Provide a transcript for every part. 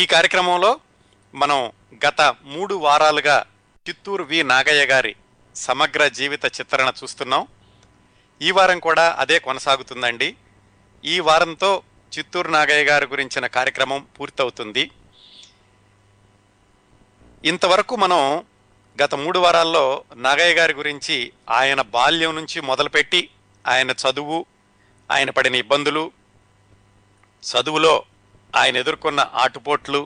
ఈ కార్యక్రమంలో మనం గత 3 వారాలుగా చిత్తూరు వి నాగయ్య గారి సమగ్ర జీవిత చిత్రణ చూస్తున్నాం. ఈ వారం కూడా అదే కొనసాగుతుందండి. ఈ వారంతో చిత్తూరు నాగయ్య గారి గురించిన కార్యక్రమం పూర్తవుతుంది. ఇంతవరకు మనం గత 3 వారాల్లో నాగయ్య గారి గురించి, ఆయన బాల్యం నుంచి మొదలుపెట్టి ఆయన చదువు, ఆయన పడిన ఇబ్బందులు, చదువులో ఆయన ఎదుర్కొన్న ఆటుపోట్లు,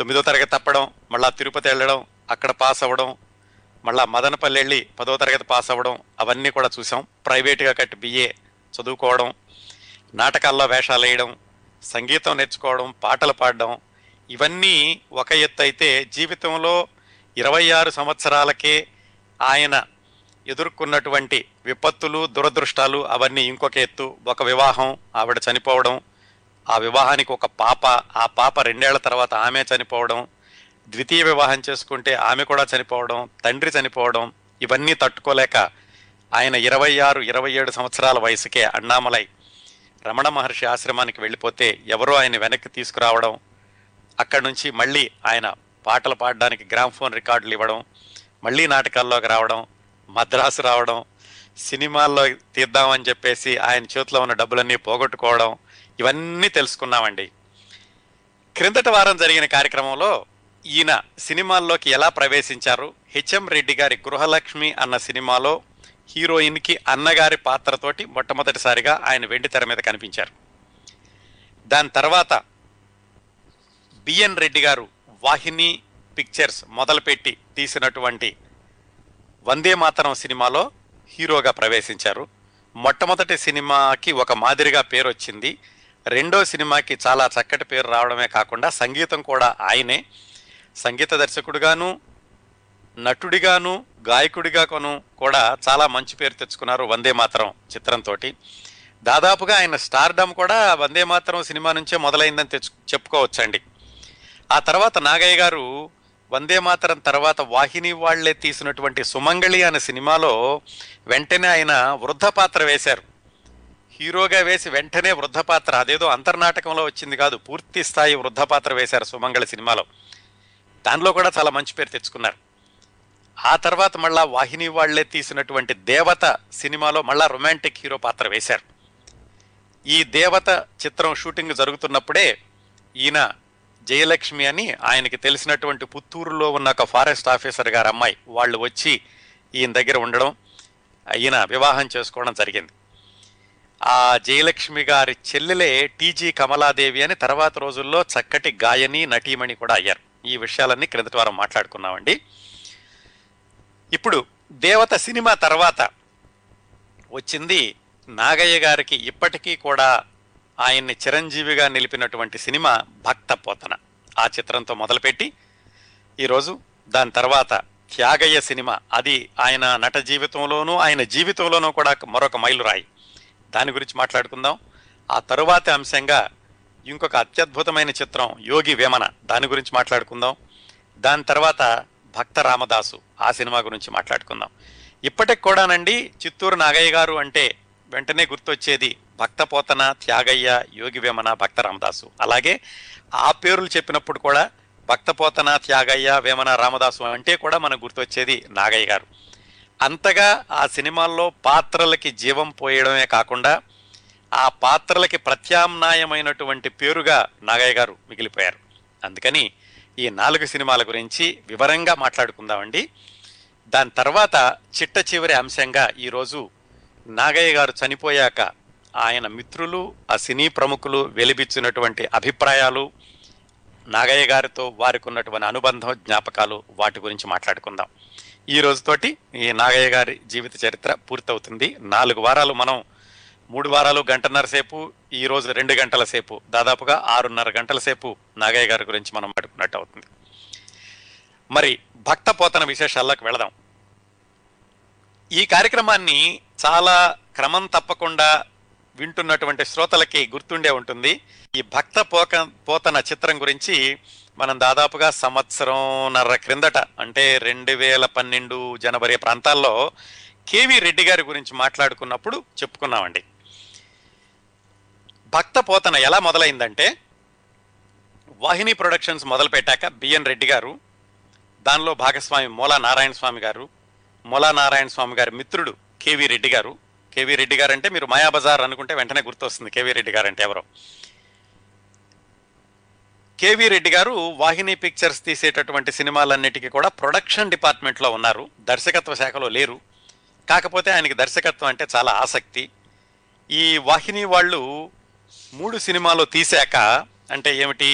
9వ తరగతి తప్పడం, మళ్ళా తిరుపతి వెళ్ళడం, అక్కడ పాస్ అవ్వడం, మళ్ళా మదనపల్లి వెళ్ళి 10వ తరగతి పాస్ అవ్వడం, అవన్నీ కూడా చూసాం. ప్రైవేటుగా కట్టి బిఏ చదువుకోవడం, నాటకాల్లో వేషాలు వేయడం, సంగీతం నేర్చుకోవడం, పాటలు పాడడం, ఇవన్నీ ఒక ఎత్తు అయితే జీవితంలో 26 సంవత్సరాలకే ఆయన ఎదుర్కొన్నటువంటి విపత్తులు, దురదృష్టాలు అవన్నీ ఇంకొక ఎత్తు. ఒక వివాహం, ఆవిడ చనిపోవడం, ఆ వివాహానికి ఒక పాప, ఆ పాప 2 ఏళ్ల తర్వాత ఆమె చనిపోవడం, ద్వితీయ వివాహం చేసుకుంటే ఆమె కూడా చనిపోవడం, తండ్రి చనిపోవడం, ఇవన్నీ తట్టుకోలేక ఆయన 26-27 సంవత్సరాల వయసుకే అన్నామలై రమణ మహర్షి ఆశ్రమానికి వెళ్ళిపోతే ఎవరో ఆయన వెనక్కి తీసుకురావడం, అక్కడి నుంచి మళ్ళీ ఆయన పాటలు పాడడానికి గ్రామ్ఫోన్ రికార్డులు ఇవ్వడం, మళ్ళీ నాటకాల్లోకి రావడం, మద్రాసు రావడం, సినిమాల్లో తీద్దామని చెప్పేసి ఆయన చేతిలో ఉన్న డబ్బులన్నీ పోగొట్టుకోవడం, ఇవన్నీ తెలుసుకున్నామండి. క్రిందటి వారం జరిగిన కార్యక్రమంలో ఈయన సినిమాల్లోకి ఎలా ప్రవేశించారు, హెచ్ఎం రెడ్డి గారి గృహలక్ష్మి అన్న సినిమాలో హీరోయిన్కి అన్నగారి పాత్రతోటి మొట్టమొదటిసారిగా ఆయన వెండి తెర మీద కనిపించారు. దాని తర్వాత బిఎన్ రెడ్డి గారు వాహిని పిక్చర్స్ మొదలుపెట్టి తీసినటువంటి వందే మాతరం సినిమాలో హీరోగా ప్రవేశించారు. మొట్టమొదటి సినిమాకి ఒక మాదిరిగా పేరు వచ్చింది, రెండో సినిమాకి చాలా చక్కటి పేరు రావడమే కాకుండా సంగీతం కూడా ఆయనే. సంగీత దర్శకుడిగాను, నటుడిగాను, గాయకుడిగాను కూడా చాలా మంచి పేరు తెచ్చుకున్నారు వందే మాతరం చిత్రంతో. దాదాపుగా ఆయన స్టార్డమ్ కూడా వందే మాతరం సినిమా నుంచే మొదలైందని చెప్పుకోవచ్చండి. ఆ తర్వాత నాగయ్య గారు వందే మాతరం తర్వాత వాహిని వాళ్లే తీసినటువంటి సుమంగళి అనే సినిమాలో వెంటనే ఆయన వృద్ధ పాత్ర వేశారు. హీరోగా వేసి వెంటనే వృద్ధ పాత్ర, అదేదో అంతర్నాటకంలో వచ్చింది కాదు, పూర్తి స్థాయి వృద్ధ పాత్ర వేశారు సుమంగళి సినిమాలో. దానిలో కూడా చాలా మంచి పేరు తెచ్చుకున్నారు. ఆ తర్వాత మళ్ళా వాహిని వాళ్లే తీసినటువంటి దేవత సినిమాలో మళ్ళా రొమాంటిక్ హీరో పాత్ర వేశారు. ఈ దేవత చిత్రం షూటింగ్ జరుగుతున్నప్పుడే ఈయన జయలక్ష్మి అని ఆయనకి తెలిసినటువంటి పుత్తూరులో ఉన్న ఒక ఫారెస్ట్ ఆఫీసర్ గారు అమ్మాయి వాళ్ళు వచ్చి ఈయన దగ్గర ఉండడం, ఈయన వివాహం చేసుకోవడం జరిగింది. ఆ జయలక్ష్మి గారి చెల్లెలే టీజీ కమలాదేవి అని తర్వాత రోజుల్లో చక్కటి గాయని, నటీమణి కూడా అయ్యారు. ఈ విషయాలన్నీ క్రిందటి వారం మాట్లాడుకున్నామండి. ఇప్పుడు దేవత సినిమా తర్వాత వచ్చింది నాగయ్య గారికి ఇప్పటికీ కూడా ఆయన్ని చిరంజీవిగా నిలిపినటువంటి సినిమా భక్త పోతన. ఆ చిత్రంతో మొదలుపెట్టి ఈరోజు దాని తర్వాత త్యాగయ్య సినిమా, అది ఆయన నట జీవితంలోనూ ఆయన జీవితంలోనూ కూడా మరొక మైలురాయి, దాని గురించి మాట్లాడుకుందాం. ఆ తరువాతి అంశంగా ఇంకొక అత్యద్భుతమైన చిత్రం యోగి వేమన, దాని గురించి మాట్లాడుకుందాం. దాని తర్వాత భక్త రామదాసు, ఆ సినిమా గురించి మాట్లాడుకుందాం. ఇప్పటికి కూడానండి చిత్తూరు నాగయ్య గారు అంటే వెంటనే గుర్తొచ్చేది భక్త పోతన, త్యాగయ్య, యోగి వేమన, భక్త రామదాసు. అలాగే ఆ పేర్లు చెప్పినప్పుడు కూడా భక్త పోతన, త్యాగయ్య, వేమన, రామదాసు అంటే కూడా మనకు గుర్తొచ్చేది నాగయ్య గారు. అంతగా ఆ సినిమాల్లో పాత్రలకి జీవం పోయడమే కాకుండా ఆ పాత్రలకి ప్రత్యామ్నాయమైనటువంటి పేరుగా నాగయ్య గారు మిగిలిపోయారు. అందుకని ఈ 4 సినిమాల గురించి వివరంగా మాట్లాడుకుందామండి. దాని తర్వాత చిట్ట చివరి అంశంగా ఈరోజు నాగయ్య గారు చనిపోయాక ఆయన మిత్రులు, ఆ సినీ ప్రముఖులు వెలిబిచ్చినటువంటి అభిప్రాయాలు, నాగయ్య గారితో వారికి ఉన్నటువంటి అనుబంధం, జ్ఞాపకాలు, వాటి గురించి మాట్లాడుకుందాం. ఈ రోజుతోటి ఈ నాగయ్య గారి జీవిత చరిత్ర పూర్తవుతుంది. 4 వారాలు మనం, 3 వారాలు 1.5 గంటల సేపు, ఈరోజు 2 గంటల సేపు, దాదాపుగా 6.5 గంటల సేపు నాగయ్య గారి గురించి మనం మాట్లాడుకున్నట్టు అవుతుంది. మరి భక్త పోతన విశేషాల్లోకి వెళదాం. ఈ కార్యక్రమాన్ని చాలా క్రమం తప్పకుండా వింటున్నటువంటి శ్రోతలకి గుర్తుండే ఉంటుంది. ఈ భక్త పోతన చిత్రం గురించి మనం దాదాపుగా 1.5 సంవత్సరం క్రిందట, అంటే 2012 జనవరి ప్రాంతాల్లో కేవీ రెడ్డి గారి గురించి మాట్లాడుకున్నప్పుడు చెప్పుకున్నామండి. భక్త పోతన ఎలా మొదలైందంటే వాహిని ప్రొడక్షన్స్ మొదలుపెట్టాక బిఎన్ రెడ్డి గారు, దానిలో భాగస్వామి మూలా నారాయణ స్వామి గారు, మూలా నారాయణ స్వామి గారి మిత్రుడు కేవీ రెడ్డి గారు. కేవీ రెడ్డి గారు అంటే మీరు మాయాబజార్ అనుకుంటే వెంటనే గుర్తొస్తుంది కేవీ రెడ్డి గారు అంటే ఎవరో. కేవీ రెడ్డి గారు వాహిని పిక్చర్స్ తీసేటటువంటి సినిమాలన్నిటికీ కూడా ప్రొడక్షన్ డిపార్ట్మెంట్లో ఉన్నారు, దర్శకత్వ శాఖలో లేరు. కాకపోతే ఆయనకి దర్శకత్వం అంటే చాలా ఆసక్తి. ఈ వాహిని వాళ్ళు 3 సినిమాలు తీశాక, అంటే ఏమిటి,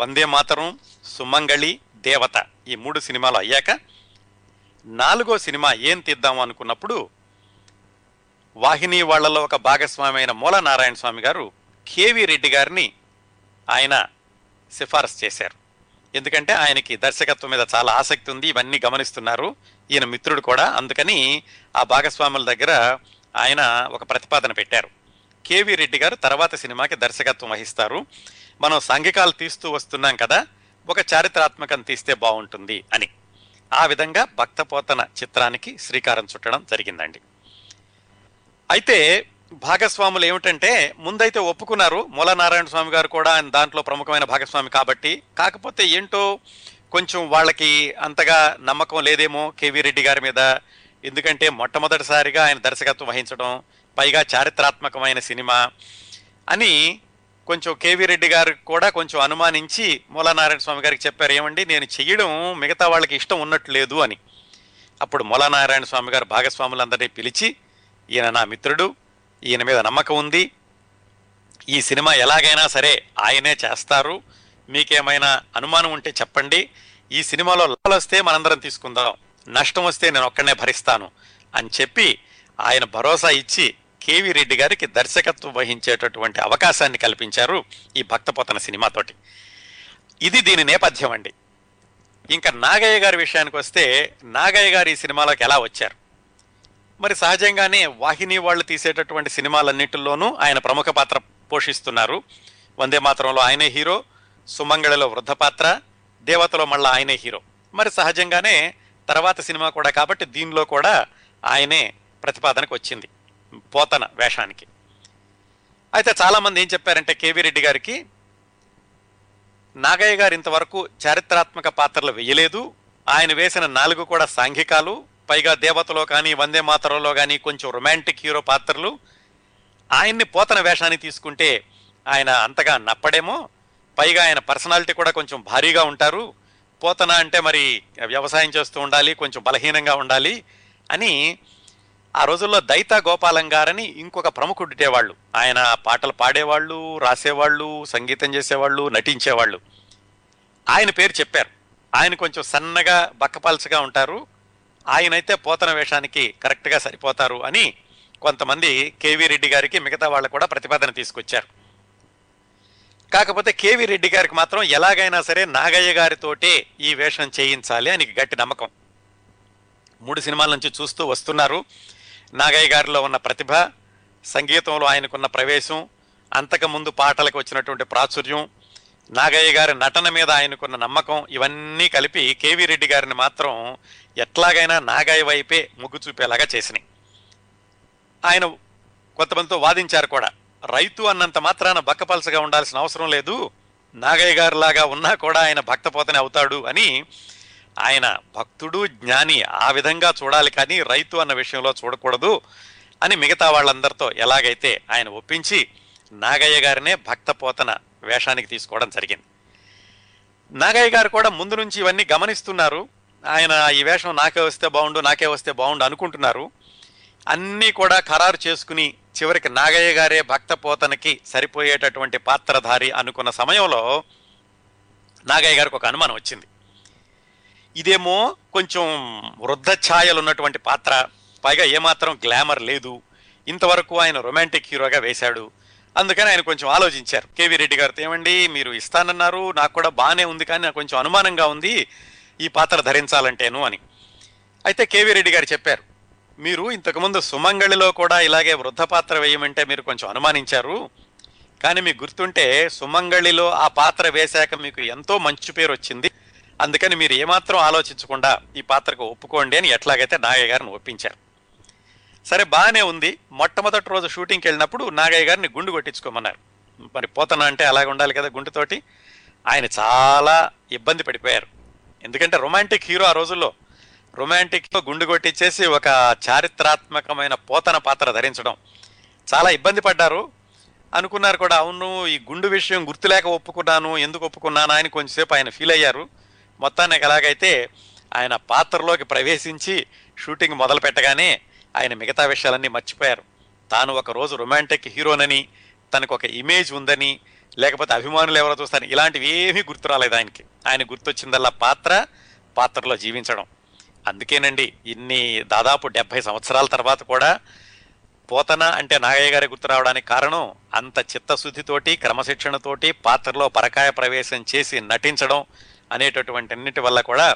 వందే మాతరం, సుమంగళి, దేవత, ఈ 3 సినిమాలు అయ్యాక 4వ సినిమా ఏం తీద్దాము అనుకున్నప్పుడు వాహిని వాళ్లలో ఒక భాగస్వామి అయిన మూల నారాయణ స్వామి గారు కేవీ రెడ్డి గారిని ఆయన సిఫారసు చేశారు. ఎందుకంటే ఆయనకి దర్శకత్వం మీద చాలా ఆసక్తి ఉంది, ఇవన్నీ గమనిస్తున్నారు, ఈయన మిత్రుడు కూడా. అందుకని ఆ భాగస్వాముల దగ్గర ఆయన ఒక ప్రతిపాదన పెట్టారు. కేవీ రెడ్డి గారు తర్వాత సినిమాకి దర్శకత్వం వహిస్తారు, మనం సంఘికాలు తీస్తూ వస్తున్నాం కదా, ఒక చారిత్రాత్మకం తీస్తే బాగుంటుంది అని. ఆ విధంగా భక్తపోతన చిత్రానికి శ్రీకారం చుట్టడం జరిగిందండి. అయితే భాగస్వాములు ఏమిటంటే, ముందైతే ఒప్పుకున్నారు, మూల నారాయణ స్వామి గారు కూడా ఆయన దాంట్లో ప్రముఖమైన భాగస్వామి కాబట్టి. కాకపోతే ఏంటో కొంచెం వాళ్ళకి అంతగా నమ్మకం లేదేమో కేవీ రెడ్డి గారి మీద. ఎందుకంటే మొట్టమొదటిసారిగా ఆయన దర్శకత్వం వహించడం, పైగా చారిత్రాత్మకమైన సినిమా అని కొంచెం కేవీ రెడ్డి గారు కూడా కొంచెం అనుమానించి మూల నారాయణ స్వామి గారికి చెప్పారు, ఏమండి నేను చెయ్యడం మిగతా వాళ్ళకి ఇష్టం ఉన్నట్లేదు అని. అప్పుడు మూల నారాయణ స్వామి గారు భాగస్వాములందరినీ పిలిచి, ఈయన నా మిత్రుడు, ఈయన మీద నమ్మకం ఉంది, ఈ సినిమా ఎలాగైనా సరే ఆయనే చేస్తారు, మీకేమైనా అనుమానం ఉంటే చెప్పండి, ఈ సినిమాలో లాభాలు వస్తే మనందరం తీసుకుందాం, నష్టం వస్తే నేను ఒక్కనే భరిస్తాను అని చెప్పి ఆయన భరోసా ఇచ్చి కేవీ రెడ్డి గారికి దర్శకత్వం వహించేటటువంటి అవకాశాన్ని కల్పించారు ఈ భక్తపోతన సినిమాతోటి. ఇది దీని నేపథ్యం అండి. ఇంకా నాగయ్య గారి విషయానికి వస్తే, నాగయ్య గారు ఈ సినిమాలోకి ఎలా వచ్చారు? మరి సహజంగానే వాహిని వాళ్ళు తీసేటటువంటి సినిమాలన్నింటిలోనూ ఆయన ప్రముఖ పాత్ర పోషిస్తున్నారు. వందే మాతరంలో ఆయనే హీరో, సుమంగళిలో వృద్ధ పాత్ర, దేవతలో మళ్ళీ ఆయనే హీరో. మరి సహజంగానే తర్వాత సినిమా కూడా కాబట్టి దీనిలో కూడా ఆయనే ప్రతిపాదనకు వచ్చింది పోతన వేషానికి. అయితే చాలామంది ఏం చెప్పారంటే, కేవీ రెడ్డి గారికి నాగయ్య గారు ఇంతవరకు చారిత్రాత్మక పాత్రలు వేయలేదు, ఆయన వేసిన 4 కూడా సాంఘికాలు, పైగా దేవతలో కానీ వందే మాతరంలో కానీ కొంచెం రొమాంటిక్ హీరో పాత్రలు, ఆయన్ని పోతన వేషాన్ని తీసుకుంటే ఆయన అంతగా నప్పడేమో, పైగా ఆయన పర్సనాలిటీ కూడా కొంచెం భారీగా ఉంటారు, పోతన అంటే మరి వ్యవసాయం చేస్తూ ఉండాలి, కొంచెం బలహీనంగా ఉండాలి అని. ఆ రోజుల్లో దైతా గోపాలం గారని ఇంకొక ప్రముఖుడు ఉండేవాళ్ళు, ఆయన పాటలు పాడేవాళ్ళు, రాసేవాళ్ళు, సంగీతం చేసేవాళ్ళు, నటించేవాళ్ళు. ఆయన పేరు చెప్పారు, ఆయన కొంచెం సన్నగా బక్కపాల్చగా ఉంటారు, ఆయనైతే పోతన వేషానికి కరెక్ట్గా సరిపోతారు అని కొంతమంది కేవీ రెడ్డి గారికి మిగతా వాళ్ళు కూడా ప్రతిపాదన తీసుకొచ్చారు. కాకపోతే కేవీ రెడ్డి గారికి మాత్రం ఎలాగైనా సరే నాగయ్య గారితోటే ఈ వేషం చేయించాలి అని గట్టి నమ్మకం. 3 సినిమాల నుంచి చూస్తూ వస్తున్నారు, నాగయ్య గారిలో ఉన్న ప్రతిభ, సంగీతంలో ఆయనకున్న ప్రవేశం, అంతకుముందు పాటలకు వచ్చినటువంటి ప్రాచుర్యం, నాగయ్య గారి నటన మీద ఆయనకున్న నమ్మకం, ఇవన్నీ కలిపి కేవీ రెడ్డి గారిని మాత్రం ఎట్లాగైనా నాగయ్య వైపే మొగ్గు చూపేలాగా చేసినాయి. ఆయన కొంతమందితో వాదించారు కూడా, రైతు అన్నంత మాత్రాన బక్కపలసగా ఉండాల్సిన అవసరం లేదు, నాగయ్య గారిలాగా ఉన్నా కూడా ఆయన భక్తపోతనే అవుతాడు అని. ఆయన భక్తుడు, జ్ఞాని, ఆ విధంగా చూడాలి కానీ రైతు అన్న విషయంలో చూడకూడదు అని మిగతా వాళ్ళందరితో ఎలాగైతే ఆయన ఒప్పించి నాగయ్య గారినే భక్తపోతన వేషానికి తీసుకోవడం జరిగింది. నాగయ్య గారు కూడా ముందు నుంచి ఇవన్నీ గమనిస్తున్నారు, ఆయన ఈ వేషం నాకే వస్తే బాగుండు అనుకుంటున్నారు. అన్నీ కూడా ఖరారు చేసుకుని చివరికి నాగయ్య గారే భక్తపోతనకి సరిపోయేటటువంటి పాత్రధారి అనుకున్న సమయంలో నాగయ్య గారికి ఒక అనుమానం వచ్చింది. ఇదేమో కొంచెం వృద్ధ ఛాయలు ఉన్నటువంటి పాత్ర, పైగా ఏమాత్రం గ్లామర్ లేదు, ఇంతవరకు ఆయన రొమాంటిక్ హీరోగా వేశాడు, అందుకని ఆయన కొంచెం ఆలోచించారు కేవీ రెడ్డి గారితో, ఏమండి మీరు ఇస్తానన్నారు, నాకు కూడా బాగానే ఉంది, కానీ నాకు కొంచెం అనుమానంగా ఉంది ఈ పాత్ర ధరించాలంటేను అని. అయితే కేవీ రెడ్డి గారు చెప్పారు, మీరు ఇంతకుముందు సుమంగళిలో కూడా ఇలాగే వృద్ధ పాత్ర వేయమంటే మీరు కొంచెం అనుమానించారు, కానీ మీకు గుర్తుంటే సుమంగళిలో ఆ పాత్ర వేశాక మీకు ఎంతో మంచి పేరు వచ్చింది, అందుకని మీరు ఏమాత్రం ఆలోచించకుండా ఈ పాత్రకు ఒప్పుకోండి అని ఎట్లాగైతే నాగయ్య గారిని ఒప్పించారు. సరే బాగానే ఉంది. మొట్టమొదటి రోజు షూటింగ్కి వెళ్ళినప్పుడు నాగయ్య గారిని గుండు కొట్టించుకోమన్నారు. మరి పోతన అంటే అలాగే ఉండాలి కదా గుండుతోటి, ఆయన చాలా ఇబ్బంది పడిపోయారు. ఎందుకంటే రొమాంటిక్ హీరో ఆ రోజుల్లో రొమాంటిక్లో గుండు కొట్టించేసి ఒక చారిత్రాత్మకమైన పోతన పాత్ర ధరించడం చాలా ఇబ్బంది పడ్డారు. అనుకున్నారు కూడా, అవును ఈ గుండు విషయం గుర్తులేక ఒప్పుకున్నాను, ఎందుకు ఒప్పుకున్నాను అని కొంచెంసేపు ఆయన ఫీల్ అయ్యారు. మొత్తానికి ఎలాగైతే ఆయన పాత్రలోకి ప్రవేశించి షూటింగ్ మొదలు పెట్టగానే ఆయన మిగతా విషయాలన్నీ మర్చిపోయారు. తాను ఒక రోజు రొమాంటిక్ హీరోనని, తనకు ఒక ఇమేజ్ ఉందని, లేకపోతే అభిమానులు ఎవరో చూస్తాను, ఇలాంటివి ఏమీ గుర్తు రాలేదు ఆయనకి. ఆయన గుర్తొచ్చిందల్లా పాత్రలో జీవించడం. అందుకేనండి ఇన్ని దాదాపు 70 సంవత్సరాల తర్వాత కూడా పోతన అంటే నాగయ్య గారి గుర్తు రావడానికి కారణం అంత చిత్తశుద్ధితోటి క్రమశిక్షణతోటి పాత్రలో పరకాయ ప్రవేశం చేసి నటించడం అనేటటువంటి అన్నిటి వల్ల కూడా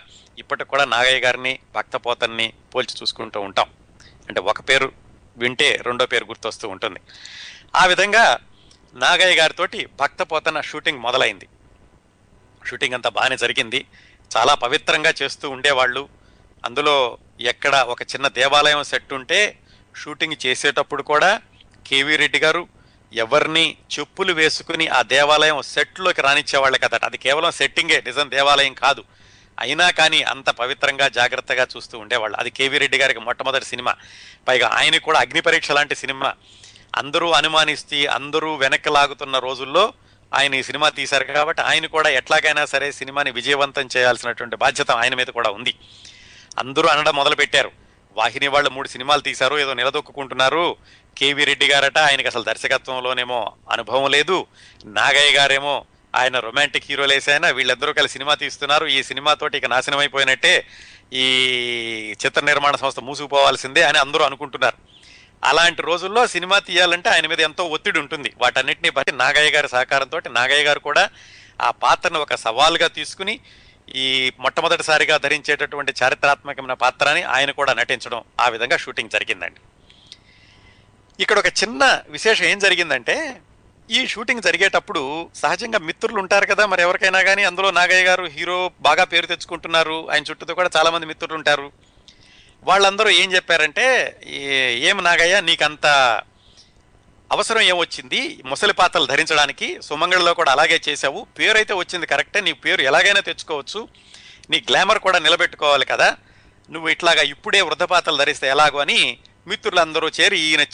ఇప్పటికి కూడా నాగయ్య గారిని భక్త పోతన్ని పోల్చి చూసుకుంటూ ఉంటాం. అంటే ఒక పేరు వింటే రెండో పేరు గుర్తొస్తూ ఉంటుంది. ఆ విధంగా నాగయ్య గారితోటి భక్త పోతన షూటింగ్ మొదలైంది. షూటింగ్ అంతా బాగానే జరిగింది, చాలా పవిత్రంగా చేస్తూ ఉండేవాళ్ళు. అందులో ఎక్కడ ఒక చిన్న దేవాలయం సెట్ ఉంటే షూటింగ్ చేసేటప్పుడు కూడా కేవీ రెడ్డి గారు ఎవరిని చెప్పులు వేసుకుని ఆ దేవాలయం సెట్లోకి రానిచ్చేవాళ్ళే కదా. అది కేవలం సెట్టింగే, నిజం దేవాలయం కాదు. అయినా కానీ అంత పవిత్రంగా జాగ్రత్తగా చూస్తూ ఉండేవాళ్ళు. అది కేవీ రెడ్డి గారికి మొట్టమొదటి సినిమా, పైగా ఆయన కూడా అగ్ని పరీక్ష లాంటి సినిమా. అందరూ అనుమానిస్తూ అందరూ వెనక్కి లాగుతున్న రోజుల్లో ఆయన ఈ సినిమా తీశారు కాబట్టి ఆయన కూడా ఎట్లాగైనా సరే సినిమాని విజయవంతం చేయాల్సినటువంటి బాధ్యత ఆయన మీద కూడా ఉంది. అందరూ అనడం మొదలుపెట్టారు, వాహిని వాళ్ళు 3 సినిమాలు తీశారు, ఏదో నిలదొక్కుంటున్నారు, కేవీ రెడ్డి గారట ఆయనకి అసలు దర్శకత్వంలోనేమో అనుభవం లేదు, నాగయ్య గారేమో ఆయన రొమాంటిక్ హీరోలు వేసైనా వీళ్ళిద్దరూ కలిసి సినిమా తీస్తున్నారు, ఈ సినిమాతోటి ఇక నాశనం అయిపోయినట్టే, ఈ చిత్ర నిర్మాణ సంస్థ మూసుకుపోవాల్సిందే అని అందరూ అనుకుంటున్నారు. అలాంటి రోజుల్లో సినిమా తీయాలంటే ఆయన మీద ఎంతో ఒత్తిడి ఉంటుంది. వాటన్నిటిని బట్టి నాగయ్య గారి సహకారంతో నాగయ్య గారు కూడా ఆ పాత్రను ఒక సవాల్గా తీసుకుని ఈ మొట్టమొదటిసారిగా ధరించేటటువంటి చారిత్రాత్మకమైన పాత్రని ఆయన కూడా నటించడం, ఆ విధంగా షూటింగ్ జరిగిందండి. ఇక్కడ ఒక చిన్న విశేషం ఏం జరిగిందంటే, ఈ షూటింగ్ జరిగేటప్పుడు సహజంగా మిత్రులు ఉంటారు కదా మరి ఎవరికైనా కానీ, అందులో నాగయ్య గారు హీరో బాగా పేరు తెచ్చుకుంటున్నారు, ఆయన చుట్టూతో కూడా చాలామంది మిత్రులు ఉంటారు. వాళ్ళందరూ ఏం చెప్పారంటే, ఏం నాగయ్య నీకంత అవసరం ఏమొచ్చింది ముసలి పాత్రలు ధరించడానికి, సుమంగళలో కూడా అలాగే చేసావు, పేరు అయితే వచ్చింది కరెక్టే, నీ పేరు ఎలాగైనా తెచ్చుకోవచ్చు, నీ గ్లామర్ కూడా నిలబెట్టుకోవాలి కదా, నువ్వు ఇట్లాగా ఇప్పుడే వృద్ధ పాత్రలు ధరిస్తే ఎలాగో అని మిత్రులందరూ చేరి ఈయన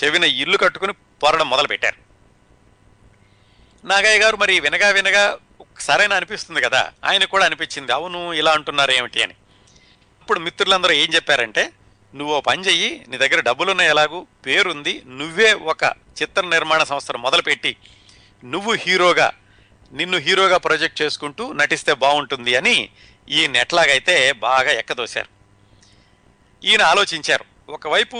చెవిన ఇల్లు కట్టుకుని పోరడం మొదలుపెట్టారు. నాగయ్య గారు మరి వినగా సరైన అనిపిస్తుంది కదా, ఆయన కూడా అనిపించింది, అవును ఇలా అంటున్నారు ఏమిటి అని. అప్పుడు మిత్రులందరూ ఏం చెప్పారంటే, నువ్వు పని చెయ్యి, నీ దగ్గర డబ్బులున్నాయి, ఎలాగూ పేరుంది, నువ్వే ఒక చిత్ర నిర్మాణ సంస్థను మొదలుపెట్టి నువ్వు హీరోగా నిన్ను హీరోగా ప్రొజెక్ట్ చేసుకుంటూ నటిస్తే బాగుంటుంది అని ఈయన ఎట్లాగైతే బాగా ఎక్కదోశారు. ఈయన ఆలోచించారు, ఒకవైపు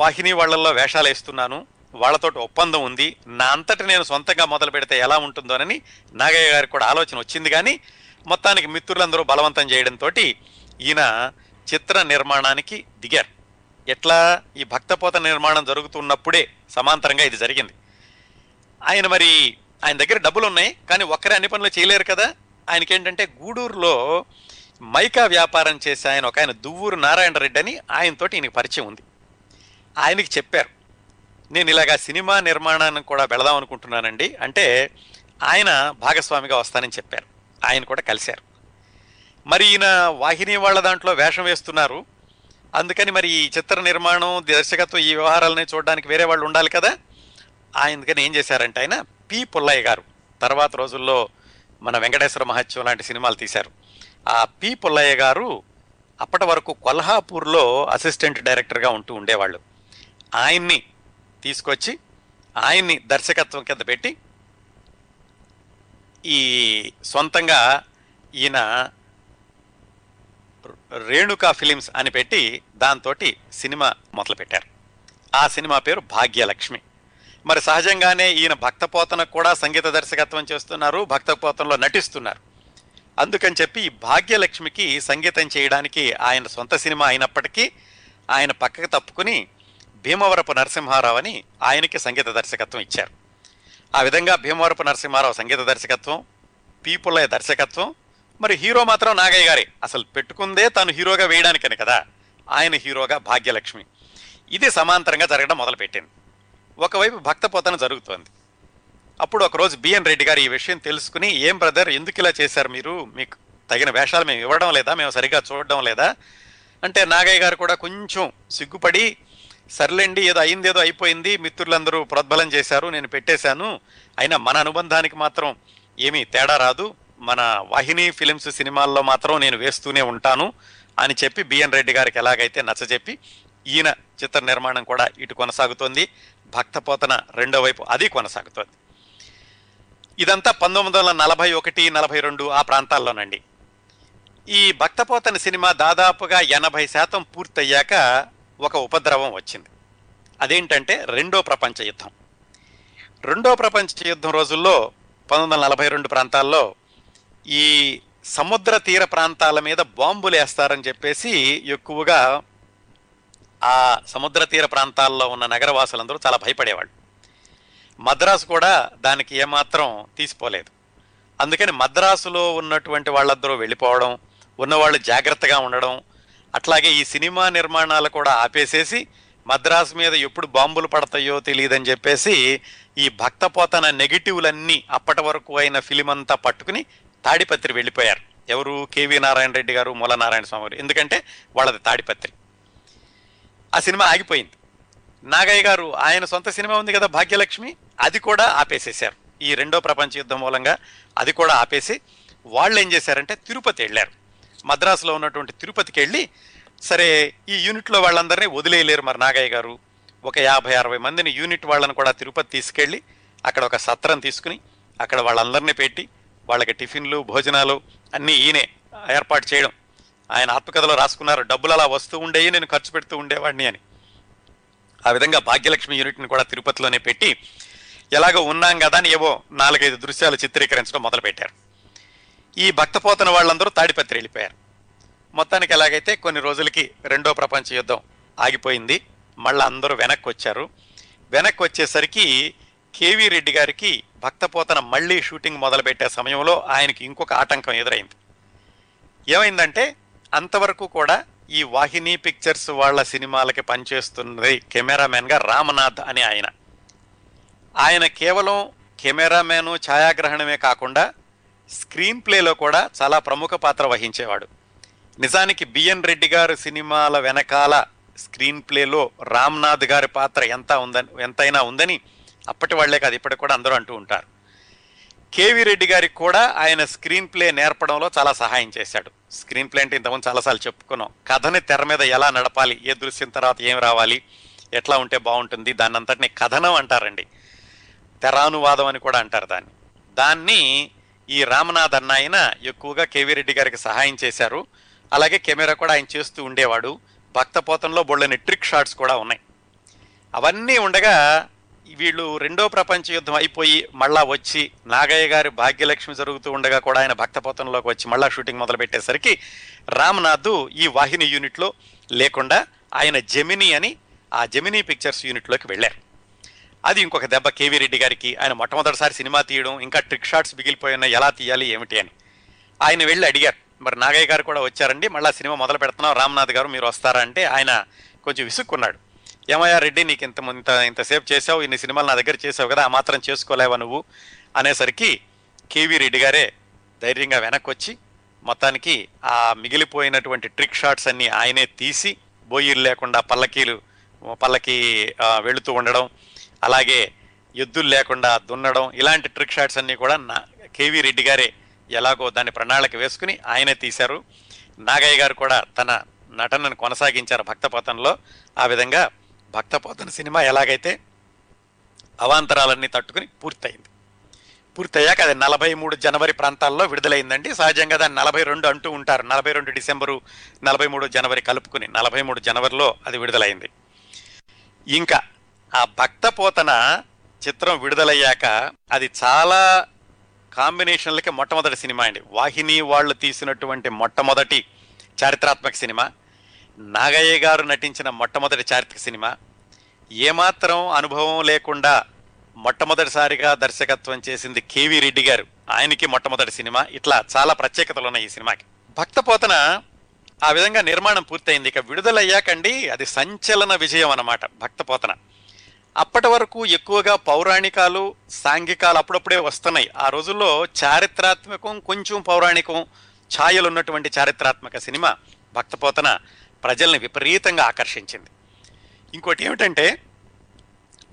వాహిని వాళ్ళల్లో వేషాలు వేస్తున్నాను, వాళ్ళతో ఒప్పందం ఉంది, నా అంతటి నేను సొంతంగా మొదలు పెడితే ఎలా ఉంటుందోనని నాగయ్య గారికి కూడా ఆలోచన వచ్చింది. కానీ మొత్తానికి మిత్రులందరూ బలవంతం చేయడంతో ఈయన చిత్ర నిర్మాణానికి దిగారు. ఎట్లా, ఈ భక్తపోత నిర్మాణం జరుగుతున్నప్పుడే సమాంతరంగా ఇది జరిగింది. ఆయన మరి ఆయన దగ్గర డబ్బులు ఉన్నాయి కానీ ఒక్కరే అన్ని పనులు చేయలేరు కదా. ఆయనకేంటంటే గూడూరులో మైకా వ్యాపారం చేసే ఆయన ఒక ఆయన దువ్వూరు నారాయణ రెడ్డి అని ఆయనతోటి ఈయనకి పరిచయం ఉంది. ఆయనకి చెప్పారు, నేను ఇలాగా సినిమా నిర్మాణానికి కూడా వెళదాం అనుకుంటున్నానండి అంటే ఆయన భాగస్వామిగా వస్తానని చెప్పారు. ఆయన కూడా కలిశారు. మరి ఈయన వాహిని వాళ్ళ దాంట్లో వేషం వేస్తున్నారు, అందుకని మరి ఈ చిత్ర నిర్మాణం దర్శకత్వం ఈ వ్యవహారాలని చూడడానికి వేరే వాళ్ళు ఉండాలి కదా. అందుకని ఏం చేశారంటే, ఆయన పి పుల్లయ్య గారు తర్వాత రోజుల్లో మన వెంకటేశ్వర మహత్యం లాంటి సినిమాలు తీశారు. ఆ పి పుల్లయ్య గారు అప్పటి వరకు కొల్హాపూర్లో అసిస్టెంట్ డైరెక్టర్గా ఉంటూ ఉండేవాళ్ళు. ఆయన్ని తీసుకొచ్చి ఆయన్ని దర్శకత్వం కింద పెట్టి ఈ సొంతంగా ఈయన రేణుకా ఫిలిమ్స్ అని పెట్టి దాంతో సినిమా మొదలుపెట్టారు. ఆ సినిమా పేరు భాగ్యలక్ష్మి. మరి సహజంగానే ఈయన భక్తపోతనకు కూడా సంగీత దర్శకత్వం చేస్తున్నారు, భక్తపోతనలో నటిస్తున్నారు. అందుకని చెప్పి ఈ భాగ్యలక్ష్మికి సంగీతం చేయడానికి ఆయన సొంత సినిమా అయినప్పటికీ ఆయన పక్కకు తప్పుకుని భీమవరపు నరసింహారావు అని ఆయనకి సంగీత దర్శకత్వం ఇచ్చారు. ఆ విధంగా భీమవరపు నరసింహారావు సంగీత దర్శకత్వం, పీపుల్లయ్య దర్శకత్వం, మరి హీరో మాత్రం నాగయ్య గారే. అసలు పెట్టుకుందే తను హీరోగా వేయడానికని కదా, ఆయన హీరోగా భాగ్యలక్ష్మి. ఇది సమాంతరంగా జరగడం మొదలుపెట్టింది. ఒకవైపు భక్తపోతన జరుగుతోంది, అప్పుడు ఒకరోజు బిఎన్ రెడ్డి గారు ఈ విషయం తెలుసుకుని, ఏం బ్రదర్ ఎందుకు ఇలా చేశారు మీరు, మీకు తగిన వేషాలు మేము ఇవ్వడం లేదా, మేము సరిగా చూడడం లేదా అంటే నాగయ్య గారు కూడా కొంచెం సిగ్గుపడి, సర్లేండి ఏదో అయింది ఏదో అయిపోయింది, మిత్రులందరూ ప్రోద్బలం చేశారు, నేను పెట్టేశాను, అయినా మన అనుబంధానికి మాత్రం ఏమీ తేడా రాదు, మన వాహిని ఫిలిమ్స్ సినిమాల్లో మాత్రం నేను వేస్తూనే ఉంటాను అని చెప్పి బిఎన్ రెడ్డి గారికి ఎలాగైతే నచ్చజెప్పి ఈయన చిత్ర నిర్మాణం కూడా ఇటు కొనసాగుతోంది, భక్తపోతన రెండో వైపు అది కొనసాగుతోంది. ఇదంతా 1941, 42 ఆ ప్రాంతాల్లోనండి. ఈ భక్తపోతన సినిమా దాదాపుగా 80% పూర్తయ్యాక ఒక ఉపద్రవం వచ్చింది. అదేంటంటే రెండో ప్రపంచ యుద్ధం. రెండో ప్రపంచ యుద్ధం రోజుల్లో 1942 ప్రాంతాల్లో ఈ సముద్ర తీర ప్రాంతాల మీద బాంబులు వేస్తారని చెప్పేసి ఎక్కువగా ఆ సముద్ర తీర ప్రాంతాల్లో ఉన్న నగరవాసులందరూ చాలా భయపడేవాళ్ళు. మద్రాసు కూడా దానికి ఏమాత్రం తీసిపోలేదు. అందుకని మద్రాసులో ఉన్నటువంటి వాళ్ళందరూ వెళ్ళిపోవడం, ఉన్నవాళ్ళు జాగ్రత్తగా ఉండడం, అట్లాగే ఈ సినిమా నిర్మాణాలు కూడా ఆపేసేసి మద్రాసు మీద ఎప్పుడు బాంబులు పడతాయో తెలియదని చెప్పేసి ఈ భక్తపోతన నెగిటివ్లన్నీ అప్పటి వరకు అయిన ఫిలిం అంతా పట్టుకుని తాడిపత్రి వెళ్ళిపోయారు. ఎవరు, కేవీ నారాయణ రెడ్డి గారు, మూల నారాయణ స్వామి గారు, ఎందుకంటే వాళ్ళది తాడిపత్రి. ఆ సినిమా ఆగిపోయింది. నాగయ్య గారు ఆయన సొంత సినిమా ఉంది కదా భాగ్యలక్ష్మి, అది కూడా ఆపేసేశారు. ఈ రెండో ప్రపంచ యుద్ధం మూలంగా అది కూడా ఆపేసి వాళ్ళు ఏం చేశారంటే తిరుపతి వెళ్ళారు. మద్రాసులో ఉన్నటువంటి తిరుపతికి వెళ్ళి, సరే ఈ యూనిట్లో వాళ్ళందరినీ వదిలేయలేరు మరి నాగయ్య గారు, ఒక 50-60 మందిని యూనిట్ వాళ్ళని కూడా తిరుపతి తీసుకెళ్ళి అక్కడ ఒక సత్రం తీసుకుని అక్కడ వాళ్ళందరినీ పెట్టి వాళ్ళకి టిఫిన్లు భోజనాలు అన్నీ ఈయనే ఏర్పాటు చేయడం. ఆయన ఆత్మకథలో రాసుకున్నారు, డబ్బులు అలా వస్తూ ఉండేవి, నేను ఖర్చు పెడుతూ ఉండేవాడిని అని. ఆ విధంగా భాగ్యలక్ష్మి యూనిట్ని కూడా తిరుపతిలోనే పెట్టి ఎలాగో ఉన్నాం కదా అని ఏవో 4-5 దృశ్యాలు చిత్రీకరించడం మొదలుపెట్టారు. ఈ భక్తపోతన వాళ్ళందరూ తాడిపత్రి వెళ్ళిపోయారు. మొత్తానికి ఎలాగైతే కొన్ని రోజులకి రెండో ప్రపంచ యుద్ధం ఆగిపోయింది. మళ్ళీ అందరూ వెనక్కి వచ్చారు. వెనక్కి వచ్చేసరికి కేవీ రెడ్డి గారికి భక్తపోతన మళ్ళీ షూటింగ్ మొదలుపెట్టే సమయంలో ఆయనకి ఇంకొక ఆటంకం ఎదురైంది. ఏమైందంటే అంతవరకు కూడా ఈ వాహిని పిక్చర్స్ వాళ్ళ సినిమాలకి పనిచేస్తున్నది కెమెరామెన్గా రామనాథ్ అని ఆయన. ఆయన కేవలం కెమెరామెను ఛాయాగ్రహణమే కాకుండా స్క్రీన్ ప్లేలో కూడా చాలా ప్రముఖ పాత్ర వహించేవాడు. నిజానికి బిఎన్ రెడ్డి గారు సినిమాల వెనకాల స్క్రీన్ ప్లేలో రామ్నాథ్ గారి పాత్ర ఎంతైనా ఉందని అప్పటి వాళ్లే కాదు ఇప్పటికి కూడా అందరూ అంటూ ఉంటారు. కేవీ రెడ్డి గారికి కూడా ఆయన స్క్రీన్ ప్లే నేర్పడంలో చాలా సహాయం చేశాడు. స్క్రీన్ ప్లే అంటే ఇంతకుముందు చాలాసార్లు చెప్పుకున్నాం, కథని తెర మీద ఎలా నడపాలి, ఏ దృశ్యం తర్వాత ఏం రావాలి, ఎట్లా ఉంటే బాగుంటుంది, దాన్ని అంతటిని కథనం అంటారండి, తెరానువాదం అని కూడా అంటారు దాన్ని. దాన్ని ఈ రామనాథ్ అన్న ఆయన ఎక్కువగా కేవీ రెడ్డి గారికి సహాయం చేశారు. అలాగే కెమెరా కూడా ఆయన చేస్తూ ఉండేవాడు. భక్తపోతంలో బొళ్ళని ట్రిక్ షాట్స్ కూడా ఉన్నాయి. అవన్నీ ఉండగా వీళ్ళు రెండో ప్రపంచ యుద్ధం అయిపోయి మళ్ళా వచ్చి నాగయ్య గారి భాగ్యలక్ష్మి జరుగుతూ ఉండగా కూడా ఆయన భక్తపోతంలోకి వచ్చి మళ్ళా షూటింగ్ మొదలుపెట్టేసరికి రామనాథ్ ఈ వాహిని యూనిట్లో లేకుండా ఆయన జెమినీ అని ఆ జెమినీ పిక్చర్స్ యూనిట్లోకి వెళ్ళారు. అది ఇంకొక దెబ్బ కేవీ రెడ్డి గారికి. ఆయన మొట్టమొదటిసారి సినిమా తీయడం, ఇంకా ట్రిక్ షాట్స్ మిగిలిపోయి ఉన్నాయి, ఎలా తీయాలి ఏమిటి అని ఆయన వెళ్ళి అడిగారు. మరి నాగయ్య గారు కూడా వచ్చారండి, మళ్ళీ సినిమా మొదలు పెడుతున్నాం రామనాథ్ గారు మీరు వస్తారా అంటే ఆయన కొంచెం విసుక్కున్నాడు. ఏమయ్యా రెడ్డి, నీకు ఇంతసేపు చేసావు, ఇన్ని సినిమాలు నా దగ్గర చేసావు కదా, ఆ మాత్రం చేసుకోలేవా నువ్వు అనేసరికి కేవీ రెడ్డి గారే ధైర్యంగా వెనక్కి వచ్చి మొత్తానికి ఆ మిగిలిపోయినటువంటి ట్రిక్ షాట్స్ అన్నీ ఆయనే తీసి, బోయిలు లేకుండా పల్లకి వెళుతూ ఉండడం, అలాగే ఎద్దులు లేకుండా దున్నడం, ఇలాంటి ట్రిక్ షాట్స్ అన్నీ కూడా కేవీ రెడ్డి గారే ఎలాగో దాన్ని ప్రణాళిక వేసుకుని ఆయనే తీశారు. నాగయ్య గారు కూడా తన నటనను కొనసాగించారు భక్తపోతనలో. ఆ విధంగా భక్తపోతన సినిమా ఎలాగైతే అవాంతరాలన్నీ తట్టుకుని పూర్తయింది. పూర్తయ్యాక అది 43 జనవరి ప్రాంతాల్లో విడుదలైందండి. సహజంగా దాన్ని 42 అంటూ ఉంటారు, 42 డిసెంబరు 43 జనవరి కలుపుకుని 43 జనవరిలో అది విడుదలైంది. ఇంకా ఆ భక్తపోతన చిత్రం విడుదలయ్యాక అది చాలా కాంబినేషన్లకి మొట్టమొదటి సినిమా అండి. వాహిని వాళ్ళు తీసినటువంటి మొట్టమొదటి చారిత్రాత్మక సినిమా, నాగయ్య గారు నటించిన మొట్టమొదటి చారిత్రక సినిమా, ఏమాత్రం అనుభవం లేకుండా మొట్టమొదటిసారిగా దర్శకత్వం చేసింది కేవీ రెడ్డి గారు, ఆయనకి మొట్టమొదటి సినిమా. ఇట్లా చాలా ప్రత్యేకతలు ఉన్నాయి ఈ సినిమాకి. భక్తపోతన ఆ విధంగా నిర్మాణం పూర్తయింది. ఇక విడుదలయ్యాకండి అది సంచలన విజయం అన్నమాట భక్తపోతన. అప్పటి వరకు ఎక్కువగా పౌరాణికాలు సాంఘికాలు అప్పుడప్పుడే వస్తున్నాయి. ఆ రోజుల్లో చారిత్రాత్మకం కొంచెం పౌరాణికం ఛాయలు ఉన్నటువంటి చారిత్రాత్మక సినిమా భక్తపోతన ప్రజల్ని విపరీతంగా ఆకర్షించింది. ఇంకోటి ఏమిటంటే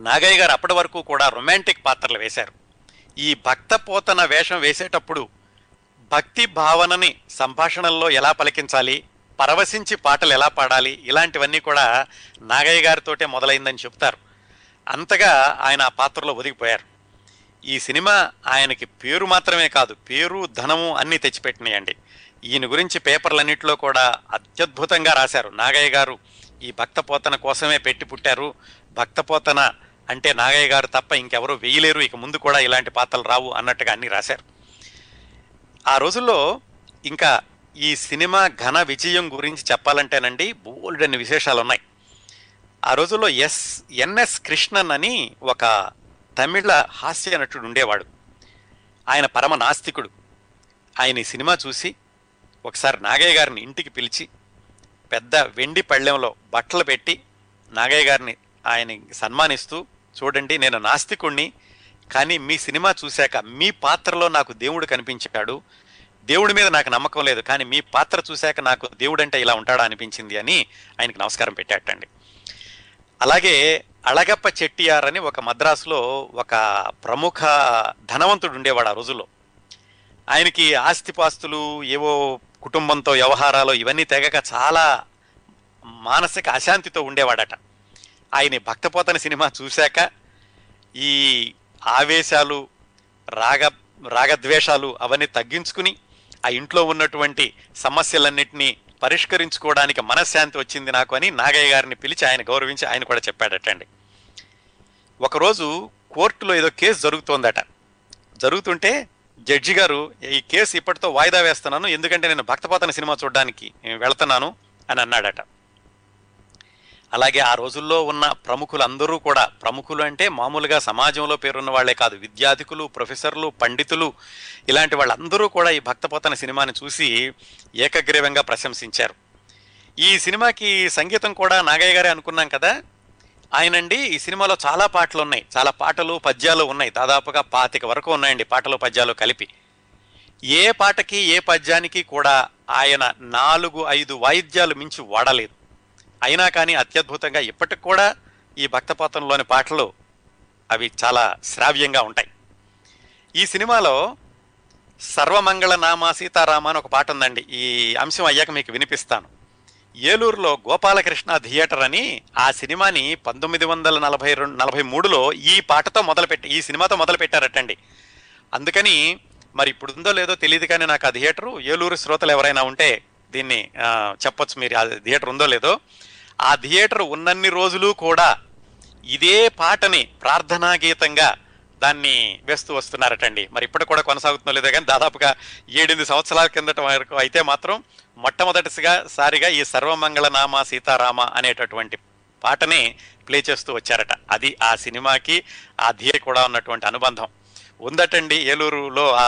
నాగయ్య గారు అప్పటి వరకు కూడా రొమాంటిక్ పాత్రలు వేశారు. ఈ భక్తపోతన వేషం వేసేటప్పుడు భక్తి భావనని సంభాషణల్లో ఎలా పలికించాలి, పరవశించి పాటలు ఎలా పాడాలి, ఇలాంటివన్నీ కూడా నాగయ్య గారితోటే మొదలైందని చెప్తారు. అంతగా ఆయన ఆ పాత్రలో ఒదిగిపోయారు. ఈ సినిమా ఆయనకి పేరు మాత్రమే కాదు, పేరు ధనము అన్నీ తెచ్చిపెట్టినాయండి. ఈయన గురించి పేపర్లన్నింటిలో కూడా అత్యద్భుతంగా రాశారు. నాగయ్య గారు ఈ భక్తపోతన కోసమే పెట్టి పుట్టారు, భక్తపోతన అంటే నాగయ్య గారు తప్ప ఇంకెవరూ వేయలేరు, ఇక ముందు కూడా ఇలాంటి పాత్రలు రావు అన్నట్టుగా అన్నీ రాశారు. ఆ రోజుల్లో ఇంకా ఈ సినిమా ఘన విజయం గురించి చెప్పాలంటేనండి బోల్డ్ అనే విశేషాలు ఉన్నాయి. ఆ రోజుల్లో ఎన్ఎస్ కృష్ణన్ అని ఒక తమిళ హాస్య నటుడు ఉండేవాడు. ఆయన పరమ నాస్తికుడు. ఆయన ఈ సినిమా చూసి ఒకసారి నాగయ్య గారిని ఇంటికి పిలిచి పెద్ద వెండి పళ్ళెంలో బట్టలు పెట్టి నాగయ్య గారిని ఆయన సన్మానిస్తూ, చూడండి నేను నాస్తికుణ్ణి, కానీ మీ సినిమా చూశాక మీ పాత్రలో నాకు దేవుడు కనిపించాడు, దేవుడి మీద నాకు నమ్మకం లేదు కానీ మీ పాత్ర చూశాక నాకు దేవుడు అంటే ఇలా ఉంటాడా అనిపించింది అని ఆయనకు నమస్కారం పెట్టాటండి. అలాగే అళగప్ప చెట్టియార్ అని ఒక మద్రాసులో ఒక ప్రముఖ ధనవంతుడు ఉండేవాడు ఆ రోజుల్లో. ఆయనకి ఆస్తిపాస్తులు ఏవో కుటుంబంతో వ్యవహారాలు ఇవన్నీ తెగక చాలా మానసిక అశాంతితో ఉండేవాడట. ఆయన భక్తపోతన సినిమా చూశాక ఈ ఆవేశాలు రాగద్వేషాలు అవన్నీ తగ్గించుకుని ఆ ఇంట్లో ఉన్నటువంటి సమస్యలన్నింటినీ పరిష్కరించుకోవడానికి మనశ్శాంతి వచ్చింది నాకు అని నాగయ్య గారిని పిలిచి ఆయన గౌరవించి ఆయన కూడా చెప్పాడటండి. ఒకరోజు కోర్టులో ఏదో కేసు జరుగుతుంటే జడ్జి గారు, ఈ కేసు ఇప్పటితో వాయిదా వేస్తున్నాను, ఎందుకంటే నేను భక్తపోతన సినిమా చూడడానికి వెళుతున్నాను అని అన్నాడట. అలాగే ఆ రోజుల్లో ఉన్న ప్రముఖులందరూ కూడా, ప్రముఖులు అంటే మామూలుగా సమాజంలో పేరున్న వాళ్లే కాదు, విద్యాధికులు, ప్రొఫెసర్లు, పండితులు, ఇలాంటి వాళ్ళందరూ కూడా ఈ భక్తపోతన సినిమాని చూసి ఏకగ్రీవంగా ప్రశంసించారు. ఈ సినిమాకి సంగీతం కూడా నాగయ్య గారే అనుకున్నాం కదా ఆయనండి. ఈ సినిమాలో చాలా పాటలు ఉన్నాయి, చాలా పాటలు పద్యాలు ఉన్నాయి, దాదాపుగా 25 వరకు ఉన్నాయండి పాటలు పద్యాలు కలిపి. ఏ పాటకి ఏ పద్యానికి కూడా ఆయన 4-5 వాయిద్యాలు మించి వాడలేదు. అయినా కానీ అత్యద్భుతంగా ఇప్పటికి కూడా ఈ భక్తపోతనలోని పాటలు అవి చాలా శ్రావ్యంగా ఉంటాయి. ఈ సినిమాలో సర్వమంగళ నామ సీతారామ అని ఒక పాట ఉందండి. ఈ అంశం అయ్యాక మీకు వినిపిస్తాను. ఏలూరులో గోపాలకృష్ణ థియేటర్ అని ఆ సినిమాని 1943లో ఈ పాటతో ఈ సినిమాతో మొదలుపెట్టారటండి. అందుకని మరి ఇప్పుడు ఉందో లేదో తెలియదు కానీ నాకు ఆ థియేటరు, ఏలూరు శ్రోతలు ఎవరైనా ఉంటే దీన్ని చెప్పొచ్చు మీరు ఆ థియేటర్ ఉందో లేదో. ఆ థియేటర్ ఉన్నన్ని రోజులు కూడా ఇదే పాటని ప్రార్థనా గీతంగా దాన్ని వేస్తూ వస్తున్నారటండి. మరి ఇప్పుడు కూడా కొనసాగుతుందో లేదో కానీ దాదాపుగా 7-8 సంవత్సరాల కిందట వరకు అయితే మాత్రం మొట్టమొదటిసారిగా ఈ సర్వమంగళ నామ సీతారామ అనేటటువంటి పాటని ప్లే చేస్తూ వచ్చారట. అది ఆ సినిమాకి ఆ థియేటర్ కూడా ఉన్నటువంటి అనుబంధం ఉందటండి. ఏలూరులో ఆ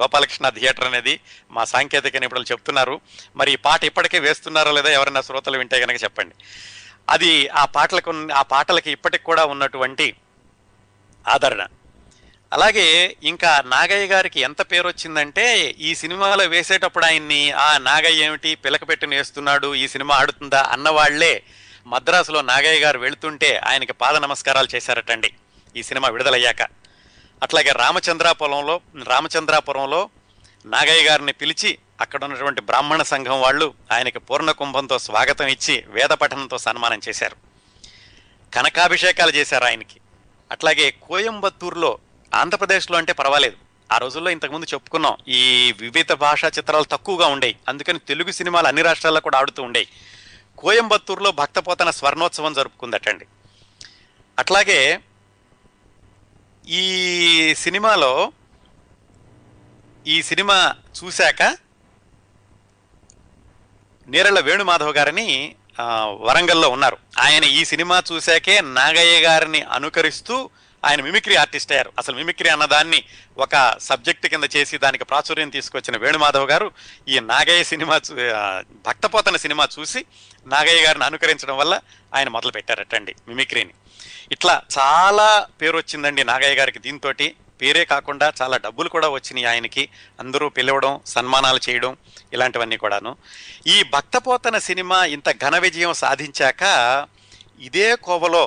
గోపాలకృష్ణ థియేటర్ అనేది మా సాంకేతిక నిపుణులు చెప్తున్నారు. మరి ఈ పాట ఇప్పటికే వేస్తున్నారో లేదా ఎవరైనా శ్రోతలు వింటే కనుక చెప్పండి. అది ఆ పాటలకి ఇప్పటికి కూడా ఉన్నటువంటి ఆదరణ. అలాగే ఇంకా నాగయ్య గారికి ఎంత పేరు వచ్చిందంటే ఈ సినిమాలో వేసేటప్పుడు ఆయన్ని ఆ నాగయ్య ఏమిటి పిలక పెట్టుని వేస్తున్నాడు, ఈ సినిమా ఆడుతుందా అన్నవాళ్లే మద్రాసులో నాగయ్య గారు వెళుతుంటే ఆయనకి పాద నమస్కారాలు చేశారటండి ఈ సినిమా విడుదలయ్యాక. అట్లాగే రామచంద్రాపురంలో నాగయ్య గారిని పిలిచి అక్కడ ఉన్నటువంటి బ్రాహ్మణ సంఘం వాళ్ళు ఆయనకి పూర్ణ కుంభంతో స్వాగతం ఇచ్చి వేద పఠనంతో సన్మానం చేశారు, కనకాభిషేకాలు చేశారు ఆయనకి. అట్లాగే కోయంబత్తూరులో, ఆంధ్రప్రదేశ్లో అంటే పర్వాలేదు, ఆ రోజుల్లో ఇంతకుముందు చెప్పుకున్నాం ఈ వివిధ భాషా చిత్రాలు తక్కువగా ఉండేవి, అందుకని తెలుగు సినిమాలు అన్ని రాష్ట్రాల్లో కూడా ఆడుతూ ఉండేవి. కోయంబత్తూరులో భక్తపోతన స్వర్ణోత్సవం జరుపుకుందటండి. అట్లాగే ఈ సినిమా చూశాక నేరళ్ళ వేణుమాధవ్ గారని వరంగల్లో ఉన్నారు. ఆయన ఈ సినిమా చూశాకే నాగయ్య గారిని అనుకరిస్తూ ఆయన మిమిక్రీ ఆర్టిస్ట్ అయ్యారు. అసలు మిమిక్రీ అన్నదాన్ని ఒక సబ్జెక్ట్ కింద చేసి దానికి ప్రాచుర్యం తీసుకొచ్చిన వేణుమాధవ్ గారు ఈ నాగయ్య సినిమా భక్తపోతన సినిమా చూసి నాగయ్య గారిని అనుకరించడం వల్ల ఆయన మొదలు పెట్టారటండి మిమిక్రీని. ఇట్లా చాలా పేరు వచ్చిందండి నాగయ్య గారికి. దీంతో పేరే కాకుండా చాలా డబ్బులు కూడా వచ్చినాయి ఆయనకి, అందరూ పిలవడం, సన్మానాలు చేయడం, ఇలాంటివన్నీ కూడాను. ఈ భక్తపోతన సినిమా ఇంత ఘన విజయం సాధించాక ఇదే కోవలో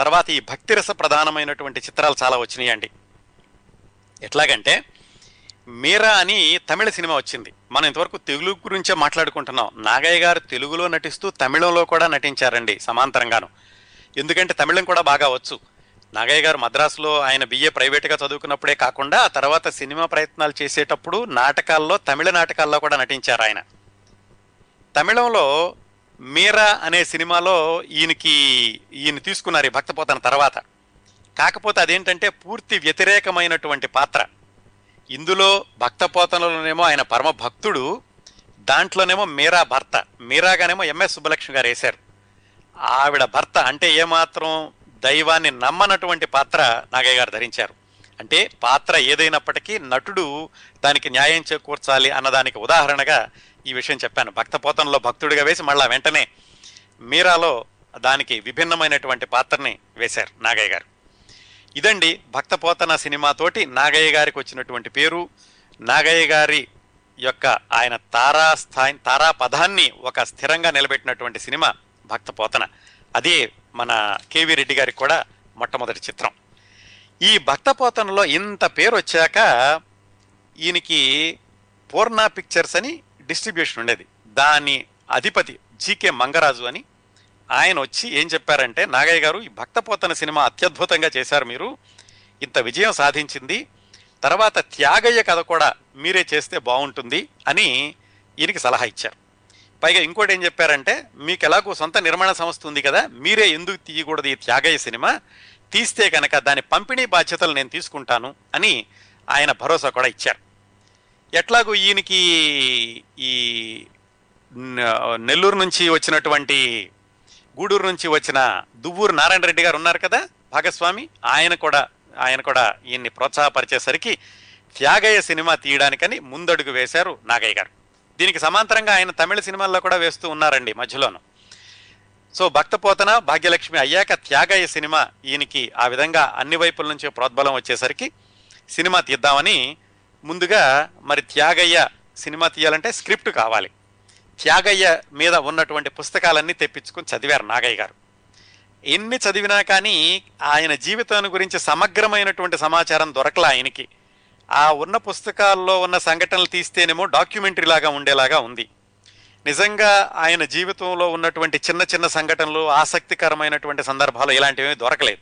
తర్వాత ఈ భక్తిరస ప్రధానమైనటువంటి చిత్రాలు చాలా వచ్చినాయండి. ఎట్లాగంటే మీరా అని తమిళ సినిమా వచ్చింది. మనం ఇంతవరకు తెలుగు గురించే మాట్లాడుకుంటున్నాం. నాగయ్య గారు తెలుగులో నటిస్తూ తమిళంలో కూడా నటించారండి సమాంతరంగాను. ఎందుకంటే తమిళం కూడా బాగా వచ్చు. నాగయ్య గారు మద్రాసులో ఆయన బిఏ ప్రైవేట్గా చదువుకున్నప్పుడే కాకుండా ఆ తర్వాత సినిమా ప్రయత్నాలు చేసేటప్పుడు నాటకాల్లో, తమిళ నాటకాల్లో కూడా నటించారు ఆయన. తమిళంలో మీరా అనే సినిమాలో ఈయన తీసుకున్నారు ఈ భక్తపోతన తర్వాత. కాకపోతే అదేంటంటే పూర్తి వ్యతిరేకమైనటువంటి పాత్ర. ఇందులో భక్తపోతనలోనేమో ఆయన పరమ భక్తుడు, దాంట్లోనేమో మీరా భర్త, మీరాగానేమో ఎంఎస్ సుబ్బలక్ష్మి గారు వేశారు. ఆవిడ భర్త అంటే ఏమాత్రం దైవాన్ని నమ్మనటువంటి పాత్ర నాగయ్య గారు ధరించారు. అంటే పాత్ర ఏదైనప్పటికీ నటుడు దానికి న్యాయం చేకూర్చాలి అన్నదానికి ఉదాహరణగా ఈ విషయం చెప్పాను. భక్తపోతనలో భక్తుడిగా వేసి మళ్ళా వెంటనే మీరాలో దానికి విభిన్నమైనటువంటి పాత్రని వేశారు నాగయ్య గారు. ఇదండి భక్తపోతన సినిమాతోటి నాగయ్య గారికి వచ్చినటువంటి పేరు. నాగయ్య గారి యొక్క ఆయన తారా పదాన్ని ఒక స్థిరంగా నిలబెట్టినటువంటి సినిమా భక్తపోతన. అదే మన కేవీ రెడ్డి గారికి కూడా మొట్టమొదటి చిత్రం. ఈ భక్తపోతనలో ఇంత పేరు వచ్చాక ఈయనకి పూర్ణ పిక్చర్స్ అని డిస్ట్రిబ్యూషన్ ఉండేది. దాని అధిపతి జీకే మంగరాజు అని ఆయన వచ్చి ఏం చెప్పారంటే, నాగయ్య గారు ఈ భక్తపోతన సినిమా అత్యద్భుతంగా చేశారు మీరు, ఇంత విజయం సాధించింది, తర్వాత త్యాగయ్య కథ కూడా మీరే చేస్తే బాగుంటుంది అని ఈయనకి సలహా ఇచ్చారు. పైగా ఇంకోటి ఏం చెప్పారంటే, మీకు ఎలాగో సొంత నిర్మాణ సంస్థ ఉంది కదా, మీరే ఎందుకు తీయకూడదు ఈ త్యాగయ్య సినిమా, తీస్తే కనుక దాని పంపిణీ బాధ్యతలు నేను తీసుకుంటాను అని ఆయన భరోసా కూడా ఇచ్చారు. ఎట్లాగూ ఈయనకి ఈ నెల్లూరు నుంచి వచ్చినటువంటి, గూడూరు నుంచి వచ్చిన దువ్వూరు నారాయణ రెడ్డి గారు ఉన్నారు కదా భాగస్వామి, ఆయన కూడా ఈయన్ని ప్రోత్సాహపరిచేసరికి త్యాగయ్య సినిమా తీయడానికని ముందడుగు వేశారు నాగయ్య గారు. దీనికి సమాంతరంగా ఆయన తమిళ సినిమాల్లో కూడా వేస్తూ ఉన్నారండి మధ్యలోను. సో భక్తపోతన, భాగ్యలక్ష్మి అయ్యాక త్యాగయ్య సినిమా ఈయనకి ఆ విధంగా అన్ని వైపుల నుంచి ప్రోద్బలం వచ్చేసరికి సినిమా తీద్దామని ముందుగా, మరి త్యాగయ్య సినిమా తీయాలంటే స్క్రిప్ట్ కావాలి. త్యాగయ్య మీద ఉన్నటువంటి పుస్తకాలన్నీ తెప్పించుకుని చదివారు నాగయ్య గారు. ఎన్ని చదివినా కానీ ఆయన జీవితాన్ని గురించి సమగ్రమైనటువంటి సమాచారం దొరకలా ఆయనకి. ఆ ఉన్న పుస్తకాల్లో ఉన్న సంఘటనలు తీస్తేనేమో డాక్యుమెంటరీ లాగా ఉండేలాగా ఉంది. నిజంగా ఆయన జీవితంలో ఉన్నటువంటి చిన్న చిన్న సంఘటనలు, ఆసక్తికరమైనటువంటి సందర్భాలు ఇలాంటివి దొరకలేదు.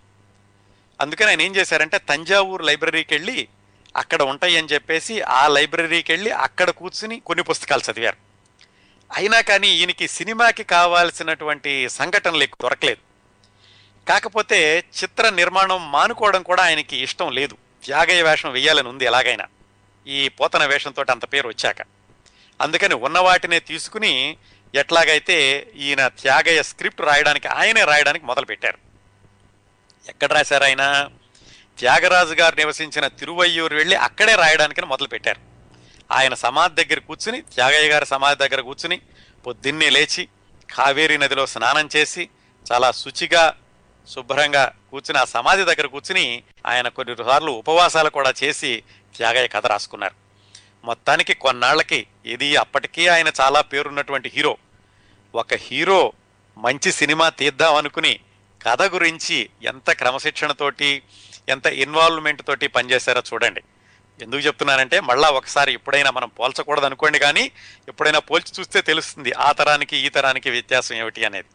అందుకని ఆయన ఏం చేశారంటే తంజావూరు లైబ్రరీకి వెళ్ళి అక్కడ ఉంటాయని చెప్పేసి ఆ లైబ్రరీకి వెళ్ళి అక్కడ కూర్చుని కొన్ని పుస్తకాలు చదివారు. అయినా కానీ ఈయనకి సినిమాకి కావాల్సినటువంటి సంఘటనలు ఎక్కువ దొరకలేదు. కాకపోతే చిత్ర నిర్మాణం మానుకోవడం కూడా ఆయనకి ఇష్టం లేదు. త్యాగయ్య వేషం వేయాలని ఉంది ఎలాగైనా, ఈ పోతన వేషంతో అంత పేరు వచ్చాక. అందుకని ఉన్నవాటినే తీసుకుని ఎట్లాగైతే ఈయన త్యాగయ్య స్క్రిప్ట్ రాయడానికి ఆయనే రాయడానికి మొదలుపెట్టారు. ఎక్కడ రాశారు ఆయన? త్యాగరాజు గారు నివసించిన తిరువయ్యూరు వెళ్ళి అక్కడే రాయడానికని మొదలుపెట్టారు. ఆయన సమాధి దగ్గర కూర్చుని, త్యాగయ్య గారి సమాధి దగ్గర కూర్చుని పొద్దున్నే లేచి కావేరీ నదిలో స్నానం చేసి చాలా శుచిగా శుభ్రంగా కూర్చుని ఆ సమాధి దగ్గర కూర్చుని ఆయన కొన్నిసార్లు ఉపవాసాలు కూడా చేసి త్యాగయ్య కథ రాసుకున్నారు. మొత్తానికి కొన్నాళ్ళకి ఇది, అప్పటికీ ఆయన చాలా పేరున్నటువంటి హీరో, ఒక హీరో మంచి సినిమా తీద్దాం అనుకుని కథ గురించి ఎంత క్రమశిక్షణతోటి, ఎంత ఇన్వాల్వ్మెంట్ తోటి పనిచేశారో చూడండి. ఎందుకు చెప్తున్నానంటే మళ్ళీ ఒకసారి ఎప్పుడైనా మనం పోల్చకూడదు అనుకోండి, కానీ ఎప్పుడైనా పోల్చి చూస్తే తెలుస్తుంది ఆ తరానికి ఈ తరానికి వ్యత్యాసం ఏమిటి అనేది.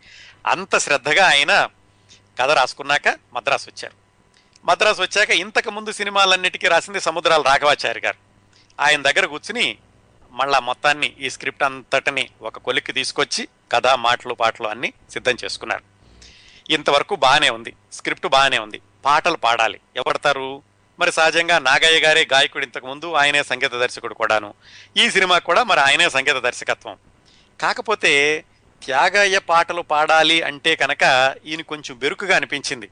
అంత శ్రద్ధగా ఆయన కథ రాసుకున్నాక మద్రాసు వచ్చారు. మద్రాసు వచ్చాక ఇంతకుముందు సినిమాలన్నిటికీ రాసింది సముద్రాల రాఘవాచారి గారు. ఆయన దగ్గర కూర్చుని మళ్ళా మొత్తాన్ని ఈ స్క్రిప్ట్ అంతటిని ఒక కొలిక్కి తీసుకొచ్చి కథ, మాటలు, పాటలు అన్నీ సిద్ధం చేసుకున్నారు. ఇంతవరకు బాగానే ఉంది, స్క్రిప్ట్ బాగానే ఉంది. పాటలు పాడాలి, ఎవడతారు? మరి సహజంగా నాగయ్య గారే గాయకుడు, ఇంతకుముందు ఆయనే సంగీత దర్శకుడు కూడాను, ఈ సినిమా కూడా మరి ఆయనే సంగీత దర్శకత్వం. కాకపోతే త్యాగయ్య పాటలు పాడాలి అంటే కనుక ఈయన కొంచెం బెరుకుగా అనిపించింది.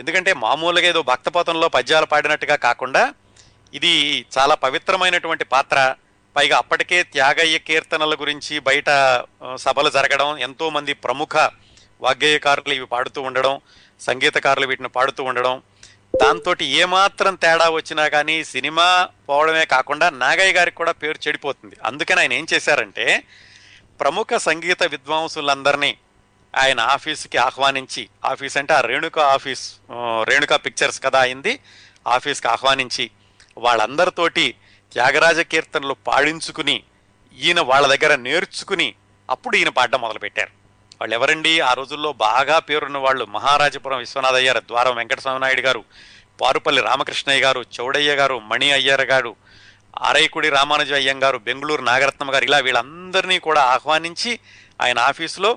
ఎందుకంటే మామూలుగా ఏదో భక్తపోతంలో పద్యాలు పాడినట్టుగా కాకుండా ఇది చాలా పవిత్రమైనటువంటి పాత్ర. పైగా అప్పటికే త్యాగయ్య కీర్తనల గురించి బయట సభలు జరగడం, ఎంతోమంది ప్రముఖ వాగ్గేయకారులు ఇవి పాడుతూ ఉండడం, సంగీతకారులు వీటిని పాడుతూ ఉండడం, దాంతో ఏమాత్రం తేడా వచ్చినా కానీ సినిమా పోవడమే కాకుండా నాగయ్య గారికి కూడా పేరు చెడిపోతుంది. అందుకని ఆయన ఏం చేశారంటే ప్రముఖ సంగీత విద్వాంసులందరినీ ఆయన ఆఫీస్కి ఆహ్వానించి, ఆఫీస్ అంటే ఆ రేణుకా పిక్చర్స్ కదా అయింది, ఆఫీస్కి ఆహ్వానించి వాళ్ళందరితోటి త్యాగరాజ కీర్తనలు పాడించుకుని ఈయన వాళ్ళ దగ్గర నేర్చుకుని అప్పుడు ఈయన పాడడం మొదలుపెట్టారు. వాళ్ళు ఎవరండి? ఆ రోజుల్లో బాగా పేరున్న వాళ్ళు మహారాజపురం విశ్వనాథ్ అయ్యారు, ద్వారం వెంకటస్వామి నాయుడు గారు, పారుపల్లి రామకృష్ణయ్య గారు, చౌడయ్య గారు, మణి అయ్యారు గారు, ఆరైకుడి రామానుజ అయ్యంగారు, బెంగళూరు నాగరత్నం గారు, ఇలా వీళ్ళందరినీ కూడా ఆహ్వానించి ఆయన ఆఫీసులో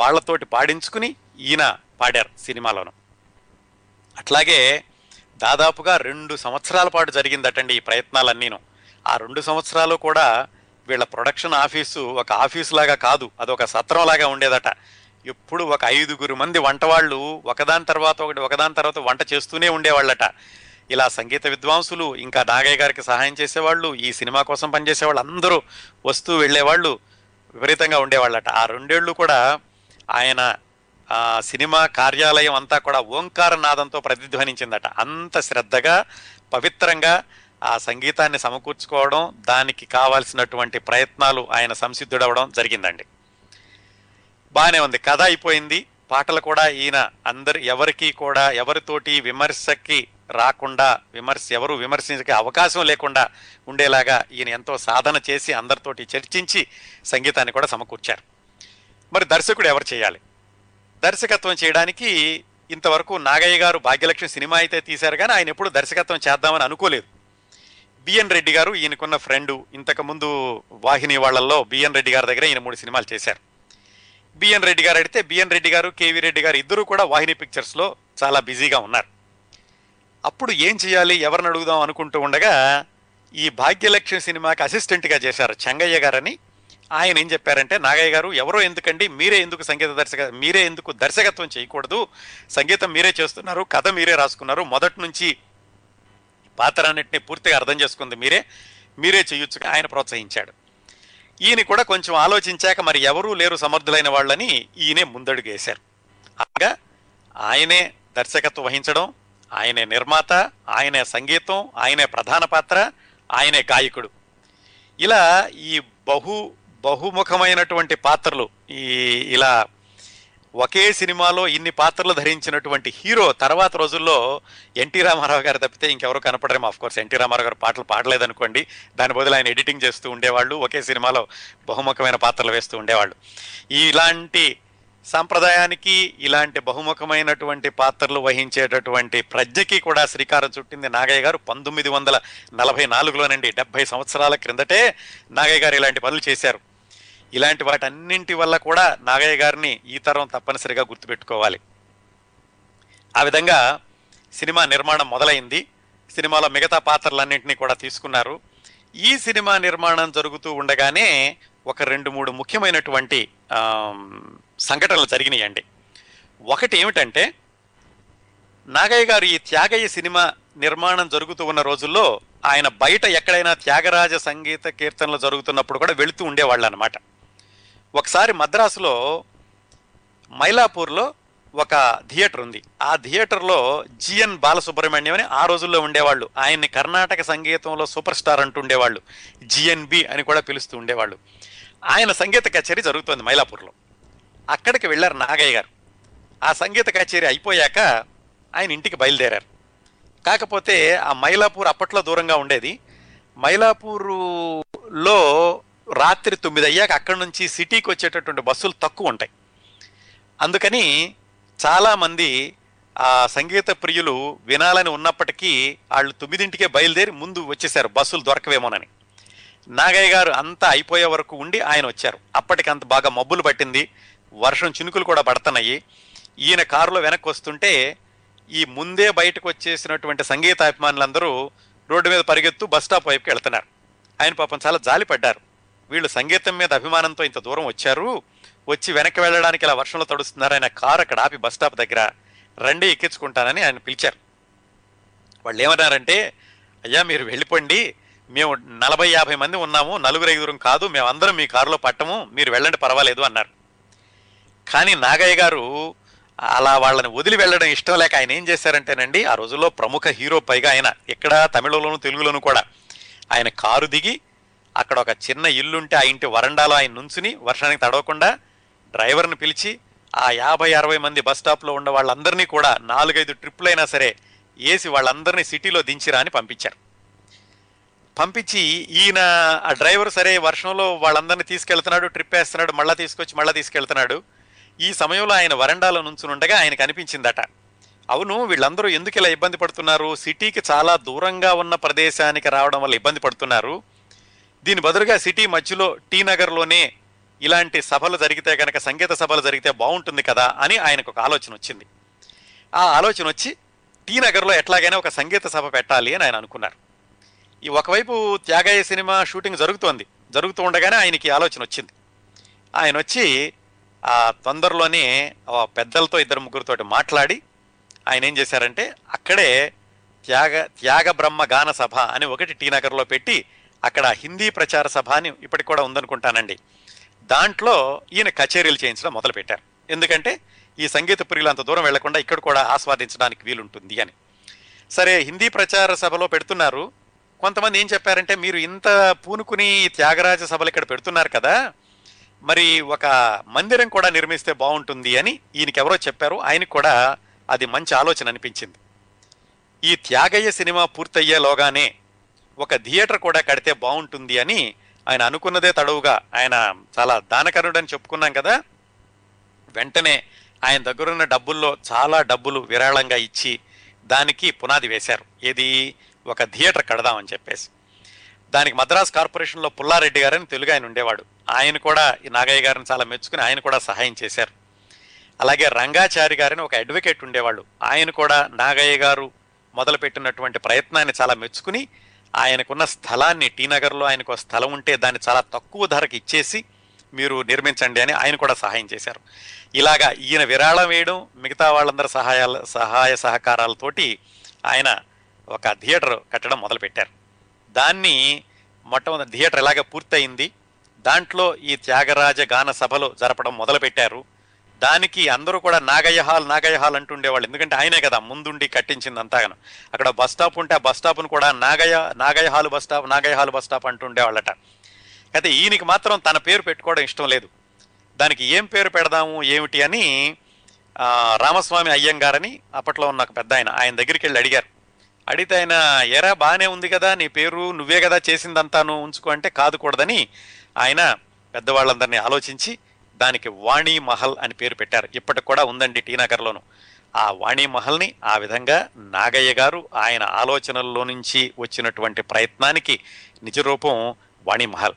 వాళ్లతోటి పాడించుకుని ఈయన పాడారు సినిమాలోను. అట్లాగే దాదాపుగా 2 సంవత్సరాల పాటు జరిగిందటండి ఈ ప్రయత్నాలన్నీను. ఆ 2 సంవత్సరాలు కూడా వీళ్ళ ప్రొడక్షన్ ఆఫీసు ఒక ఆఫీసు లాగా కాదు, అదొక సత్రంలాగా ఉండేదట. ఎప్పుడు ఒక 5 మంది వంటవాళ్ళు ఒకదాని తర్వాత వంట చేస్తూనే ఉండేవాళ్ళట. ఇలా సంగీత విద్వాంసులు, ఇంకా నాగయ్య గారికి సహాయం చేసేవాళ్ళు, ఈ సినిమా కోసం పనిచేసేవాళ్ళు అందరూ వస్తూ వెళ్ళేవాళ్ళు, విపరీతంగా ఉండేవాళ్ళట. ఆ 2 ఏళ్ళు కూడా ఆయన సినిమా కార్యాలయం అంతా కూడా ఓంకార నాదంతో ప్రతిధ్వనించిందట. అంత శ్రద్ధగా పవిత్రంగా ఆ సంగీతాన్ని సమకూర్చుకోవడం, దానికి కావాల్సినటువంటి ప్రయత్నాలు ఆయన సంసిద్ధుడవడం జరిగిందండి. బాగానే ఉంది, కథ అయిపోయింది, పాటలు కూడా ఈయన ఎవరికి కూడా ఎవరితోటి విమర్శకి రాకుండా, ఎవరు విమర్శించే అవకాశం లేకుండా ఉండేలాగా ఈయన ఎంతో సాధన చేసి అందరితోటి చర్చించి సంగీతాన్ని కూడా సమకూర్చారు. మరి దర్శకుడు ఎవరు చేయాలి? దర్శకత్వం చేయడానికి ఇంతవరకు నాగయ్య గారు భాగ్యలక్ష్మి సినిమా అయితే తీశారు, కానీ ఆయన ఎప్పుడు దర్శకత్వం చేద్దామని అనుకోలేదు. బిఎన్ రెడ్డి గారు ఈయనకున్న ఫ్రెండు, ఇంతకుముందు వాహిని వాళ్ళల్లో బిఎన్ రెడ్డి గారి దగ్గర ఈయన 3 సినిమాలు చేశారు. బిఎన్ రెడ్డి గారు అడిగితే బిఎన్ రెడ్డి గారు, కేవీ రెడ్డి గారు ఇద్దరు కూడా వాహిని పిక్చర్స్లో చాలా బిజీగా ఉన్నారు. అప్పుడు ఏం చేయాలి, ఎవరిని అడుగుదాం అనుకుంటూ ఉండగా ఈ భాగ్యలక్ష్మి సినిమాకి అసిస్టెంట్గా చేశారు చెంగయ్య గారని. ఆయన ఏం చెప్పారంటే, నాగయ్య గారు ఎవరో ఎందుకండి, మీరే ఎందుకు దర్శకత్వం చేయకూడదు? సంగీతం మీరే చేస్తున్నారు, కథ మీరే రాసుకున్నారు, మొదటి నుంచి పాత్రన్నింటినీ పూర్తిగా అర్థం చేసుకుంది మీరే చేయొచ్చు. ఆయన ప్రోత్సహించాడు. ఈయన కూడా కొంచెం ఆలోచించాక మరి ఎవరూ లేరు సమర్థులైన వాళ్ళని ఈయనే ముందడుగు వేశారు. అలాగా ఆయనే దర్శకత్వం వహించడం, ఆయనే నిర్మాత, ఆయనే సంగీతం, ఆయనే ప్రధాన పాత్ర, ఆయనే గాయకుడు. ఇలా ఈ బహుముఖమైనటువంటి పాత్రలు, ఇలా ఒకే సినిమాలో ఇన్ని పాత్రలు ధరించినటువంటి హీరో తర్వాత రోజుల్లో ఎన్టీ రామారావు గారు తప్పితే ఇంకెవరో కనపడరేమో. ఆఫ్ కోర్స్ ఎన్టీ రామారావు గారు పాటలు పాడలేదనుకోండి, దాని బదులు ఆయన ఎడిటింగ్ చేస్తూ ఉండేవాళ్ళు, ఒకే సినిమాలో బహుముఖమైన పాత్రలు వేస్తూ ఉండేవాళ్ళు. ఇలాంటి సాంప్రదాయానికి, ఇలాంటి బహుముఖమైనటువంటి పాత్రలు వహించేటటువంటి ప్రజ్ఞకి కూడా శ్రీకారం చుట్టింది నాగయ్య గారు 1944లోనండి. 70 సంవత్సరాల క్రిందటే నాగయ్య గారు ఇలాంటి పనులు చేశారు. ఇలాంటి వాటన్నింటి వల్ల కూడా నాగయ్య గారిని ఈ తరం తప్పనిసరిగా గుర్తుపెట్టుకోవాలి. ఆ విధంగా సినిమా నిర్మాణం మొదలైంది. సినిమాలో మిగతా పాత్రలన్నింటినీ కూడా తీసుకున్నారు. ఈ సినిమా నిర్మాణం జరుగుతూ ఉండగానే ఒక 2-3 ముఖ్యమైనటువంటి సంఘటనలు జరిగినాయండి. ఒకటి ఏమిటంటే, నాగయ్య గారు ఈ త్యాగయ్య సినిమా నిర్మాణం జరుగుతూ ఉన్న రోజుల్లో ఆయన బయట ఎక్కడైనా త్యాగరాజ సంగీత కీర్తనలు జరుగుతున్నప్పుడు కూడా వెళుతూ ఉండేవాళ్ళు అనమాట. ఒకసారి మద్రాసులో మైలాపూర్లో ఒక థియేటర్ ఉంది. ఆ థియేటర్లో జిఎన్ బాలసుబ్రహ్మణ్యం అని ఆ రోజుల్లో ఉండేవాళ్ళు. ఆయన్ని కర్ణాటక సంగీతంలో సూపర్ స్టార్ అంటూ ఉండేవాళ్ళు, జిఎన్బి అని కూడా పిలుస్తూ ఉండేవాళ్ళు. ఆయన సంగీత కచేరీ జరుగుతోంది మైలాపూర్లో. అక్కడికి వెళ్ళారు నాగయ్య గారు. ఆ సంగీత కచేరీ అయిపోయాక ఆయన ఇంటికి బయలుదేరారు. కాకపోతే ఆ మైలాపూర్ అప్పట్లో దూరంగా ఉండేది. మైలాపూరులో రాత్రి 9 అయ్యాక అక్కడి నుంచి సిటీకి వచ్చేటటువంటి బస్సులు తక్కువ ఉంటాయి. అందుకని చాలామంది ఆ సంగీత ప్రియులు వినాలని ఉన్నప్పటికీ వాళ్ళు 9ంటికే బయలుదేరి ముందు వచ్చేసారు, బస్సులు దొరకవేమోనని. నాగయ్య గారు అంతా అయిపోయే వరకు ఉండి ఆయన వచ్చారు. అప్పటికంత బాగా మబ్బులు పట్టింది, వర్షం చినుకులు కూడా పడుతున్నాయి. ఈయన కారులో వెనక్కి వస్తుంటే ఈ ముందే బయటకు వచ్చేసినటువంటి సంగీత అభిమానులందరూ రోడ్డు మీద పరిగెత్తు బస్టాప్ వైపుకి వెళ్తున్నారు. ఆయన పాపం చాలా జాలిపడ్డారు, వీళ్ళు సంగీతం మీద అభిమానంతో ఇంత దూరం వచ్చారు, వచ్చి వెనక్కి వెళ్ళడానికి ఇలా వర్షంలో తడుస్తున్నారని కారు అక్కడ ఆపి బస్టాప్ దగ్గర రండి ఎక్కించుకుంటానని ఆయన పిలిచారు. వాళ్ళు ఏమన్నారంటే, అయ్యా మీరు వెళ్ళిపోండి, మేము 40-50 మంది ఉన్నాము, 4-5 కాదు, మేమందరం మీ కారులో పట్టము, మీరు వెళ్ళండి పర్వాలేదు అన్నారు. కానీ నాగయ్య గారు అలా వాళ్ళని వదిలి వెళ్ళడం ఇష్టం లేక ఆయన ఏం చేశారంటేనండి, ఆ రోజుల్లో ప్రముఖ హీరో, పైగా ఆయన ఎక్కడ తమిళలోను తెలుగులోను కూడా, ఆయన కారు దిగి అక్కడ ఒక చిన్న ఇల్లుంటే ఆ ఇంటి వరండాలో ఆయన నుంచుని వర్షానికి తడవకుండా డ్రైవర్ని పిలిచి ఆ 50-60 మంది బస్ స్టాప్లో ఉన్న వాళ్ళందరినీ కూడా 4-5 ట్రిప్పులైనా సరే వేసి వాళ్ళందరినీ సిటీలో దించిరా అని పంపించారు. పంపించి ఈయన ఆ డ్రైవర్ సరే వర్షంలో వాళ్ళందరినీ తీసుకెళ్తున్నాడు, ట్రిప్ వేస్తున్నాడు, మళ్ళీ తీసుకొచ్చి మళ్ళీ తీసుకెళ్తున్నాడు. ఈ సమయంలో ఆయన వరండాలో నుంచునుండగా ఆయనకు అనిపించిందట, అవును వీళ్ళందరూ ఎందుకు ఇలా ఇబ్బంది పడుతున్నారు, సిటీకి చాలా దూరంగా ఉన్న ప్రదేశానికి రావడం వల్ల ఇబ్బంది పడుతున్నారు, దీని బదులుగా సిటీ మధ్యలో టీ నగర్లోనే ఇలాంటి సభలు జరిగితే కనుక, సంగీత సభలు జరిగితే బాగుంటుంది కదా అని ఆయనకు ఒక ఆలోచన వచ్చింది. ఆ ఆలోచన వచ్చి టీ నగర్లో ఎట్లాగైనా ఒక సంగీత సభ పెట్టాలి అని ఆయన అనుకున్నారు. ఈ ఒకవైపు త్యాగయ్య సినిమా షూటింగ్ జరుగుతూ ఉండగానే ఆయనకి ఆలోచన వచ్చింది. ఆయన వచ్చి ఆ తొందరలోనే పెద్దలతో 2-3 మాట్లాడి ఆయన ఏం చేశారంటే, అక్కడే త్యాగ బ్రహ్మ గాన సభ అని ఒకటి టీ నగర్లో పెట్టి అక్కడ హిందీ ప్రచార సభ అని ఇప్పటికి కూడా ఉందనుకుంటానండి, దాంట్లో ఈయన కచేరీలు చేయించడం మొదలుపెట్టారు. ఎందుకంటే ఈ సంగీత ప్రియులు అంత దూరం వెళ్లకుండా ఇక్కడ కూడా ఆస్వాదించడానికి వీలుంటుంది అని. సరే, హిందీ ప్రచార సభలో పెడుతున్నారు. కొంతమంది ఏం చెప్పారంటే, మీరు ఇంత పూనుకుని త్యాగరాజ సభలు ఇక్కడ పెడుతున్నారు కదా, మరి ఒక మందిరం కూడా నిర్మిస్తే బాగుంటుంది అని ఈయనకెవరో చెప్పారు. ఆయనకు కూడా అది మంచి ఆలోచన అనిపించింది. ఈ త్యాగయ్య సినిమా పూర్తయ్యేలోగానే ఒక థియేటర్ కూడా కడితే బాగుంటుంది అని ఆయన అనుకున్నదే తడవుగా, ఆయన చాలా దానకరుడు అని చెప్పుకున్నాం కదా, వెంటనే ఆయన దగ్గరున్న డబ్బుల్లో చాలా డబ్బులు విరాళంగా ఇచ్చి దానికి పునాది వేశారు. ఏది, ఒక థియేటర్ కడదామని చెప్పేసి. దానికి మద్రాస్ కార్పొరేషన్లో పుల్లారెడ్డి గారని తెలుగు ఆయన ఉండేవాడు, ఆయన కూడా ఈ నాగయ్య గారిని చాలా మెచ్చుకుని ఆయన కూడా సహాయం చేశారు. అలాగే రంగాచారి గారని ఒక అడ్వకేట్ ఉండేవాళ్ళు, ఆయన కూడా నాగయ్య గారు మొదలుపెట్టినటువంటి ప్రయత్నాన్ని చాలా మెచ్చుకుని ఆయనకున్న స్థలాన్ని, టీ నగర్లో ఆయనకు స్థలం ఉంటే దాన్ని చాలా తక్కువ ధరకు ఇచ్చేసి మీరు నిర్మించండి అని ఆయన కూడా సహాయం చేశారు. ఇలాగా ఈయన విరాళం వేయడం, మిగతా వాళ్ళందరి సహాయ సహకారాలతోటి ఆయన ఒక థియేటర్ కట్టడం మొదలుపెట్టారు. దాన్ని మొట్టమొదటి థియేటర్ ఇలాగ పూర్తయింది. దాంట్లో ఈ త్యాగరాజ గాన సభలు జరపడం మొదలుపెట్టారు. దానికి అందరూ కూడా నాగయ్య హాల్ అంటుండేవాళ్ళు, ఎందుకంటే ఆయనే కదా ముందుండి కట్టించింది అంతాగాను. అక్కడ బస్ స్టాప్ ఉంటే ఆ బస్ స్టాప్ను కూడా నాగయ్య హాల్ బస్ స్టాప్ అంటుండేవాళ్ళట. అయితే ఈయనకి మాత్రం తన పేరు పెట్టుకోవడం ఇష్టం లేదు. దానికి ఏం పేరు పెడదాము ఏమిటి అని రామస్వామి అయ్యంగారని అప్పట్లో ఉన్న ఒక పెద్ద ఆయన దగ్గరికి వెళ్ళి అడిగారు. అడిగితే ఆయన, ఎరా బాగానే ఉంది కదా నీ పేరు, నువ్వే కదా చేసిందంతాను, ఉంచుకో అంటే కాదుకూడదని ఆయన పెద్దవాళ్ళందరినీ ఆలోచించి దానికి వాణి మహల్ అని పేరు పెట్టారు. ఇప్పటికి కూడా ఉందండి టీ నగర్లోను. ఆ వాణి మహల్ని ఆ విధంగా నాగయ్య గారు ఆయన ఆలోచనల్లో నుంచి వచ్చినటువంటి ప్రయత్నానికి నిజరూపం వాణి మహల్.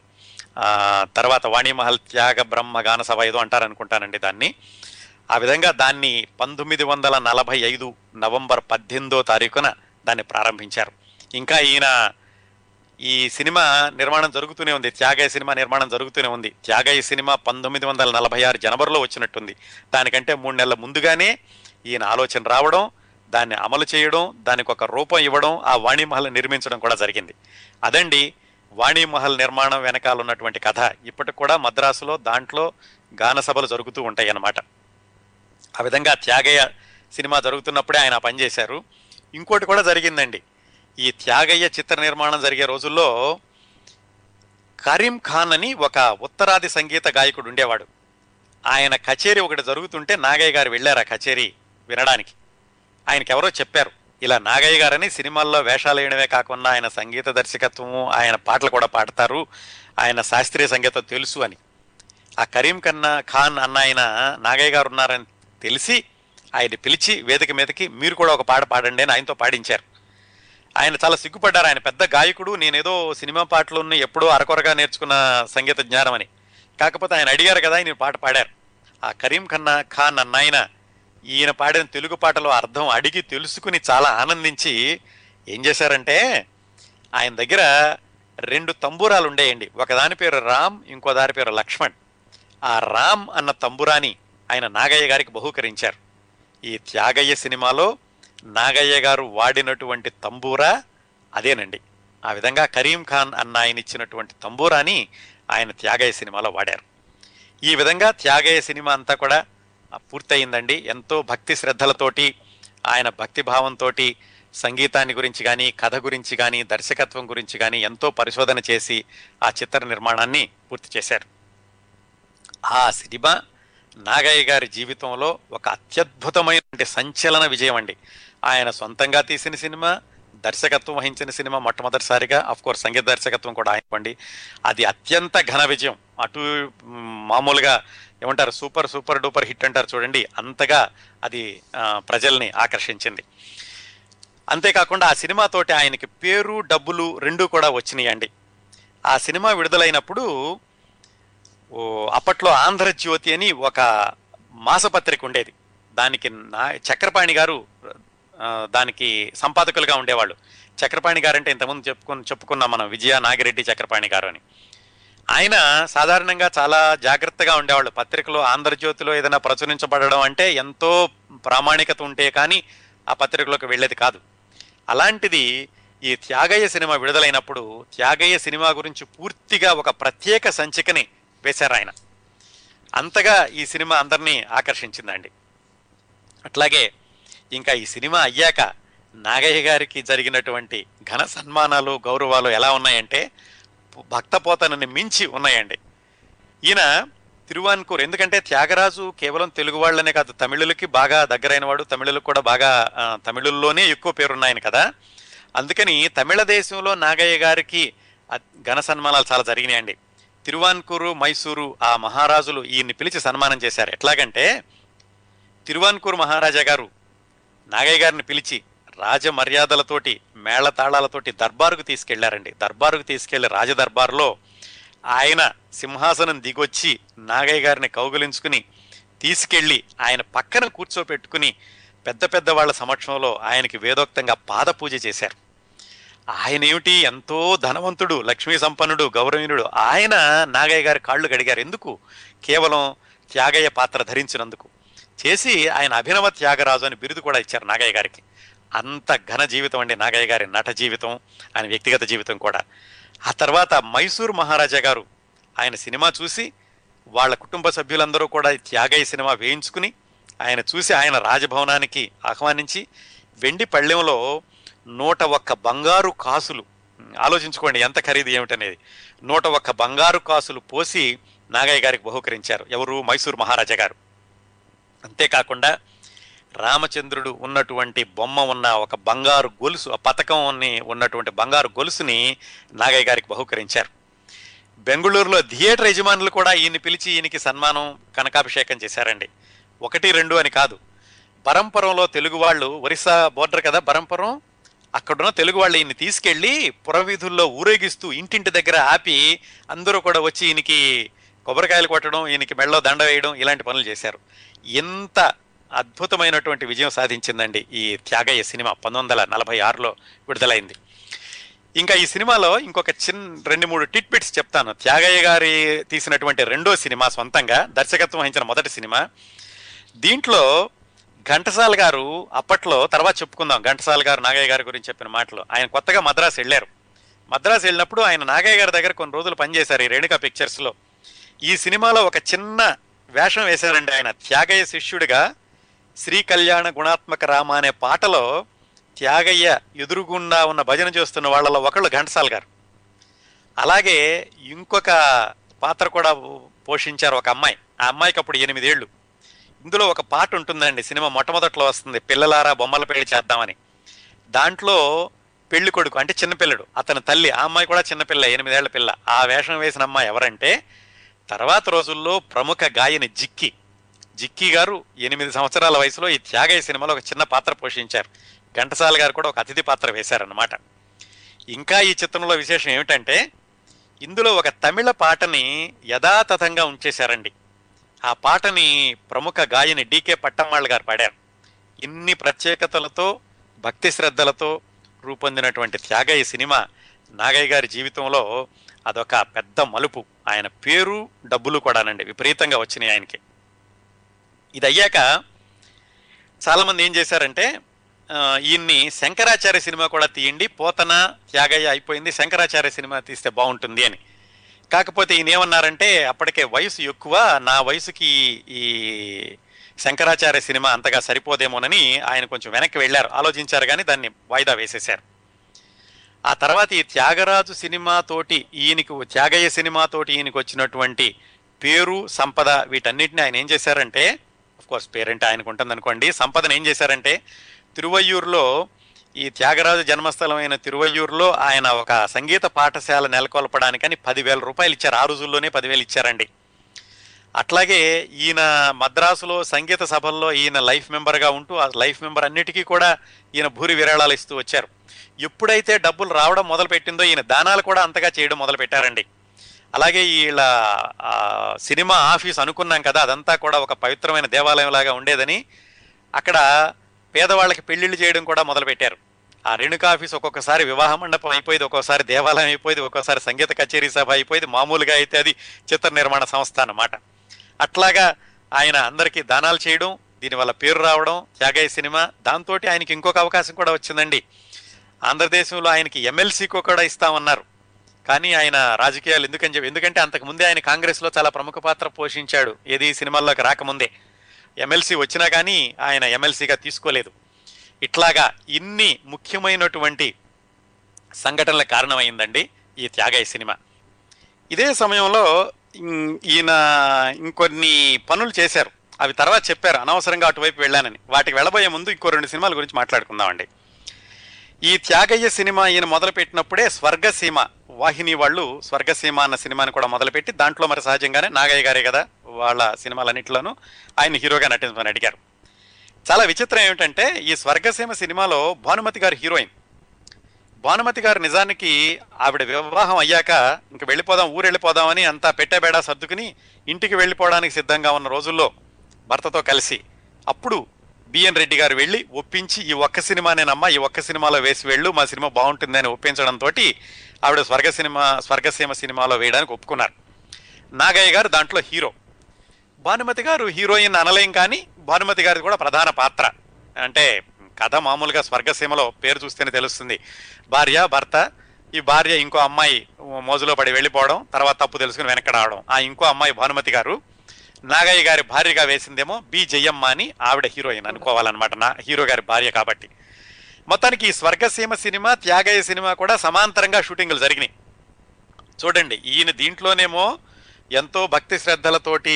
తర్వాత వాణి మహల్ త్యాగ బ్రహ్మ గాన సభ ఏదో అంటారనుకుంటానండి దాన్ని. ఆ విధంగా దాన్ని 1945 నవంబర్ 18వ తారీఖున దాన్ని ప్రారంభించారు. ఇంకా ఈయన ఈ సినిమా నిర్మాణం జరుగుతూనే ఉంది, త్యాగయ్య సినిమా నిర్మాణం జరుగుతూనే ఉంది. త్యాగయ్య సినిమా 1946 జనవరిలో వచ్చినట్టుంది. దానికంటే 3 నెలల ముందుగానే ఈయన ఆలోచన రావడం, దాన్ని అమలు చేయడం, దానికి ఒక రూపం ఇవ్వడం, ఆ వాణిమహల్ నిర్మించడం కూడా జరిగింది. అదండి వాణిమహల్ నిర్మాణం వెనకాల ఉన్నటువంటి కథ. ఇప్పటికి కూడా మద్రాసులో దాంట్లో గాన సభలు జరుగుతూ ఉంటాయి అన్నమాట. ఆ విధంగా త్యాగయ్య సినిమా జరుగుతున్నప్పుడే ఆయన పనిచేశారు. ఇంకోటి కూడా జరిగిందండి. ఈ త్యాగయ్య చిత్ర నిర్మాణం జరిగే రోజుల్లో కరీం ఖాన్ అని ఒక ఉత్తరాది సంగీత గాయకుడు ఉండేవాడు. ఆయన కచేరీ ఒకటి జరుగుతుంటే నాగయ్య గారు వెళ్ళారు ఆ కచేరీ వినడానికి. ఆయనకెవరో చెప్పారు, ఇలా నాగయ్య గారని సినిమాల్లో వేషాలు వేయడమే కాకుండా ఆయన సంగీత దర్శకత్వము, ఆయన పాటలు కూడా పాడతారు, ఆయన శాస్త్రీయ సంగీతం తెలుసు అని. ఆ కరీం ఖాన్ అన్న ఆయన నాగయ్య గారు ఉన్నారని తెలిసి ఆయన పిలిచి వేదిక మీదకి మీరు కూడా ఒక పాట పాడండి అని ఆయనతో పాడించారు. ఆయన చాలా సిగ్గుపడ్డారు, ఆయన పెద్ద గాయకుడు, నేనేదో సినిమా పాటలు ఎప్పుడో అరకొరగా నేర్చుకున్న సంగీత జ్ఞానం అని. కాకపోతే ఆయన అడిగారు కదా, ఆయన పాట పాడారు. ఆ కరీం ఖాన్ అన్నాయన ఈయన పాడిన తెలుగు పాటలో అర్థం అడిగి తెలుసుకుని చాలా ఆనందించి ఏం చేశారంటే, ఆయన దగ్గర 2 తంబూరాలు ఉండేయండి, ఒకదాని పేరు రామ్, ఇంకో దాని పేరు లక్ష్మణ్. ఆ రామ్ అన్న తంబురాని ఆయన నాగయ్య గారికి బహూకరించారు. ఈ త్యాగయ్య సినిమాలో నాగయ్య గారు వాడినటువంటి తంబూరా అదేనండి. ఆ విధంగా కరీం ఖాన్ అన్న ఆయన ఇచ్చినటువంటి తంబూరాని ఆయన త్యాగయ్య సినిమాలో వాడారు. ఈ విధంగా త్యాగయ్య సినిమా అంతా కూడా పూర్తయిందండి. ఎంతో భక్తి శ్రద్ధలతోటి, ఆయన భక్తిభావంతో సంగీతాన్ని గురించి కానీ, కథ గురించి కానీ, దర్శకత్వం గురించి కానీ ఎంతో పరిశోధన చేసి ఆ చిత్ర నిర్మాణాన్ని పూర్తి చేశారు. ఆ సినిమా నాగయ్య గారి జీవితంలో ఒక అత్యద్భుతమైన సంచలన విజయం అండి. ఆయన సొంతంగా తీసిన సినిమా, దర్శకత్వం వహించిన సినిమా మొట్టమొదటిసారిగా, అఫ్కోర్స్ సంగీత దర్శకత్వం కూడా ఆయనండి. అది అత్యంత ఘన విజయం. అటు మామూలుగా ఏమంటారు, సూపర్ సూపర్ డూపర్ హిట్ అంటారు చూడండి, అంతగా అది ప్రజల్ని ఆకర్షించింది. అంతేకాకుండా ఆ సినిమాతోటి ఆయనకి పేరు, డబ్బులు రెండూ కూడా వచ్చినాయండి. ఆ సినిమా విడుదలైనప్పుడు అప్పట్లో ఆంధ్రజ్యోతి అని ఒక మాసపత్రిక ఉండేది. దానికి చక్రపాణి గారు దానికి సంపాదకులుగా ఉండేవాళ్ళు. చక్రపాణి గారు అంటే ఇంతకుముందు చెప్పుకున్నాం మనం, విజయ నాగిరెడ్డి చక్రపాణి గారు అని. ఆయన సాధారణంగా చాలా జాగ్రత్తగా ఉండేవాళ్ళు. పత్రికలో, ఆంధ్రజ్యోతిలో ఏదైనా ప్రచురించబడడం అంటే ఎంతో ప్రామాణికత ఉంటే కానీ ఆ పత్రికలోకి వెళ్ళేది కాదు. అలాంటిది ఈ త్యాగయ్య సినిమా విడుదలైనప్పుడు త్యాగయ్య సినిమా గురించి పూర్తిగా ఒక ప్రత్యేక సంచికని వేశారు ఆయన. అంతగా ఈ సినిమా అందరినీ ఆకర్షించిందండి. అట్లాగే ఇంకా ఈ సినిమా అయ్యాక నాగయ్య గారికి జరిగినటువంటి ఘన సన్మానాలు, గౌరవాలు ఎలా ఉన్నాయంటే భక్తపోతనని మించి ఉన్నాయండి. ఈయన తిరువాన్కూర్, ఎందుకంటే త్యాగరాజు కేవలం తెలుగు వాళ్ళనే కాదు, తమిళులకి బాగా దగ్గరైన వాడు, తమిళులకు కూడా బాగా తమిళుల్లోనే ఎక్కువ పేరున్నాయని కదా. అందుకని తమిళ దేశంలో నాగయ్య గారికి ఘన సన్మానాలు చాలా జరిగినాయండి. తిరువాన్కూరు, మైసూరు ఆ మహారాజులు ఈయన్ని పిలిచి సన్మానం చేశారు. ఎట్లాగంటే తిరువాన్కూరు మహారాజా గారు నాగయ్య గారిని పిలిచి రాజమర్యాదలతోటి, మేళతాళాలతోటి దర్బారుకు తీసుకెళ్లారండి. దర్బారుకు తీసుకెళ్లి రాజదర్బార్లో ఆయన సింహాసనం దిగొచ్చి నాగయ్య గారిని కౌగులించుకుని తీసుకెళ్లి ఆయన పక్కన కూర్చోపెట్టుకుని పెద్ద పెద్ద వాళ్ళ సమక్షంలో ఆయనకి వేదోక్తంగా పాదపూజ చేశారు. ఆయన ఏమిటి, ఎంతో ధనవంతుడు, లక్ష్మీ సంపన్నుడు, గౌరవనీయుడు, ఆయన నాగయ్య గారి కాళ్ళు కడిగారు. ఎందుకు? కేవలం త్యాగయ్య పాత్ర ధరించినందుకు చేసి ఆయన అభినవ త్యాగరాజు అని బిరుదు కూడా ఇచ్చారు నాగయ్య గారికి. అంత ఘన జీవితం అండి నాగయ్య గారి నట జీవితం, ఆయన వ్యక్తిగత జీవితం కూడా. ఆ తర్వాత మైసూరు మహారాజా గారు ఆయన సినిమా చూసి వాళ్ళ కుటుంబ సభ్యులందరూ కూడా త్యాగయ్య సినిమా వేయించుకుని ఆయన చూసి ఆయన రాజభవనానికి ఆహ్వానించి వెండి పళ్ళెంలో 101 బంగారు కాసులు, ఆలోచించుకోండి ఎంత ఖరీదు ఏమిటనేది, 101 బంగారు కాసులు పోసి నాగయ్య గారికి బహుకరించారు. ఎవరు? మైసూరు మహారాజా గారు. అంతేకాకుండా రామచంద్రుడు ఉన్నటువంటి బొమ్మ ఉన్న ఒక బంగారు గొలుసు, ఆ పతకాన్ని ఉన్నటువంటి బంగారు గొలుసుని నాగయ్య గారికి బహుకరించారు. బెంగళూరులో థియేటర్ యజమానులు కూడా ఈయన్ని పిలిచి ఈయనకి సన్మానం, కనకాభిషేకం చేశారండి. 1, 2 అని కాదు, బరంపురంలో తెలుగు వాళ్ళు, ఒరిస్సా బోర్డర్ కదా బరంపురం, అక్కడున్న తెలుగు వాళ్ళు ఈయన్ని తీసుకెళ్ళి పురవీధుల్లో ఊరేగిస్తూ ఇంటింటి దగ్గర ఆపి అందరూ కూడా వచ్చి ఈయనకి కొబ్బరికాయలు కొట్టడం, ఈయనకి మెళ్ళలో దండ వేయడం, ఇలాంటి పనులు చేశారు. ఎంత అద్భుతమైనటువంటి విజయం సాధించిందండి ఈ త్యాగయ్య సినిమా. 1946లో విడుదలైంది. ఇంకా ఈ సినిమాలో ఇంకొక 2-3 టిట్ బిట్స్ చెప్తాను. త్యాగయ్య గారి తీసినటువంటి రెండో సినిమా, సొంతంగా దర్శకత్వం వహించిన మొదటి సినిమా. దీంట్లో ఘంటసాల గారు అప్పట్లో, తర్వాత చెప్పుకుందాం ఘంటసాల గారు నాగయ్య గారి గురించి చెప్పిన మాటలు. ఆయన కొత్తగా మద్రాసు వెళ్ళారు. మద్రాసు వెళ్ళినప్పుడు ఆయన నాగయ్య గారి దగ్గర కొన్ని రోజులు పనిచేశారు ఈ రేణుకా పిక్చర్స్లో. ఈ సినిమాలో ఒక చిన్న వేషం వేశారండి ఆయన. త్యాగయ్య శిష్యుడిగా శ్రీ కళ్యాణ గుణాత్మక రామ అనే పాటలో త్యాగయ్య ఎదురుగుండా ఉన్న భజన చేస్తున్న వాళ్ళలో ఒకళ్ళు ఘంటసాల గారు. అలాగే ఇంకొక పాత్ర కూడా పోషించారు ఒక అమ్మాయి. ఆ అమ్మాయికి అప్పుడు 8 ఏళ్ళు. ఇందులో ఒక పాట ఉంటుందండి, సినిమా మొట్టమొదట్లో వస్తుంది, పిల్లలారా బొమ్మల పెళ్లి చేద్దామని. దాంట్లో పెళ్లి కొడుకు అంటే చిన్నపిల్లడు, అతని తల్లి, ఆ అమ్మాయి కూడా చిన్నపిల్ల, 8 ఏళ్ల పిల్ల. ఆ వేషం వేసిన అమ్మాయి ఎవరంటే తర్వాత రోజుల్లో ప్రముఖ గాయని జిక్కి. జిక్కి గారు 8 సంవత్సరాల వయసులో ఈ త్యాగయ్య సినిమాలో ఒక చిన్న పాత్ర పోషించారు. ఘంటసాల గారు కూడా ఒక అతిథి పాత్ర వేశారన్నమాట. ఇంకా ఈ చిత్రంలో విశేషం ఏమిటంటే ఇందులో ఒక తమిళ పాటని యథాతథంగా ఉంచేశారండి. ఆ పాటని ప్రముఖ గాయని డీకే పట్టమ్మాళ్ గారు పాడారు. ఇన్ని ప్రత్యేకతలతో, భక్తి శ్రద్ధలతో రూపొందినటువంటి త్యాగయ్య సినిమా నాగయ్య గారి జీవితంలో అదొక పెద్ద మలుపు. ఆయన పేరు, డబ్బులు కూడానండి విపరీతంగా వచ్చినాయి ఆయనకి. ఇది అయ్యాక చాలామంది ఏం చేశారంటే, ఈయన్ని శంకరాచార్య సినిమా కూడా తీయండి, పోతన త్యాగయ్య అయిపోయింది, శంకరాచార్య సినిమా తీస్తే బాగుంటుంది అని. కాకపోతే ఈయన ఏమన్నారంటే, అప్పటికే వయసు ఎక్కువ, నా వయసుకి ఈ శంకరాచార్య సినిమా అంతగా సరిపోదేమోనని ఆయన కొంచెం వెనక్కి వెళ్ళారు, ఆలోచించారు, కానీ దాన్ని వాయిదా వేసేశారు. ఆ తర్వాత ఈ త్యాగరాజు సినిమాతోటి ఈయనకు, త్యాగయ్య సినిమాతోటి ఈయనకు వచ్చినటువంటి పేరు, సంపద, వీటన్నిటిని ఆయన ఏం చేశారంటే, అఫ్కోర్స్ పేరెంట్ ఆయనకు ఉంటుంది అనుకోండి, సంపదను ఏం చేశారంటే తిరువయ్యూరులో, ఈ త్యాగరాజు జన్మస్థలమైన తిరువయ్యూరులో ఆయన ఒక సంగీత పాఠశాల నెలకొల్పడానికని 10,000 రూపాయలు ఇచ్చారు. ఆ రోజుల్లోనే 10,000 ఇచ్చారండి. అట్లాగే ఈయన మద్రాసులో సంగీత సభల్లో ఈయన లైఫ్ మెంబర్గా ఉంటూ ఆ లైఫ్ మెంబర్ అన్నిటికీ కూడా ఈయన భూరి విరాళాలు ఇస్తూ వచ్చారు. ఎప్పుడైతే డబ్బులు రావడం మొదలుపెట్టిందో ఈయన దానాలు కూడా అంతగా చేయడం మొదలుపెట్టారండి. అలాగే వీళ్ళ సినిమా ఆఫీస్ అనుకున్నాం కదా, అదంతా కూడా ఒక పవిత్రమైన దేవాలయం లాగా ఉండేదని అక్కడ పేదవాళ్ళకి పెళ్లిళ్ళు చేయడం కూడా మొదలుపెట్టారు. ఆ రేణుకా ఆఫీస్ ఒక్కొక్కసారి వివాహ మండపం అయిపోయింది, ఒక్కోసారి దేవాలయం అయిపోయింది, ఒక్కోసారి సంగీత కచేరీ సభ అయిపోయింది, మామూలుగా అయితే అది చిత్ర నిర్మాణ సంస్థ అన్నమాట. అట్లాగా ఆయన అందరికీ దానాలు చేయడం, దీనివల్ల పేరు రావడం, త్యాగయ్య సినిమా, దాంతో ఆయనకి ఇంకొక అవకాశం కూడా వచ్చిందండి. ఆంధ్రదేశంలో ఆయనకి ఎమ్మెల్సీకో కూడా ఇస్తామన్నారు, కానీ ఆయన రాజకీయాలు ఎందుకంటే అంతకుముందే ఆయన కాంగ్రెస్లో చాలా ప్రముఖ పాత్ర పోషించాడు, ఏది సినిమాల్లోకి రాకముందే. ఎమ్మెల్సీ వచ్చినా కానీ ఆయన ఎమ్మెల్సీగా తీసుకోలేదు. ఇట్లాగా ఇన్ని ముఖ్యమైనటువంటి సంఘటనల కారణమైందండి ఈ త్యాగయ్య సినిమా. ఇదే సమయంలో ఈయన ఇంకొన్ని పనులు చేశారు, అవి తర్వాత చెప్పారు, అనవసరంగా అటువైపు వెళ్ళానని. వాటికి వెళ్ళబోయే ముందు ఇంకో 2 సినిమాల గురించి మాట్లాడుకుందామండి. ఈ త్యాగయ్య సినిమా ఈయన మొదలుపెట్టినప్పుడే స్వర్గసీమ వాహిని వాళ్ళు స్వర్గసీమ అన్న సినిమాని కూడా మొదలుపెట్టి దాంట్లో మరి సహజంగానే నాగయ్య గారే కదా వాళ్ళ సినిమాలన్నింటిలోనూ ఆయన హీరోగా నటించమని అడిగారు. చాలా విచిత్రం ఏమిటంటే, ఈ స్వర్గసీమ సినిమాలో భానుమతి గారు హీరోయిన్. భానుమతి గారు నిజానికి ఆవిడ వివాహం అయ్యాక ఇంక వెళ్ళిపోదాం, ఊరు వెళ్ళిపోదామని అంతా పెట్టేబేడా సర్దుకుని ఇంటికి వెళ్ళిపోవడానికి సిద్ధంగా ఉన్న రోజుల్లో భర్తతో కలిసి అప్పుడు బిఎన్ రెడ్డి గారు వెళ్ళి ఒప్పించి, ఈ ఒక్క సినిమానేనమ్మా, ఈ ఒక్క సినిమాలో వేసి వెళ్ళు, మా సినిమా బాగుంటుందని ఒప్పించడంతో ఆవిడ స్వర్గసీమ సినిమాలో వేయడానికి ఒప్పుకున్నారు. నాగయ్య గారు దాంట్లో హీరో, భానుమతి గారు హీరోయిన్ అనలేం, కానీ భానుమతి గారిది కూడా ప్రధాన పాత్ర. అంటే కథ మామూలుగా స్వర్గసీమలో పేరు చూస్తేనే తెలుస్తుంది, భార్య భర్త, ఈ భార్య ఇంకో అమ్మాయి మోజులో పడి వెళ్ళిపోవడం, తర్వాత తప్పు తెలుసుకుని వెనక రావడం. ఆ ఇంకో అమ్మాయి భానుమతి గారు నాగయ్య గారి భార్యగా వేసిందేమో బి జయమ్మ అని, ఆవిడ హీరోయిన్ అనుకోవాలన్నమాట, నా హీరో గారి భార్య కాబట్టి. మొత్తానికి ఈ స్వర్గసీమ సినిమా, త్యాగయ్య సినిమా కూడా సమాంతరంగా షూటింగ్లు జరిగినాయి. చూడండి, ఈయన దీంట్లోనేమో ఎంతో భక్తి శ్రద్ధలతోటి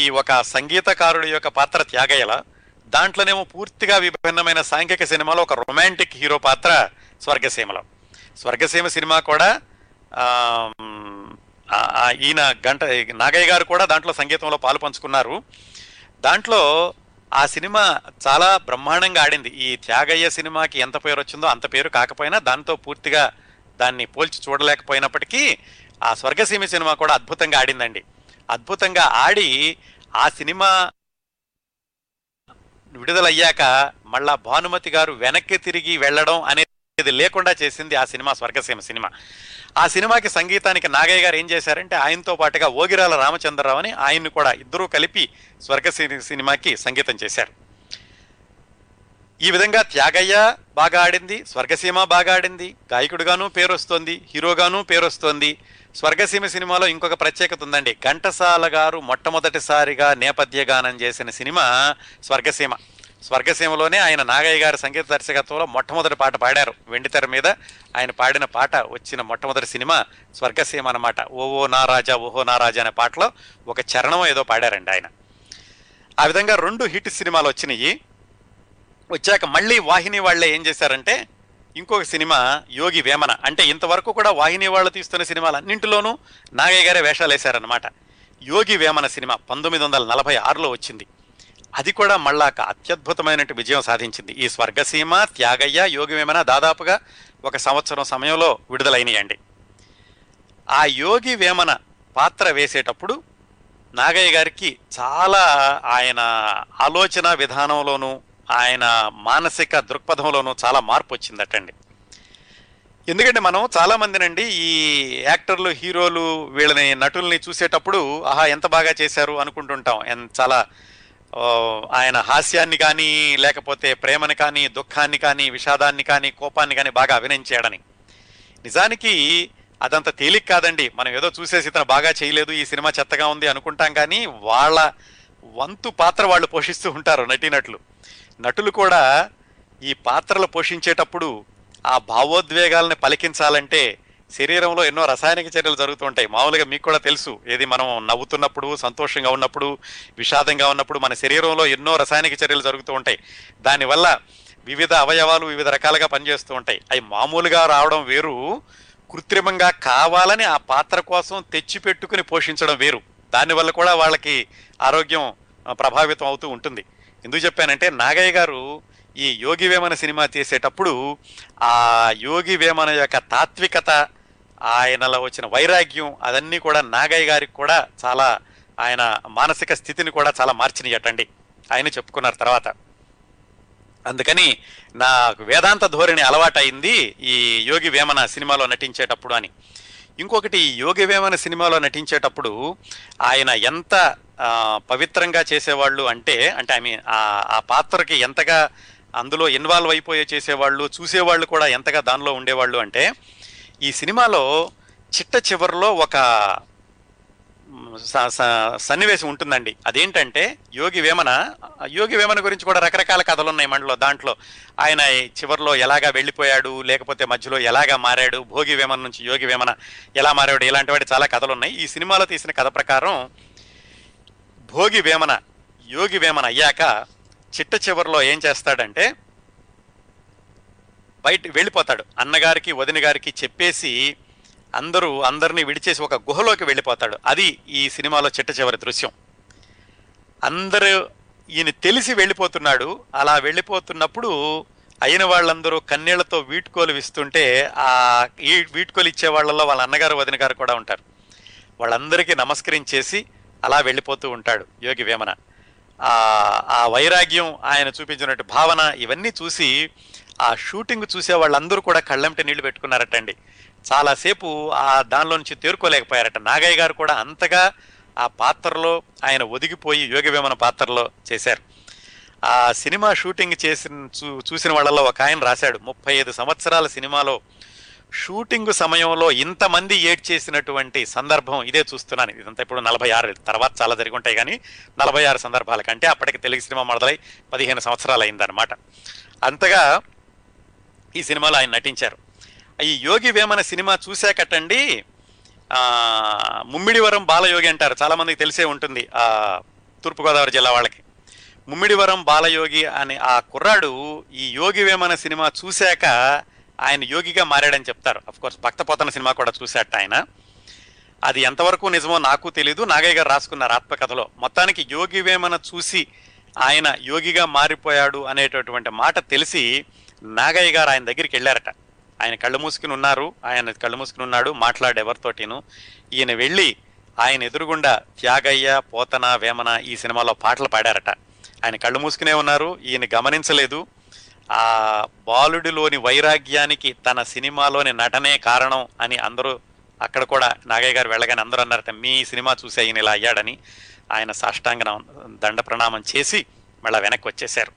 ఈ ఒక సంగీతకారుడి యొక్క పాత్ర త్యాగయ్యల, దాంట్లోనేమో పూర్తిగా విభిన్నమైన సాంఘిక సినిమాలో ఒక రొమాంటిక్ హీరో పాత్ర స్వర్గసీమలో. స్వర్గసీమ సినిమా కూడా ఈయన నాగయ్య గారు కూడా దాంట్లో సంగీతంలో పాలు పంచుకున్నారు. దాంట్లో ఆ సినిమా చాలా బ్రహ్మాండంగా ఆడింది. ఈ త్యాగయ్య సినిమాకి ఎంత పేరు వచ్చిందో అంత పేరు కాకపోయినా, దాంతో పూర్తిగా దాన్ని పోల్చి చూడలేకపోయినప్పటికీ ఆ స్వర్గసీమ సినిమా కూడా అద్భుతంగా ఆడిందండి. అద్భుతంగా ఆడి ఆ సినిమా విడుదలయ్యాక మళ్ళా భానుమతి గారు వెనక్కి తిరిగి వెళ్ళడం అనేది లేకుండా చేసింది ఆ సినిమా, స్వర్గసీమ సినిమా. ఆ సినిమాకి సంగీతానికి నాగయ్య గారు ఏం చేశారంటే, ఆయనతో పాటుగా ఓగిరాల రామచంద్రరావు అని ఆయన్ని కూడా ఇద్దరూ కలిపి స్వర్గసీమ సినిమాకి సంగీతం చేశారు. ఈ విధంగా త్యాగయ్య బాగా ఆడింది, స్వర్గసీమ బాగా ఆడింది, గాయకుడిగానూ పేరు వస్తుంది, హీరోగానూ పేరు వస్తుంది. స్వర్గసీమ సినిమాలో ఇంకొక ప్రత్యేకత ఉందండి. ఘంటసాల గారు మొట్టమొదటిసారిగా నేపథ్య గానం చేసిన సినిమా స్వర్గసీమ. స్వర్గసీమలోనే ఆయన నాగయ్య గారి సంగీత దర్శకత్వంలో మొట్టమొదటి పాట పాడారు. వెండితెర మీద ఆయన పాడిన పాట వచ్చిన మొట్టమొదటి సినిమా స్వర్గసీమ అన్నమాట. ఓహో నా రాజా, ఓహో నా రాజా అనే పాటలో ఒక చరణం ఏదో పాడారండి ఆయన. ఆ విధంగా 2 హిట్ సినిమాలు వచ్చినాయి. వచ్చాక మళ్ళీ వాహిని వాళ్ళే ఏం చేశారంటే ఇంకొక సినిమా యోగి వేమన. అంటే ఇంతవరకు కూడా వాహిని వాళ్ళు తీస్తున్న సినిమాలన్నింటిలోనూ నాగయ్య గారే వేషాలు వేశారనమాట. యోగి వేమన సినిమా 1946లో వచ్చింది. అది కూడా మళ్ళా అత్యద్భుతమైన విజయం సాధించింది. ఈ స్వర్గసీమ, త్యాగయ్య, యోగి వేమన దాదాపుగా 1 సంవత్సరం సమయంలో విడుదలైనయండి. ఆ యోగి వేమన పాత్ర వేసేటప్పుడు నాగయ్య గారికి చాలా ఆయన ఆలోచన విధానంలోనూ ఆయన మానసిక దృక్పథంలోనూ చాలా మార్పు వచ్చిందటండి. ఎందుకంటే మనం చాలామందినండి ఈ యాక్టర్లు, హీరోలు, వీళ్ళని నటుల్ని చూసేటప్పుడు ఆహా ఎంత బాగా చేశారు అనుకుంటుంటాం, చాలా ఆయన హాస్యాన్ని కానీ లేకపోతే ప్రేమని కానీ దుఃఖాన్ని కానీ విషాదాన్ని కానీ కోపాన్ని కానీ బాగా అభినయించాడని. నిజానికి అదంత తేలిక కాదండి. మనం ఏదో చూసేసి ఇతను బాగా చేయలేదు, ఈ సినిమా చెత్తగా ఉంది అనుకుంటాం, కానీ వాళ్ళ వంతు పాత్ర వాళ్ళు పోషిస్తూ ఉంటారు నటీనటులు. నటులు కూడా ఈ పాత్రలు పోషించేటప్పుడు ఆ భావోద్వేగాలని పలికించాలంటే శరీరంలో ఎన్నో రసాయనిక చర్యలు జరుగుతూ ఉంటాయి. మామూలుగా మీకు కూడా తెలుసు, ఏది మనం నవ్వుతున్నప్పుడు, సంతోషంగా ఉన్నప్పుడు, విషాదంగా ఉన్నప్పుడు మన శరీరంలో ఎన్నో రసాయనిక చర్యలు జరుగుతూ ఉంటాయి. దానివల్ల వివిధ అవయవాలు వివిధ రకాలుగా పనిచేస్తూ ఉంటాయి. అవి మామూలుగా రావడం వేరు, కృత్రిమంగా కావాలని ఆ పాత్ర కోసం తెచ్చిపెట్టుకుని పోషించడం వేరు. దానివల్ల కూడా వాళ్ళకి ఆరోగ్యం ప్రభావితం అవుతూ ఉంటుంది. ఎందుకు చెప్పానంటే, నాగయ్య గారు ఈ యోగి వేమన సినిమా చేసేటప్పుడు ఆ యోగి వేమన యొక్క తాత్వికత, ఆయనలో వచ్చిన వైరాగ్యం, అదన్నీ కూడా నాగయ్య గారికి కూడా చాలా, ఆయన మానసిక స్థితిని కూడా చాలా మార్చినయటండి ఆయన చెప్పుకున్నారు తర్వాత. అందుకని నాకు వేదాంత ధోరణి అలవాటైంది ఈ యోగి వేమన సినిమాలో నటించేటప్పుడు అని. ఇంకొకటి, యోగి వేమన సినిమాలో నటించేటప్పుడు ఆయన ఎంత పవిత్రంగా చేసేవాళ్ళు అంటే, ఐ మీన్ ఆ పాత్రకి ఎంతగా అందులో ఇన్వాల్వ్ అయిపోయే చేసేవాళ్ళు, చూసేవాళ్ళు కూడా ఎంతగా దానిలో ఉండేవాళ్ళు అంటే, ఈ సినిమాలో చిట్ట చివరిలో ఒక సన్నివేశం ఉంటుందండి. అదేంటంటే, యోగి వేమన గురించి కూడా రకరకాల కథలు ఉన్నాయి మనలో. దాంట్లో ఆయన చివరిలో ఎలాగా వెళ్ళిపోయాడు, లేకపోతే మధ్యలో ఎలాగా మారాడు, భోగి వేమన నుంచి యోగి వేమన ఎలా మారాడు, ఇలాంటి వాటి చాలా కథలు ఉన్నాయి. ఈ సినిమాలో తీసిన కథ ప్రకారం భోగి వేమన యోగి వేమన అయ్యాక చిట్ట చివరిలో ఏం చేస్తాడంటే, బయట వెళ్ళిపోతాడు. అన్నగారికి వదిన గారికి చెప్పేసి అందరినీ విడిచేసి ఒక గుహలోకి వెళ్ళిపోతాడు. అది ఈ సినిమాలో చిట్ట చివరి దృశ్యం. అందరూ ఈయన తెలిసి వెళ్ళిపోతున్నాడు. అలా వెళ్ళిపోతున్నప్పుడు అయిన వాళ్ళందరూ కన్నీళ్లతో వీడ్కోలు ఇస్తుంటే, ఆ ఈ వీడ్కోలు ఇచ్చే వాళ్ళలో వాళ్ళ అన్నగారు వదిన గారు కూడా ఉంటారు. వాళ్ళందరికీ నమస్కరించేసి అలా వెళ్ళిపోతూ ఉంటాడు యోగి వేమన. ఆ వైరాగ్యం, ఆయన చూపించినట్టు భావన, ఇవన్నీ చూసి ఆ షూటింగ్ చూసే వాళ్ళందరూ కూడా కళ్ళంటే నీళ్లు పెట్టుకున్నారటండి. చాలాసేపు ఆ దానిలో నుంచి తేరుకోలేకపోయారట. నాగయ్య గారు కూడా అంతగా ఆ పాత్రలో ఆయన ఒదిగిపోయి యోగి వేమన పాత్రలో చేశారు. ఆ సినిమా షూటింగ్ చూసిన వాళ్ళలో ఒక ఆయన రాశాడు, 35 సంవత్సరాల సినిమాలో షూటింగ్ సమయంలో ఇంతమంది ఏడ్చేసినటువంటి సందర్భం ఇదే చూస్తున్నాను. ఇదంతా ఇప్పుడు 46 తర్వాత చాలా జరిగి ఉంటాయి, కానీ 46 సందర్భాల కంటే అప్పటికి తెలుగు సినిమా మొదలై 15 సంవత్సరాలు అయిందనమాట. అంతగా ఈ సినిమాలో ఆయన నటించారు. ఈ యోగి వేమన సినిమా చూశాకటండి, ముమ్మిడివరం బాలయోగి అంటారు, చాలామందికి తెలిసే ఉంటుంది తూర్పుగోదావరి జిల్లా వాళ్ళకి. ముమ్మిడివరం బాలయోగి అనే ఆ కుర్రాడు ఈ యోగి వేమన సినిమా చూశాక ఆయన యోగిగా మారాడని చెప్తారు. అఫ్కోర్స్ భక్తపోతన సినిమా కూడా చూశాట ఆయన. అది ఎంతవరకు నిజమో నాకు తెలీదు, నాగయ్య గారు రాసుకున్నారు ఆత్మకథలో. మొత్తానికి యోగి వేమన చూసి ఆయన యోగిగా మారిపోయాడు అనేటటువంటి మాట తెలిసి నాగయ్య గారు ఆయన దగ్గరికి వెళ్ళారట. ఆయన కళ్ళు మూసుకుని ఉన్నాడు, మాట్లాడెవరితోటిను. ఈయన వెళ్ళి ఆయన ఎదురుగుండా త్యాగయ్య, పోతన, వేమన ఈ సినిమాలో పాటలు పాడారట. ఆయన కళ్ళు మూసుకునే ఉన్నారు, ఈయన గమనించలేదు. ఆ బాలుడిలోని వైరాగ్యానికి తన సినిమాలోని నటనే కారణం అని అందరూ, అక్కడ కూడా నాగయ్య గారు వెళ్ళగానే అందరూ అన్నారట, మీ సినిమా చూసి ఆయన ఇలా అయ్యాడని. ఆయన సాష్టాంగ దండ ప్రణామం చేసి మళ్ళీ వెనక్కి వచ్చేశారు.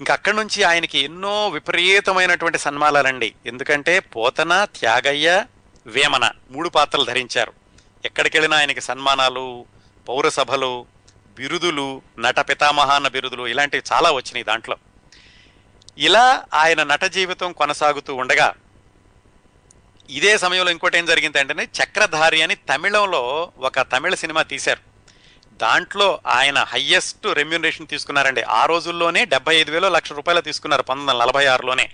ఇంకా అక్కడి నుంచి ఆయనకి ఎన్నో విపరీతమైనటువంటి సన్మానాలండి. ఎందుకంటే పోతన, త్యాగయ్య, వేమన 3 పాత్రలు ధరించారు. ఎక్కడికి వెళ్ళినా ఆయనకి సన్మానాలు, పౌరసభలు, బిరుదులు, నట పితామహాన్న బిరుదులు ఇలాంటివి చాలా వచ్చినాయి దాంట్లో. ఇలా ఆయన నట జీవితం కొనసాగుతూ ఉండగా ఇదే సమయంలో ఇంకోటి ఏం జరిగిందంటే, చక్రధారి అని తమిళంలో ఒక తమిళ సినిమా తీశారు. దాంట్లో ఆయన హయ్యెస్ట్ రెమ్యూనరేషన్ తీసుకున్నారండి. ఆ రోజుల్లోనే 75,000 లక్ష రూపాయలు తీసుకున్నారు 1946లోనే.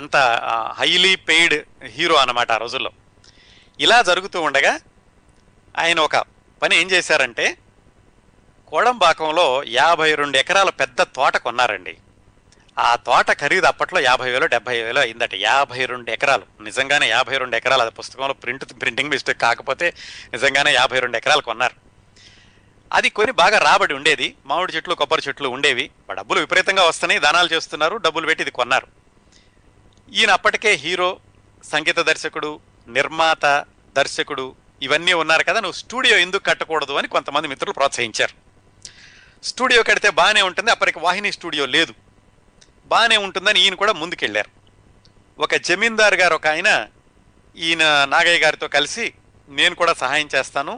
అంత హైలీ పెయిడ్ హీరో అనమాట ఆ రోజుల్లో. ఇలా జరుగుతూ ఉండగా ఆయన ఒక పని ఏం చేశారంటే, కోడంబాకంలో 52 ఎకరాల పెద్ద తోట కొన్నారండి. ఆ తోట ఖరీదు అప్పట్లో 50,000-70,000 అయిందట. 52 ఎకరాలు, నిజంగానే 52 ఎకరాలు. అది పుస్తకంలో ప్రింటింగ్ మిస్టేక్ కాకపోతే నిజంగానే 52 ఎకరాలు కొన్నారు. అది కొని బాగా రాబడి ఉండేది, మామిడి చెట్లు, కొబ్బరి చెట్లు ఉండేవి. డబ్బులు విపరీతంగా వస్తున్నాయి, దానాలు చేస్తున్నారు, డబ్బులు పెట్టి ఇది కొన్నారు. ఈయన అప్పటికే హీరో, సంగీత దర్శకుడు, నిర్మాత, దర్శకుడు ఇవన్నీ ఉన్నారు కదా, నువ్వు స్టూడియో ఎందుకు కట్టకూడదు అని కొంతమంది మిత్రులు ప్రోత్సహించారు. స్టూడియో కడితే బాగానే ఉంటుంది, అప్పటికి వాహిని స్టూడియో లేదు, బాగానే ఉంటుందని ఈయన కూడా ముందుకెళ్ళారు. ఒక జమీందారు గారు ఒక ఆయన, ఈయన నాగయ్య గారితో కలిసి నేను కూడా సహాయం చేస్తాను,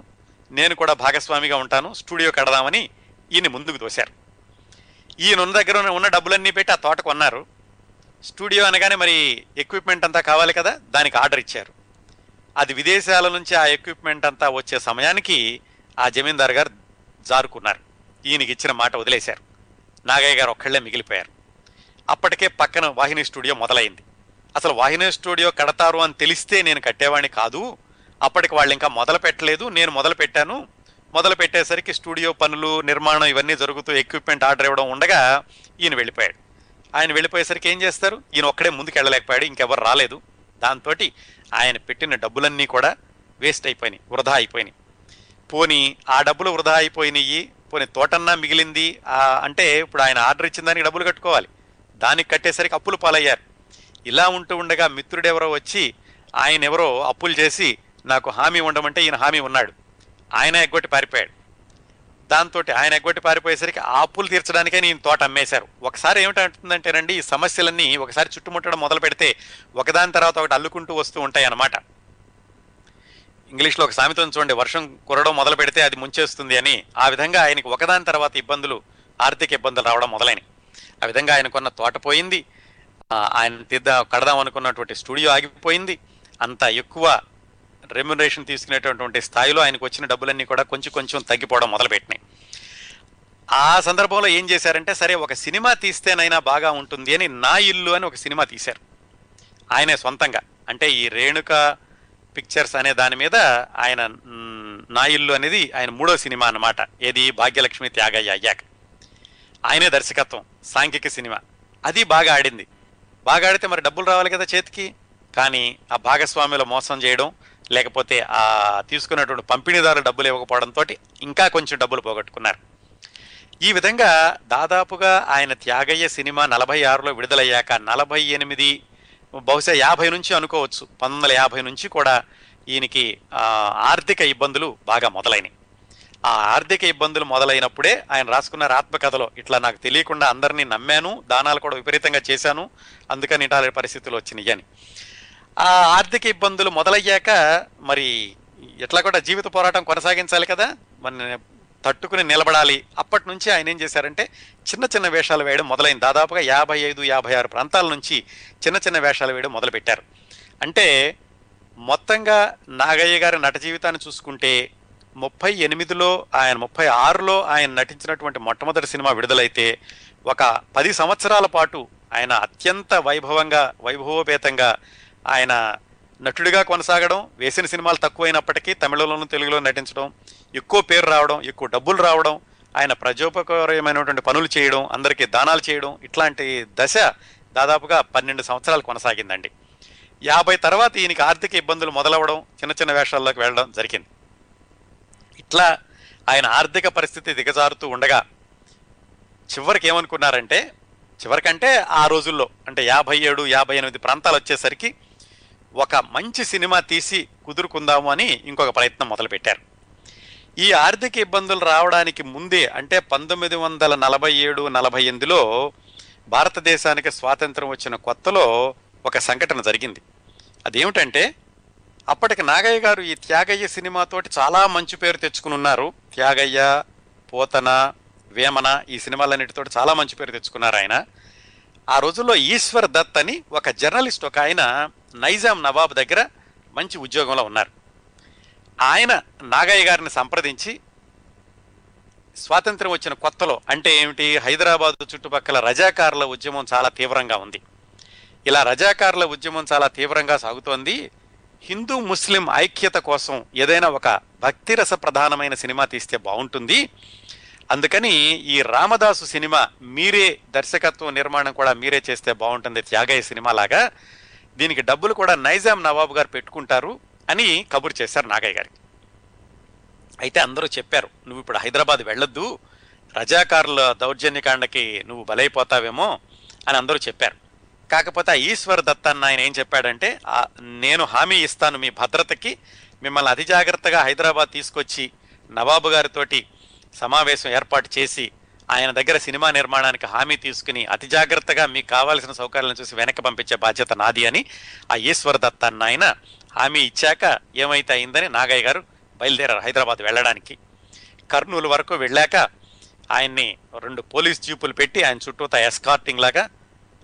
నేను కూడా భాగస్వామిగా ఉంటాను, స్టూడియో కడదామని ఈయన ముందుకు దోశారు. ఈయన దగ్గర ఉన్న డబ్బులన్నీ పెట్టి ఆ తోట కొన్నారు. స్టూడియో అనగానే మరి ఎక్విప్మెంట్ అంతా కావాలి కదా, దానికి ఆర్డర్ ఇచ్చారు. అది విదేశాల నుంచి ఆ ఎక్విప్మెంట్ అంతా వచ్చే సమయానికి ఆ జమీందారు గారు జారుకున్నారు, ఈయనకి ఇచ్చిన మాట వదిలేశారు. నాగయ్య గారు ఒక్కళ్ళే మిగిలిపోయారు. అప్పటికే పక్కన వాహిని స్టూడియో మొదలైంది. అసలు వాహిని స్టూడియో కడతారు అని తెలిస్తే నేను కట్టేవాడిని కాదు, అప్పటికి వాళ్ళు ఇంకా మొదలు పెట్టలేదు, నేను మొదలు పెట్టాను. మొదలు పెట్టేసరికి స్టూడియో పనులు, నిర్మాణం ఇవన్నీ జరుగుతూ ఎక్విప్మెంట్ ఆర్డర్ ఇవ్వడం ఉండగా ఈయన వెళ్ళిపోయాడు. ఆయన వెళ్ళిపోయేసరికి ఏం చేస్తారు, ఈయన ఒక్కడే ముందుకు వెళ్ళలేకపోయాడు, ఇంకెవరు రాలేదు. దాంతో ఆయన పెట్టిన డబ్బులన్నీ కూడా వేస్ట్ అయిపోయినాయి, వృధా అయిపోయినాయి. పోనీ ఆ డబ్బులు వృధా అయిపోయినాయి, పోనీ తోటన్నా మిగిలింది. అంటే ఇప్పుడు ఆయన ఆర్డర్ ఇచ్చిన దానికి డబ్బులు కట్టుకోవాలి, దానికి కట్టేసరికి అప్పులు పాలయ్యారు. ఇలా ఉంటూ ఉండగా మిత్రుడెవరో వచ్చి ఆయన ఎవరో అప్పులు చేసి నాకు హామీ ఉండమంటే ఈయన హామీ ఉన్నాడు, ఆయన ఎగ్గొట్టి పారిపోయాడు. దాంతో ఆయన ఎగ్గొట్టి పారిపోయేసరికి ఆ అప్పులు తీర్చడానికే నేను తోట అమ్మేశారు. ఒకసారి ఏమిటంటుందంటేనండి, ఈ సమస్యలన్నీ ఒకసారి చుట్టుముట్టడం మొదలు పెడితే ఒకదాని తర్వాత ఒకటి అల్లుకుంటూ వస్తూ ఉంటాయి అన్నమాట. ఇంగ్లీష్లో ఒక సామెతను చూడండి, వర్షం కురడం మొదలు పెడితే అది ముంచేస్తుంది అని. ఆ విధంగా ఆయనకి ఒకదాని తర్వాత ఇబ్బందులు, ఆర్థిక ఇబ్బందులు రావడం మొదలైనవి. ఆ విధంగా ఆయనకున్న తోట పోయింది, ఆయన కడదాం అనుకున్నటువంటి స్టూడియో ఆగిపోయింది. అంత ఎక్కువ రెమ్యునరేషన్ తీసుకునేటటువంటి స్థాయిలో ఆయనకు వచ్చిన డబ్బులన్నీ కూడా కొంచెం కొంచెం తగ్గిపోవడం మొదలుపెట్టినాయి. ఆ సందర్భంలో ఏం చేశారంటే, సరే ఒక సినిమా తీస్తేనైనా బాగా ఉంటుంది అని నా ఇల్లు అని ఒక సినిమా తీశారు ఆయనే సొంతంగా. అంటే ఈ రేణుక పిక్చర్స్ అనే దాని మీద ఆయన నా ఇల్లు అనేది ఆయన మూడో సినిమా అన్నమాట. ఏది, భాగ్యలక్ష్మి త్యాగయ్య అయ్యాక ఆయనే దర్శకత్వం, సాంఘిక సినిమా. అది బాగా ఆడింది. బాగా ఆడితే మరి డబ్బులు రావాలి కదా చేతికి. కానీ ఆ భాగస్వామిలో మోసం చేయడం, లేకపోతే ఆ తీసుకున్నటువంటి పంపిణీదారు డబ్బులు ఇవ్వకపోవడంతో ఇంకా కొంచెం డబ్బులు పోగొట్టుకున్నారు. ఈ విధంగా దాదాపుగా ఆయన త్యాగయ్య సినిమా 46లో విడుదలయ్యాక 48, బహుశా 50 నుంచి అనుకోవచ్చు, 1950 నుంచి కూడా ఈయనకి ఆర్థిక ఇబ్బందులు బాగా మొదలైనవి. ఆ ఆర్థిక ఇబ్బందులు మొదలైనప్పుడే ఆయన రాసుకున్న ఆత్మకథలో, ఇట్లా నాకు తెలియకుండా అందరినీ నమ్మాను, దానాలు కూడా విపరీతంగా చేశాను, అందుకని ఇటాల పరిస్థితులు వచ్చినాయి అని. ఆ ఆర్థిక ఇబ్బందులు మొదలయ్యాక మరి ఎట్లా కూడా జీవిత పోరాటం కొనసాగించాలి కదా, మన తట్టుకుని నిలబడాలి. అప్పటి నుంచి ఆయన ఏం చేశారంటే చిన్న చిన్న వేషాలు వేయడం మొదలైంది. దాదాపుగా 55, 56 ప్రాంతాల నుంచి చిన్న చిన్న వేషాలు వేయడం మొదలుపెట్టారు. అంటే మొత్తంగా నాగయ్య గారి నట జీవితాన్ని చూసుకుంటే 38లో ఆయన, 36లో ఆయన నటించినటువంటి మొట్టమొదటి సినిమా విడుదలైతే, ఒక 10 సంవత్సరాల పాటు ఆయన అత్యంత వైభవోపేతంగా ఆయన నటుడిగా కొనసాగడం, వేసిన సినిమాలు తక్కువైనప్పటికీ తమిళలోను తెలుగులో నటించడం, ఎక్కువ పేరు రావడం, ఎక్కువ డబ్బులు రావడం, ఆయన ప్రజోపకారమైనటువంటి పనులు చేయడం, అందరికీ దానాలు చేయడం, ఇట్లాంటి దశ దాదాపుగా 12 సంవత్సరాలు కొనసాగిందండి. 50 తర్వాత ఈయనకి ఆర్థిక ఇబ్బందులు మొదలవడం, చిన్న చిన్న వేషాల్లోకి వెళ్ళడం జరిగింది. ఇట్లా ఆయన ఆర్థిక పరిస్థితి దిగజారుతూ ఉండగా చివరికి ఏమనుకున్నారంటే, చివరికంటే ఆ రోజుల్లో అంటే 57, 58 ప్రాంతాలు వచ్చేసరికి ఒక మంచి సినిమా తీసి కుదురుకుందాము అని ఇంకొక ప్రయత్నం మొదలుపెట్టారు. ఈ ఆర్థిక ఇబ్బందులు రావడానికి ముందే, అంటే 1947, 48లో భారతదేశానికి స్వాతంత్రం వచ్చిన కొత్తలో ఒక సంఘటన జరిగింది. అదేమిటంటే, అప్పటికి నాగయ్య గారు ఈ త్యాగయ్య సినిమాతోటి చాలా మంచి పేరు తెచ్చుకుని ఉన్నారు. త్యాగయ్య, పోతన, వేమన ఈ సినిమాలన్నిటితోటి చాలా మంచి పేరు తెచ్చుకున్నారు ఆయన. ఆ రోజుల్లో ఈశ్వర్ దత్ అని ఒక జర్నలిస్ట్, ఒక ఆయన నైజాం నవాబ్ దగ్గర మంచి ఉద్యోగంలో ఉన్నారు. ఆయన నాగయ్య గారిని సంప్రదించి స్వాతంత్రం వచ్చిన కొత్తలో, అంటే ఏమిటి, హైదరాబాదు చుట్టుపక్కల రజాకారుల ఉద్యమం చాలా తీవ్రంగా ఉంది. ఇలా రజాకారుల ఉద్యమం చాలా తీవ్రంగా సాగుతోంది, హిందూ ముస్లిం ఐక్యత కోసం ఏదైనా ఒక భక్తిరస ప్రధానమైన సినిమా తీస్తే బాగుంటుంది, అందుకని ఈ రామదాసు సినిమా మీరే దర్శకత్వం, నిర్మాణం కూడా మీరే చేస్తే బాగుంటుంది త్యాగయ్య సినిమా లాగా, దీనికి డబ్బులు కూడా నైజాం నవాబు గారు పెట్టుకుంటారు అని కబురు చేశారు నాగయ్య గారికి. అయితే అందరూ చెప్పారు, నువ్వు ఇప్పుడు హైదరాబాద్ వెళ్ళొద్దు, రజాకారుల దౌర్జన్యకాండకి నువ్వు బలైపోతావేమో అని అందరూ చెప్పారు. కాకపోతే ఈశ్వర్ దత్ అన్న ఆయన ఏం చెప్పాడంటే, నేను హామీ ఇస్తాను మీ భద్రతకి, మిమ్మల్ని అతి జాగ్రత్తగా హైదరాబాద్ తీసుకొచ్చి నవాబు గారితోటి సమావేశం ఏర్పాటు చేసి ఆయన దగ్గర సినిమా నిర్మాణానికి హామీ తీసుకుని అతి జాగ్రత్తగా మీకు కావాల్సిన సౌకర్యాలను చూసి వెనక్కి పంపించే బాధ్యత నాది అని ఆ ఈశ్వర దత్త అన్న ఆయన హామీ ఇచ్చాక ఏమైతే అయిందని నాగయ్య గారు బయలుదేరారు హైదరాబాద్ వెళ్ళడానికి. కర్నూలు వరకు వెళ్ళాక ఆయన్ని రెండు పోలీస్ జీపులు పెట్టి ఆయన చుట్టూతా ఎస్కార్టింగ్ లాగా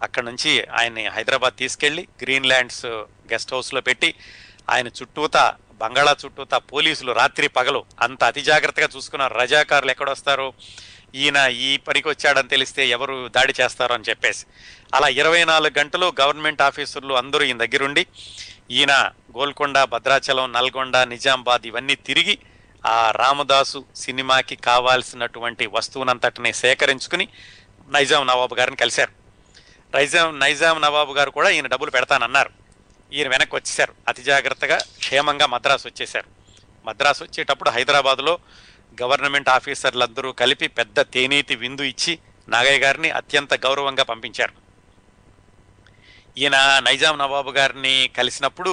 అక్కడ నుంచి ఆయన్ని హైదరాబాద్ తీసుకెళ్ళి గ్రీన్ ల్యాండ్స్ గెస్ట్ హౌస్లో పెట్టి ఆయన చుట్టూతా బంగాళా చుట్టూతా పోలీసులు రాత్రి పగలు అంత అతి జాగ్రత్తగా చూసుకున్నారు. రజాకారులు ఎక్కడొస్తారు, ఈయన ఈ పనికి వచ్చాడని తెలిస్తే ఎవరు దాడి చేస్తారు అని చెప్పేసి అలా 24 గంటలు గవర్నమెంట్ ఆఫీసర్లు అందరూ ఈయన దగ్గరుండి ఈయన గోల్కొండ, భద్రాచలం, నల్గొండ, నిజామాబాద్ ఇవన్నీ తిరిగి ఆ రామదాసు సినిమాకి కావాల్సినటువంటి వస్తువునంతటిని సేకరించుకుని నైజాం నవాబు గారిని కలిశారు. నైజాం నవాబు గారు కూడా ఈయన డబ్బులు పెడతానన్నారు. ఈయన వెనక్కి వచ్చేసారు అతి జాగ్రత్తగా, క్షేమంగా మద్రాసు వచ్చేసారు. మద్రాసు వచ్చేటప్పుడు హైదరాబాద్లో గవర్నమెంట్ ఆఫీసర్లందరూ కలిపి పెద్ద తేనీతి విందు ఇచ్చి నాగయ్య గారిని అత్యంత గౌరవంగా పంపించారు. ఈయన నైజాం నవాబు గారిని కలిసినప్పుడు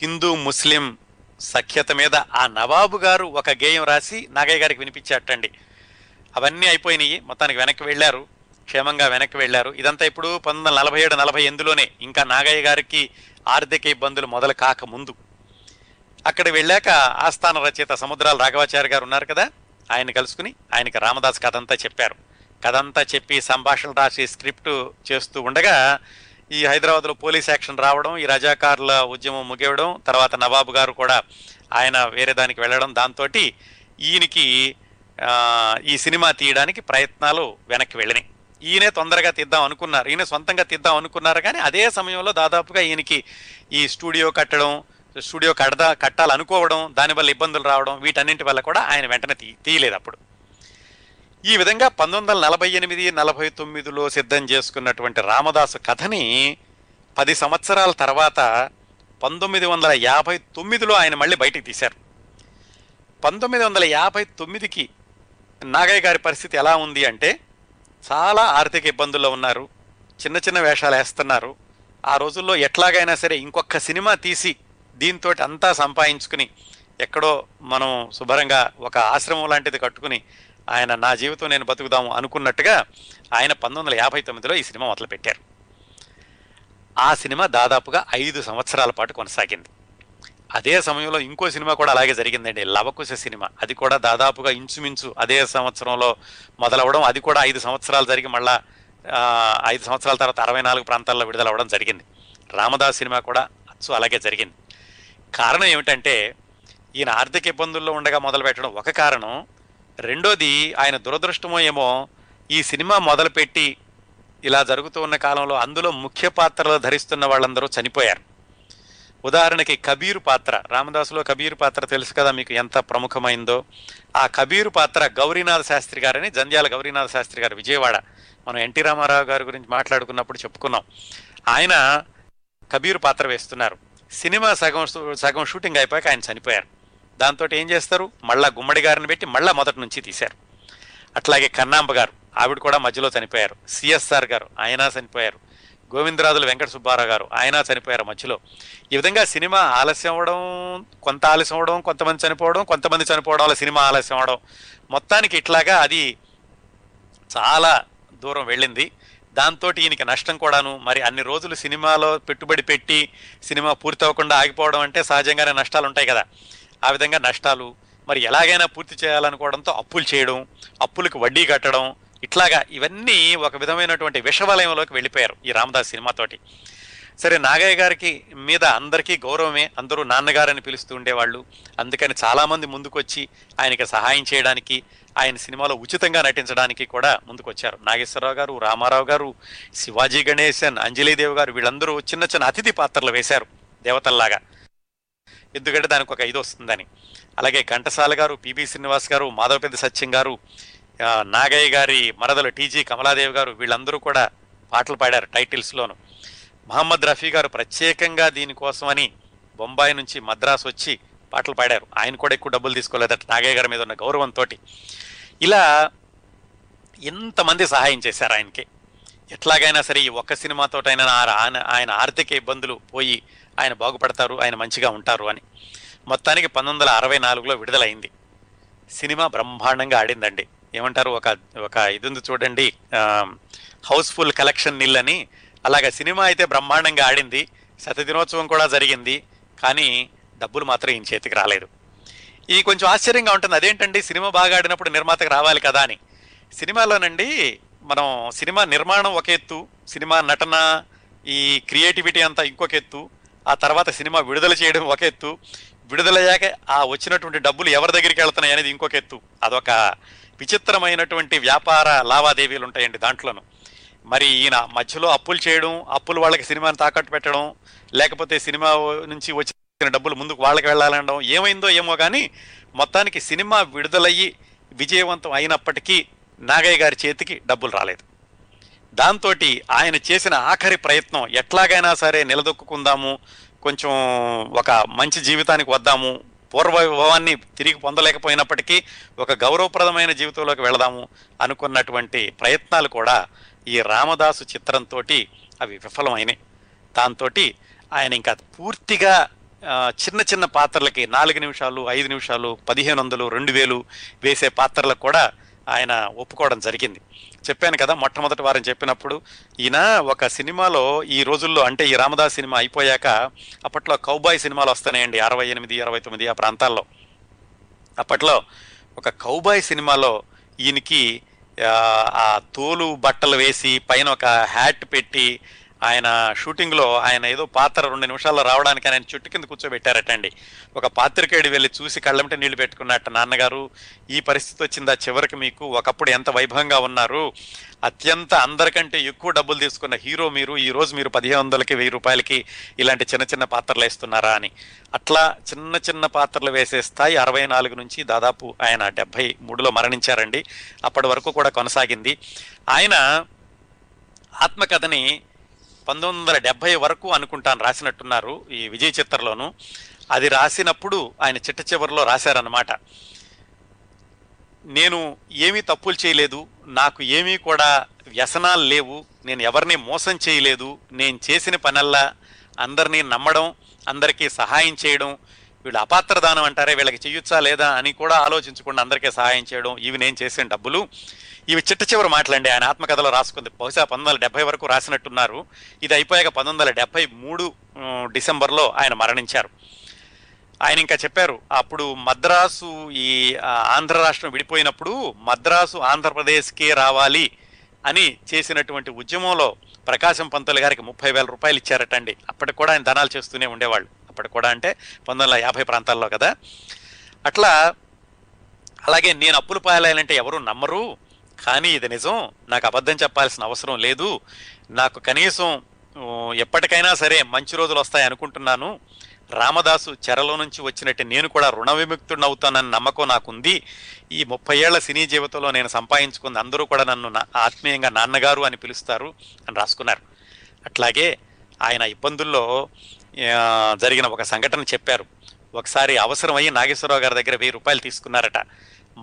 హిందూ ముస్లిం సఖ్యత మీద ఆ నవాబు గారు ఒక గేయం రాసి నాగయ్య గారికి వినిపించేటండి. అవన్నీ అయిపోయినాయి, మొత్తానికి వెనక్కి వెళ్ళారు, క్షేమంగా వెనక్కి వెళ్ళారు. ఇదంతా ఇప్పుడు 1947-48లోనే, ఇంకా నాగయ్య గారికి ఆర్థిక ఇబ్బందులు మొదలు కాకముందు. అక్కడ వెళ్ళాక ఆస్థాన రచయిత సముద్రాల రాఘవాచార్య గారు ఉన్నారు కదా, ఆయన కలుసుకుని ఆయనకి రామదాస్ కథ అంతా చెప్పారు. కథ అంతా చెప్పి సంభాషణ రాసి స్క్రిప్ట్ చేస్తూ ఉండగా ఈ హైదరాబాద్లో పోలీస్ యాక్షన్ రావడం, ఈ రజాకారుల ఉద్యమం ముగియడం, తర్వాత నవాబు గారు కూడా ఆయన వేరే దానికి వెళ్ళడం, దాంతో ఈయనకి ఈ సినిమా తీయడానికి ప్రయత్నాలు వెనక్కి వెళ్ళినాయి. ఈయనే తొందరగా తీద్దాం అనుకున్నారు, ఈయన సొంతంగా తీద్దాం అనుకున్నారు. కానీ అదే సమయంలో దాదాపుగా ఈయనకి ఈ స్టూడియో కట్టాలనుకోవడం, దానివల్ల ఇబ్బందులు రావడం, వీటన్నింటి వల్ల కూడా ఆయన వెంటనే తీయలేదు అప్పుడు. ఈ విధంగా 1948-49లో సిద్ధం చేసుకున్నటువంటి రామదాసు కథని 10 సంవత్సరాల తర్వాత 1959లో ఆయన మళ్ళీ బయటికి తీశారు. 1959కి నాగయ్య గారి పరిస్థితి ఎలా ఉంది అంటే చాలా ఆర్థిక ఇబ్బందుల్లో ఉన్నారు, చిన్న చిన్న వేషాలు వేస్తున్నారు. ఆ రోజుల్లో ఎట్లాగైనా సరే ఇంకొక సినిమా తీసి దీంతో అంతా సంపాదించుకుని ఎక్కడో మనం శుభ్రంగా ఒక ఆశ్రమం లాంటిది కట్టుకుని ఆయన నా జీవితం నేను బతుకుదాము అనుకున్నట్టుగా ఆయన 1959లో ఈ సినిమా మొదలుపెట్టారు. ఆ సినిమా దాదాపుగా 5 సంవత్సరాల పాటు కొనసాగింది. అదే సమయంలో ఇంకో సినిమా కూడా అలాగే జరిగిందండి, లవకుశ సినిమా. అది కూడా దాదాపుగా ఇంచుమించు అదే సంవత్సరంలో మొదలవడం, అది కూడా 5 సంవత్సరాలు జరిగి మళ్ళా 5 సంవత్సరాల తర్వాత 64 ప్రాంతాల్లో విడుదలవ్వడం జరిగింది. రామదాస్ సినిమా కూడా అచ్చు అలాగే జరిగింది. కారణం ఏమిటంటే ఈయన ఆర్థిక ఇబ్బందుల్లో ఉండగా మొదలుపెట్టడం ఒక కారణం. రెండోది ఆయన దురదృష్టమో ఏమో, ఈ సినిమా మొదలుపెట్టి ఇలా జరుగుతూ ఉన్న కాలంలో అందులో ముఖ్య పాత్రలు ధరిస్తున్న వాళ్ళందరూ చనిపోయారు. ఉదాహరణకి కబీరు పాత్ర, రామదాసులో కబీరు పాత్ర తెలుసు కదా మీకు ఎంత ప్రముఖమైందో. ఆ కబీరు పాత్ర గౌరీనాథ శాస్త్రి గారని, జంధ్యాల గౌరీనాథ శాస్త్రి గారు, విజయవాడ. మనం ఎన్టీ రామారావు గారి గురించి మాట్లాడుకున్నప్పుడు చెప్పుకున్నాం, ఆయన కబీరు పాత్ర వేస్తున్నారు. సినిమా సగం షూటింగ్ అయిపోయాక ఆయన చనిపోయారు. దాంతో ఏం చేస్తారు, మళ్ళా గుమ్మడి గారిని పెట్టి మళ్ళా మొదటి నుంచి తీశారు. అట్లాగే కన్నాంబ గారు, ఆవిడ కూడా మధ్యలో చనిపోయారు. సిఎస్ఆర్ గారు, ఆయన చనిపోయారు. గోవిందరాజుల వెంకట సుబ్బారావు గారు, ఆయన చనిపోయారు మధ్యలో. ఈ విధంగా సినిమా ఆలస్యం అవ్వడం, కొంత ఆలస్యం అవ్వడం, కొంతమంది చనిపోవడం, కొంతమంది చనిపోవడం వల్ల సినిమా ఆలస్యం అవ్వడం, మొత్తానికి ఇట్లాగా అది చాలా దూరం వెళ్ళింది. దాంతో ఈయనకి నష్టం కూడాను. మరి అన్ని రోజులు సినిమాలో పెట్టుబడి పెట్టి సినిమా పూర్తి అవ్వకుండా ఆగిపోవడం అంటే సహజంగానే నష్టాలు ఉంటాయి కదా. ఆ విధంగా నష్టాలు, మరి ఎలాగైనా పూర్తి చేయాలనుకోవడంతో అప్పులు చేయడం, అప్పులకు వడ్డీ కట్టడం, ఇట్లాగా ఇవన్నీ ఒక విధమైనటువంటి విషవలయంలోకి వెళ్ళిపోయారు ఈ రామదాస్ సినిమాతోటి. సరే, నాగయ్య గారికి మీద అందరికీ గౌరవమే, అందరూ నాన్నగారని పిలుస్తూ ఉండేవాళ్ళు. అందుకని చాలామంది ముందుకొచ్చి ఆయనకి సహాయం చేయడానికి, ఆయన సినిమాలో ఉచితంగా నటించడానికి కూడా ముందుకొచ్చారు. నాగేశ్వరరావు గారు, రామారావు గారు, శివాజీ గణేశన్, అంజలీదేవి గారు, వీళ్ళందరూ చిన్న చిన్న అతిథి పాత్రలు వేశారు దేవతల్లాగా, ఎందుకంటే దానికి ఒక ఇది వస్తుందని. అలాగే ఘంటసాల గారు, పిబి శ్రీనివాస్ గారు, మాధవపెద్ది సత్యం గారు, నాగయ్య గారి మరదలు టీజీ కమలాదేవి గారు, వీళ్ళందరూ కూడా పాటలు పాడారు టైటిల్స్లోను. మహమ్మద్ రఫీ గారు ప్రత్యేకంగా దీనికోసమని బొంబాయి నుంచి మద్రాసు వచ్చి పాటలు పాడారు. ఆయన కూడా ఎక్కువ డబ్బులు తీసుకోలేదట నాగయ్య గారి మీద ఉన్న గౌరవంతో. ఇలా ఎంతమంది సహాయం చేశారు ఆయనకి. ఎట్లాగైనా సరే ఈ ఒక్క సినిమాతోటైనా ఆయన ఆర్థిక ఇబ్బందులు పోయి ఆయన బాగుపడతారు, ఆయన మంచిగా ఉంటారు అని. మొత్తానికి 1964లో విడుదలైంది సినిమా. బ్రహ్మాండంగా ఆడిందండి. ఏమంటారు, ఒక ఒక ఇది ఉంది చూడండి, హౌస్ఫుల్ కలెక్షన్ నిల్ అని. అలాగే సినిమా అయితే బ్రహ్మాండంగా ఆడింది, శతదినోత్సవం కూడా జరిగింది, కానీ డబ్బులు మాత్రం ఈయన చేతికి రాలేదు. ఇది కొంచెం ఆశ్చర్యంగా ఉంటుంది. అదేంటండి, సినిమా బాగా ఆడినప్పుడు నిర్మాతకు రావాలి కదా అని. సినిమాలోనండి మనం సినిమా నిర్మాణం ఒక ఎత్తు, సినిమా నటన ఈ క్రియేటివిటీ అంతా ఇంకొక ఎత్తు, ఆ తర్వాత సినిమా విడుదల చేయడం ఒక ఎత్తు, విడుదలయ్యాక ఆ వచ్చినటువంటి డబ్బులు ఎవరి దగ్గరికి వెళ్తున్నాయి అనేది ఇంకొక ఎత్తు. అదొక విచిత్రమైనటువంటి వ్యాపార లావాదేవీలు ఉంటాయండి దాంట్లోనూ. మరి ఈయన మధ్యలో అప్పులు చేయడం, అప్పులు వాళ్ళకి సినిమాని తాకట్టు పెట్టడం, లేకపోతే సినిమా నుంచి వచ్చిన డబ్బులు ముందుకు వాళ్ళకి వెళ్ళాలనడం ఏమైందో ఏమో, కానీ మొత్తానికి సినిమా విడుదలయ్యి విజయవంతం అయినప్పటికీ నాగయ్య గారి చేతికి డబ్బులు రాలేదు. దాంతో ఆయన చేసిన ఆఖరి ప్రయత్నం, ఎట్లాగైనా సరే నిలదొక్కుందాము, కొంచెం ఒక మంచి జీవితానికి వద్దాము, పూర్వవైభవాన్ని తిరిగి పొందలేకపోయినప్పటికీ ఒక గౌరవప్రదమైన జీవితంలోకి వెళదాము అనుకున్నటువంటి ప్రయత్నాలు కూడా ఈ రామదాసు చిత్రంతో అవి విఫలమైనాయి. దాంతో ఆయన ఇంకా పూర్తిగా చిన్న చిన్న పాత్రలకి 4 నిమిషాలు, 5 నిమిషాలు, 1500, 2000 వేసే పాత్రలకు కూడా ఆయన ఒప్పుకోవడం జరిగింది. చెప్పాను కదా మొట్టమొదటి వారం చెప్పినప్పుడు, ఈయన ఒక సినిమాలో ఈ రోజుల్లో అంటే ఈ రామదాస్ సినిమా అయిపోయాక అప్పట్లో కౌబాయ్ సినిమాలు వస్తున్నాయండి, 68, 69 ఆ ప్రాంతాల్లో. అప్పట్లో ఒక కౌబాయ్ సినిమాలో ఈయనకి ఆ తోలు బట్టలు వేసి పైన ఒక హ్యాట్ పెట్టి ఆయన షూటింగ్లో ఆయన ఏదో పాత్ర 2 నిమిషాల్లో రావడానికి ఆయన చుట్టు కింద కూర్చోబెట్టారటండి. ఒక పాత్రికేయుడు వెళ్ళి చూసి కళ్ళమిట నీళ్లు పెట్టుకున్నట్ట, నాన్నగారు ఈ పరిస్థితి వచ్చిందా చివరికి మీకు, ఒకప్పుడు ఎంత వైభవంగా ఉన్నారు, అత్యంత అందరికంటే ఎక్కువ డబ్బులు తీసుకున్న హీరో మీరు, ఈరోజు మీరు 1500కి, 1000 రూపాయలకి ఇలాంటి చిన్న చిన్న పాత్రలు వేస్తున్నారా అని. అట్లా చిన్న చిన్న పాత్రలు వేసే స్థాయి 64 నుంచి దాదాపు ఆయన 73లో మరణించారండి. అప్పటి వరకు కూడా కొనసాగింది. ఆయన ఆత్మకథని 1970 వరకు అనుకుంటాను రాసినట్టున్నారు ఈ విజయ చిత్రలోను. అది రాసినప్పుడు ఆయన చిట్ట చివరిలో రాశారన్నమాట, నేను ఏమీ తప్పులు చేయలేదు, నాకు ఏమీ కూడా వ్యసనాలు లేవు, నేను ఎవరిని మోసం చేయలేదు, నేను చేసిన పనల్లా అందరినీ నమ్మడం, అందరికీ సహాయం చేయడం, వీళ్ళు అపాత్రదానం అంటారే వీళ్ళకి చేయొచ్చా లేదా అని కూడా ఆలోచించకుండా అందరికీ సహాయం చేయడం, ఇవి నేను చేసిన డబ్బులు. ఇవి చిట్ట చివరి మాటలండి ఆయన ఆత్మకథలో రాసుకుంది. బహుశా 1970 వరకు రాసినట్టున్నారు. ఇది అయిపోయాక 1973 డిసెంబర్లో ఆయన మరణించారు. ఆయన ఇంకా చెప్పారు, అప్పుడు మద్రాసు ఈ ఆంధ్ర రాష్ట్రం విడిపోయినప్పుడు మద్రాసు ఆంధ్రప్రదేశ్కే రావాలి అని చేసినటువంటి ఉద్యమంలో ప్రకాశం పంతులు గారికి 30,000 రూపాయలు ఇచ్చారటండి. అప్పటికి కూడా ఆయన దానాలు చేస్తూనే ఉండేవాళ్ళు. అప్పటికి కూడా అంటే 1950 ప్రాంతాల్లో కదా. అట్లా అలాగే నేను అప్పులు పాయలాలంటే ఎవరు నమ్మరు, కానీ ఇది నిజం, నాకు అబద్ధం చెప్పాల్సిన అవసరం లేదు, నాకు కనీసం ఎప్పటికైనా సరే మంచి రోజులు వస్తాయి అనుకుంటున్నాను, రామదాసు చెరలో నుంచి వచ్చినట్టు నేను కూడా రుణ విముక్తుడినవుతానన్న నమ్మకం నాకుంది, ఈ 30 ఏళ్ల సినీ జీవితంలో నేను సంపాదించుకుంది అందరూ కూడా నన్ను ఆత్మీయంగా నాన్నగారు అని పిలుస్తారు అని రాసుకున్నారు. అట్లాగే ఆయన ఇబ్బందుల్లో జరిగిన ఒక సంఘటన చెప్పారు. ఒకసారి అవసరమయ్యి నాగేశ్వరరావు గారి దగ్గర 1000 రూపాయలు తీసుకున్నారట.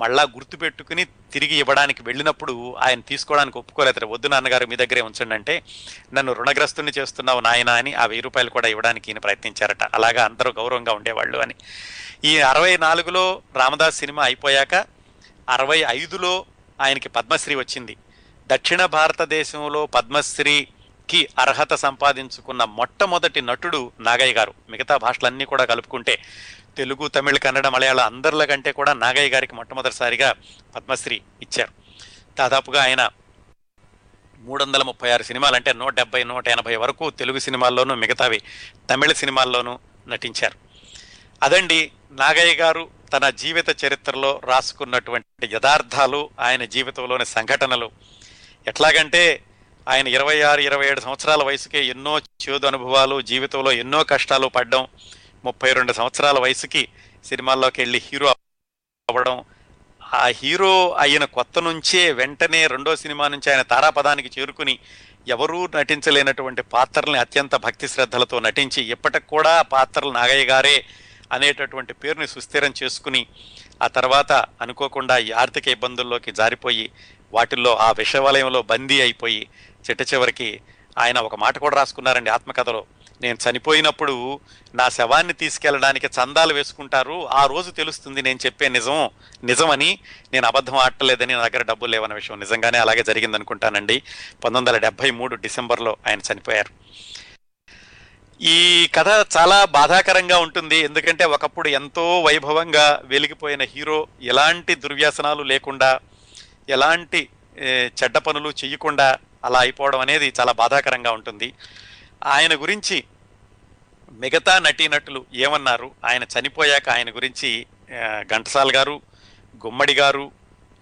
మళ్ళా గుర్తుపెట్టుకుని తిరిగి ఇవ్వడానికి వెళ్ళినప్పుడు ఆయన తీసుకోవడానికి ఒప్పుకోలేదు. వద్దు నాన్నగారు, మీ దగ్గరే ఉంచండి అంటే, నన్ను రుణగ్రస్తుని చేస్తున్నావు నాయన అని ఆ 1000 రూపాయలు కూడా ఇవ్వడానికి ఈయన ప్రయత్నించారట. అలాగా అందరూ గౌరవంగా ఉండేవాళ్ళు అని. ఈ 64లో రామదాస్ సినిమా అయిపోయాక 65లో ఆయనకి పద్మశ్రీ వచ్చింది. దక్షిణ భారతదేశంలో పద్మశ్రీకి అర్హత సంపాదించుకున్న మొట్టమొదటి నటుడు నాగయ్య గారు. మిగతా భాషలన్నీ కూడా కలుపుకుంటే తెలుగు, తమిళ, కన్నడ, మలయాళం అందరిల కంటే కూడా నాగయ్య గారికి మొట్టమొదటిసారిగా పద్మశ్రీ ఇచ్చారు. దాదాపుగా ఆయన 336 సినిమాలు అంటే 170, 180 వరకు తెలుగు సినిమాల్లోనూ, మిగతావి తమిళ సినిమాల్లోనూ నటించారు. అదండి నాగయ్య గారు తన జీవిత చరిత్రలో రాసుకున్నటువంటి యథార్థాలు, ఆయన జీవితంలోని సంఘటనలు. ఎట్లాగంటే ఆయన 26, 27 సంవత్సరాల వయసుకే ఎన్నో చేదు అనుభవాలు, జీవితంలో ఎన్నో కష్టాలు పడ్డం, 32 సంవత్సరాల వయసుకి సినిమాల్లోకి వెళ్ళి హీరో అవ్వడం, ఆ హీరో అయిన కొత్త నుంచే వెంటనే 2వ సినిమా నుంచి ఆయన తారాపదానికి చేరుకుని ఎవరూ నటించలేనటువంటి పాత్రల్ని అత్యంత భక్తి శ్రద్ధలతో నటించి ఇప్పటికి కూడా పాత్రలు నాగయ్య గారే అనేటటువంటి పేరుని సుస్థిరం చేసుకుని, ఆ తర్వాత అనుకోకుండా ఈ ఆర్థిక ఇబ్బందుల్లోకి జారిపోయి వాటిల్లో ఆ విషవలయంలో బందీ అయిపోయి చిట్ట చివరికి ఆయన ఒక మాట కూడా రాసుకున్నారండి ఆత్మకథలో, నేను చనిపోయినప్పుడు నా శవాన్ని తీసుకెళ్ళడానికి చందాలు వేసుకుంటారు, ఆ రోజు తెలుస్తుంది నేను చెప్పే నిజం నిజమని, నేను అబద్ధం ఆడలేదని, నా దగ్గర డబ్బులు లేవన్న విషయం. నిజంగానే అలాగే జరిగిందనుకుంటానండి. 1973 డిసెంబర్లో ఆయన చనిపోయారు. ఈ కథ చాలా బాధాకరంగా ఉంటుంది, ఎందుకంటే ఒకప్పుడు ఎంతో వైభవంగా వెలిగిపోయిన హీరో ఎలాంటి దుర్వ్యసనాలు లేకుండా, ఎలాంటి చెడ్డ పనులు చేయకుండా అలా అయిపోవడం అనేది చాలా బాధాకరంగా ఉంటుంది. ఆయన గురించి మిగతా నటీనటులు ఏమన్నారు? ఆయన చనిపోయాక ఆయన గురించి ఘంటసాల గారు, గుమ్మడి గారు,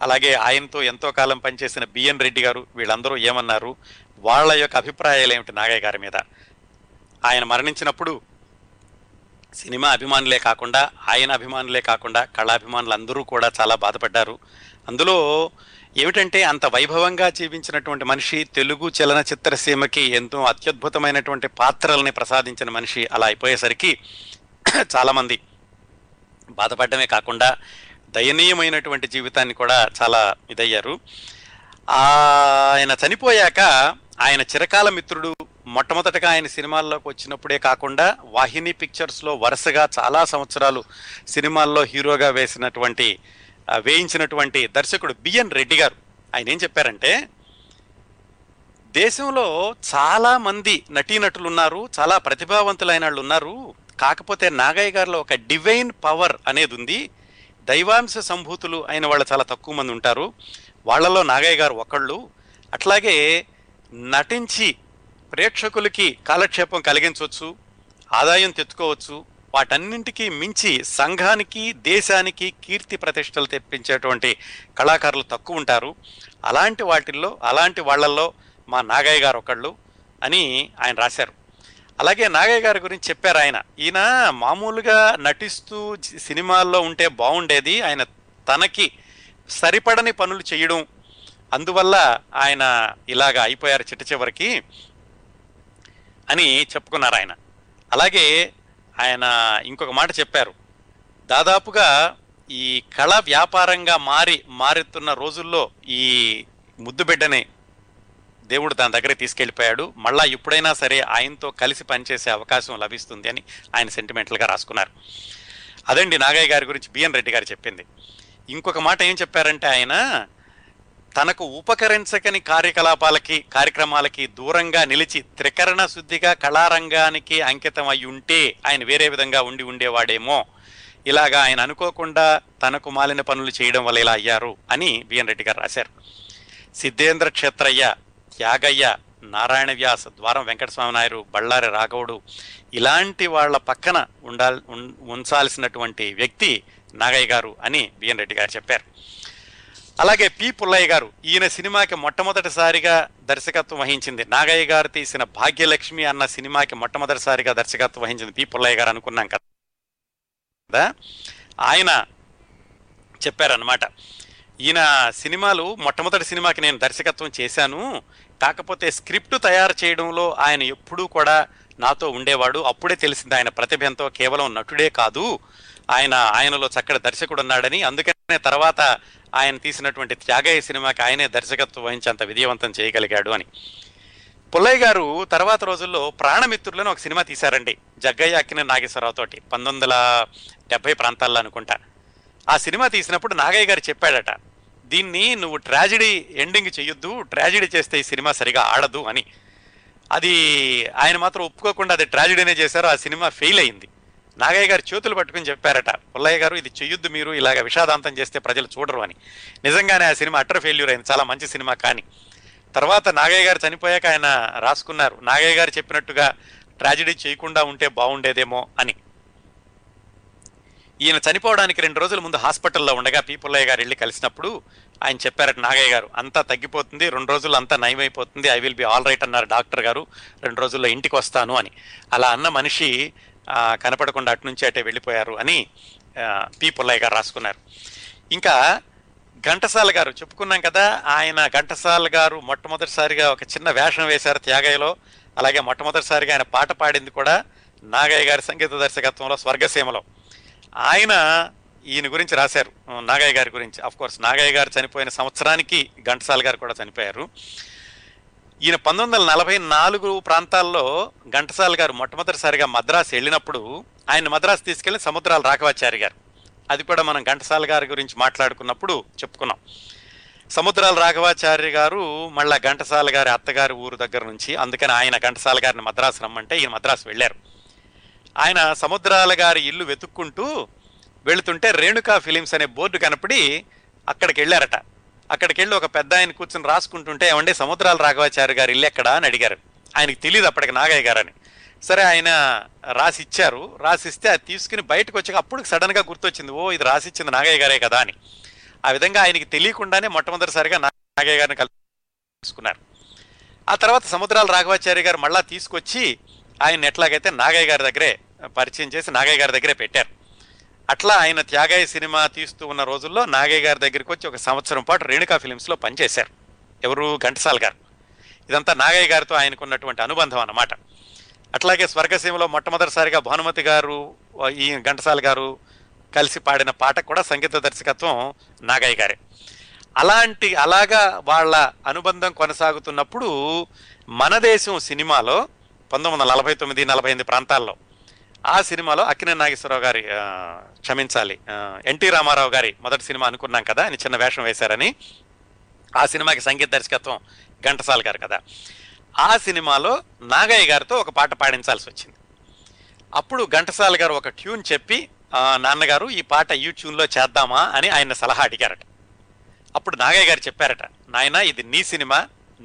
అలాగే ఆయనతో ఎంతో కాలం పనిచేసిన బిఎన్ రెడ్డి గారు, వీళ్ళందరూ ఏమన్నారు? వాళ్ళ యొక్క అభిప్రాయాలు ఏమిటి నాగయ్య గారి మీద? ఆయన మరణించినప్పుడు సినిమా అభిమానులే కాకుండా, ఆయన అభిమానులే కాకుండా కళాభిమానులు అందరూ కూడా చాలా బాధపడ్డారు. అందులో ఏమిటంటే, అంత వైభవంగా జీవించినటువంటి మనిషి, తెలుగు చలనచిత్రసీమకి ఎంతో అత్యద్భుతమైనటువంటి పాత్రల్ని ప్రసాదించిన మనిషి అలా అయిపోయేసరికి చాలామంది బాధపడమే కాకుండా దయనీయమైనటువంటి జీవితాన్ని కూడా చాలా ఇదయ్యారు. ఆయన చనిపోయాక ఆయన చిరకాల మిత్రుడు, మొట్టమొదటగా ఆయన సినిమాల్లోకి వచ్చినప్పుడే కాకుండా వాహిని పిక్చర్స్లో వరుసగా చాలా సంవత్సరాలు సినిమాల్లో హీరోగా వేయించినటువంటి దర్శకుడు బిఎన్ రెడ్డి గారు ఆయన ఏం చెప్పారంటే, దేశంలో చాలామంది నటీనటులు ఉన్నారు, చాలా ప్రతిభావంతులైన వాళ్ళు ఉన్నారు, కాకపోతే నాగయ్య గారిలో ఒక డివైన్ పవర్ అనేది ఉంది, దైవాంశ సంభూతులు అయిన వాళ్ళు చాలా తక్కువ మంది ఉంటారు, వాళ్ళలో నాగయ్య గారు ఒకళ్ళు. అట్లాగే నటించి ప్రేక్షకులకి కాలక్షేపం కలిగించవచ్చు, ఆదాయం తెచ్చుకోవచ్చు, వాటన్నింటికీ మించి సంఘానికి, దేశానికి కీర్తి ప్రతిష్టలు తెప్పించేటువంటి కళాకారులు తక్కువ ఉంటారు, అలాంటి వాళ్ళల్లో మా నాగయ్య గారు ఒకళ్ళు అని ఆయన రాశారు. అలాగే నాగయ్య గారి గురించి చెప్పారు ఆయన, ఈయన మామూలుగా నటిస్తూ సినిమాల్లో ఉంటే బాగుండేది, ఆయన తనకి సరిపడని పనులు చేయడం, అందువల్ల ఆయన ఇలాగా అయిపోయారు చిట్ట చివరికి అని చెప్పుకున్నారు ఆయన. అలాగే ఆయన ఇంకొక మాట చెప్పారు, దాదాపుగా ఈ కళ వ్యాపారంగా మారుతున్న రోజుల్లో ఈ ముద్దుబిడ్డని దేవుడు తన దగ్గర తీసుకెళ్ళిపోయాడు, మళ్ళా ఎప్పుడైనా సరే ఆయనతో కలిసి పనిచేసే అవకాశం లభిస్తుంది అని ఆయన సెంటిమెంటల్గా రాసుకున్నారు. అదండి నాగయ్య గారి గురించి బిఎన్ రెడ్డి గారు చెప్పింది. ఇంకొక మాట ఏం చెప్పారంటే, ఆయన తనకు ఉపకరించకని కార్యక్రమాలకి దూరంగా నిలిచి త్రికరణ శుద్ధిగా కళారంగానికి అంకితం అయి ఉంటే ఆయన వేరే విధంగా ఉండేవాడేమో, ఇలాగా ఆయన అనుకోకుండా తనకు మాలిన పనులు చేయడం వల్ల ఇలా అయ్యారు అని బిఎన్ రెడ్డి గారు రాశారు. సిద్ధేంద్ర క్షేత్రయ్య, త్యాగయ్య, నారాయణ వ్యాస్, ద్వారం వెంకటస్వామి నాయుడు, బళ్ళారి రాఘవుడు, ఇలాంటి వాళ్ళ పక్కన ఉంచాల్సినటువంటి వ్యక్తి నాగయ్య గారు అని బిఎన్ రెడ్డి గారు చెప్పారు. అలాగే పి పుల్లయ్య గారు, ఈయన సినిమాకి మొట్టమొదటిసారిగా దర్శకత్వం వహించింది నాగయ్య గారు తీసిన భాగ్యలక్ష్మి అన్న సినిమాకి మొట్టమొదటిసారిగా దర్శకత్వం వహించింది పి పుల్లయ్య గారు అనుకున్నాం కదా. ఆయన చెప్పారనమాట, ఈయన సినిమాలు మొట్టమొదటి సినిమాకి నేను దర్శకత్వం చేశాను, కాకపోతే స్క్రిప్ట్ తయారు చేయడంలో ఆయన ఎప్పుడూ కూడా నాతో ఉండేవాడు, అప్పుడే తెలిసింది ఆయన ప్రతిభ ఎంతో, కేవలం నటుడే కాదు ఆయనలో చక్కటి దర్శకుడు ఉన్నాడని. అందుకనే తర్వాత ఆయన తీసినటువంటి త్యాగయ్య సినిమాకి ఆయనే దర్శకత్వం వహించేంత విజయవంతం చేయగలిగాడు అని. పుల్లయ్య గారు తర్వాత రోజుల్లో ప్రాణమిత్రులను ఒక సినిమా తీశారండి జగ్గయ్య, అక్కినేని నాగేశ్వరరావు తోటి, 1970 ప్రాంతాల్లో అనుకుంటా. ఆ సినిమా తీసినప్పుడు నాగయ్య గారు చెప్పాడట, దీన్ని నువ్వు ట్రాజిడీ ఎండింగ్ చేయొద్దు, ట్రాజిడీ చేస్తే ఈ సినిమా సరిగా ఆడదు అని. అది ఆయన మాత్రం ఒప్పుకోకుండా అది ట్రాజిడీనే చేశారు, ఆ సినిమా ఫెయిల్ అయింది. నాగయ్య గారు చేతులు పట్టుకుని చెప్పారట, పుల్లయ్య గారు ఇది చెయ్యొద్దు మీరు, ఇలాగ విషాదాంతం చేస్తే ప్రజలు చూడరు అని. నిజంగానే ఆ సినిమా అటర్ ఫెయిల్యూర్ అయింది, చాలా మంచి సినిమా కానీ. తర్వాత నాగయ్య గారు చనిపోయాక ఆయన రాసుకున్నారు, నాగయ్య గారు చెప్పినట్టుగా ట్రాజెడీ చేయకుండా ఉంటే బాగుండేదేమో అని. ఈయన చనిపోవడానికి 2 రోజుల ముందు హాస్పిటల్లో ఉండగా పి పుల్లయ్య గారు వెళ్ళి కలిసినప్పుడు ఆయన చెప్పారట, నాగయ్య గారు అంతా తగ్గిపోతుంది, 2 రోజులు అంతా నయమైపోతుంది, I will be all right అన్నారు డాక్టర్ గారు, 2 రోజుల్లో ఇంటికి వస్తాను అని. అలా అన్న మనిషి కనపడకుండా అటునుంచి అటే వెళ్ళిపోయారు అని పి పుల్లయ్య గారు రాసుకున్నారు. ఇంకా ఘంటసాల గారు చెప్పుకున్నాం కదా, ఆయన ఘంటసాల గారు మొట్టమొదటిసారిగా ఒక చిన్న వేషం వేశారు త్యాగయ్యలో. అలాగే మొట్టమొదటిసారిగా ఆయన పాట పాడింది కూడా నాగయ్య గారి సంగీత దర్శకత్వంలో స్వర్గసీమలో. ఈయన గురించి రాశారు నాగయ్య గారి గురించి. అఫ్కోర్స్ నాగయ్య గారు చనిపోయిన సంవత్సరానికి ఘంటసాల గారు కూడా చనిపోయారు. ఈయన 1944 ప్రాంతాల్లో ఘంటసాల గారు మొట్టమొదటిసారిగా మద్రాసు వెళ్ళినప్పుడు ఆయన మద్రాసు తీసుకెళ్లి సముద్రాల రాఘవాచారి గారు, అది కూడా మనం ఘంటసాల గారి గురించి మాట్లాడుకున్నప్పుడు చెప్పుకున్నాం. సముద్రాల రాఘవాచారి గారు మళ్ళీ ఘంటసాల గారి అత్తగారి ఊరు దగ్గర నుంచి, అందుకని ఆయన ఘంటసాల గారిని మద్రాసు రమ్మంటే ఈయన మద్రాసు వెళ్ళారు. ఆయన సముద్రాల గారి ఇల్లు వెతుక్కుంటూ వెళుతుంటే రేణుకా ఫిలిమ్స్ అనే బోర్డు కనపడి అక్కడికి వెళ్ళారట. అక్కడికి వెళ్ళి ఒక పెద్ద ఆయన కూర్చొని రాసుకుంటుంటే, ఏమంటే సముద్రాల రాఘవాచారి గారు ఇల్లు ఎక్కడా అని అడిగారు. ఆయనకు తెలియదు అప్పటికి నాగయ్య గారని. సరే ఆయన రాసిచ్చారు. రాసిస్తే అది తీసుకుని బయటకు వచ్చాక అప్పుడు సడన్గా గుర్తొచ్చింది, ఓ ఇది రాసిచ్చింది నాగయ్య గారే కదా అని. ఆ విధంగా ఆయనకి తెలియకుండానే మొట్టమొదటిసారిగా నాగయ్య గారిని కలుసుకున్నారు. ఆ తర్వాత సముద్రాల రాఘవాచారి గారు మళ్ళా తీసుకొచ్చి ఆయన ఎట్లాగైతే నాగయ్య గారి దగ్గరే పరిచయం చేసి నాగయ్య గారి దగ్గరే పెట్టారు. అట్లా ఆయన త్యాగయ్య సినిమా తీస్తూ ఉన్న రోజుల్లో నాగయ్య గారి దగ్గరికి వచ్చి 1 సంవత్సరం పాటు రేణుకా ఫిలిమ్స్లో పనిచేశారు ఎవరు, ఘంటసాల గారు. ఇదంతా నాగయ్య గారితో ఆయనకున్నటువంటి అనుబంధం అన్నమాట. అట్లాగే స్వర్గసీమలో మొట్టమొదటిసారిగా భానుమతి గారు ఈ ఘంటసాల గారు కలిసి పాడిన పాట కూడా సంగీత దర్శకత్వం నాగయ్య గారే. అలాగా వాళ్ళ అనుబంధం కొనసాగుతున్నప్పుడు మన దేశం సినిమాలో 1949-48 ప్రాంతాల్లో ఆ సినిమాలో అక్కినేని నాగేశ్వరరావు గారి ఎన్టీ రామారావు గారి మొదటి సినిమా అనుకున్నాం కదా, ఆయన చిన్న వేషం వేశారని. ఆ సినిమాకి సంగీత దర్శకత్వం ఘంటసాల గారు కదా. ఆ సినిమాలో నాగయ్య గారితో ఒక పాట పాడించాల్సి వచ్చింది. అప్పుడు ఘంటసాల గారు ఒక ట్యూన్ చెప్పి, నాన్నగారు ఈ పాట ఈ ట్యూన్లో చేద్దామా అని ఆయన సలహా అడిగారట. అప్పుడు నాగయ్య గారు చెప్పారట, నాయన ఇది నీ సినిమా,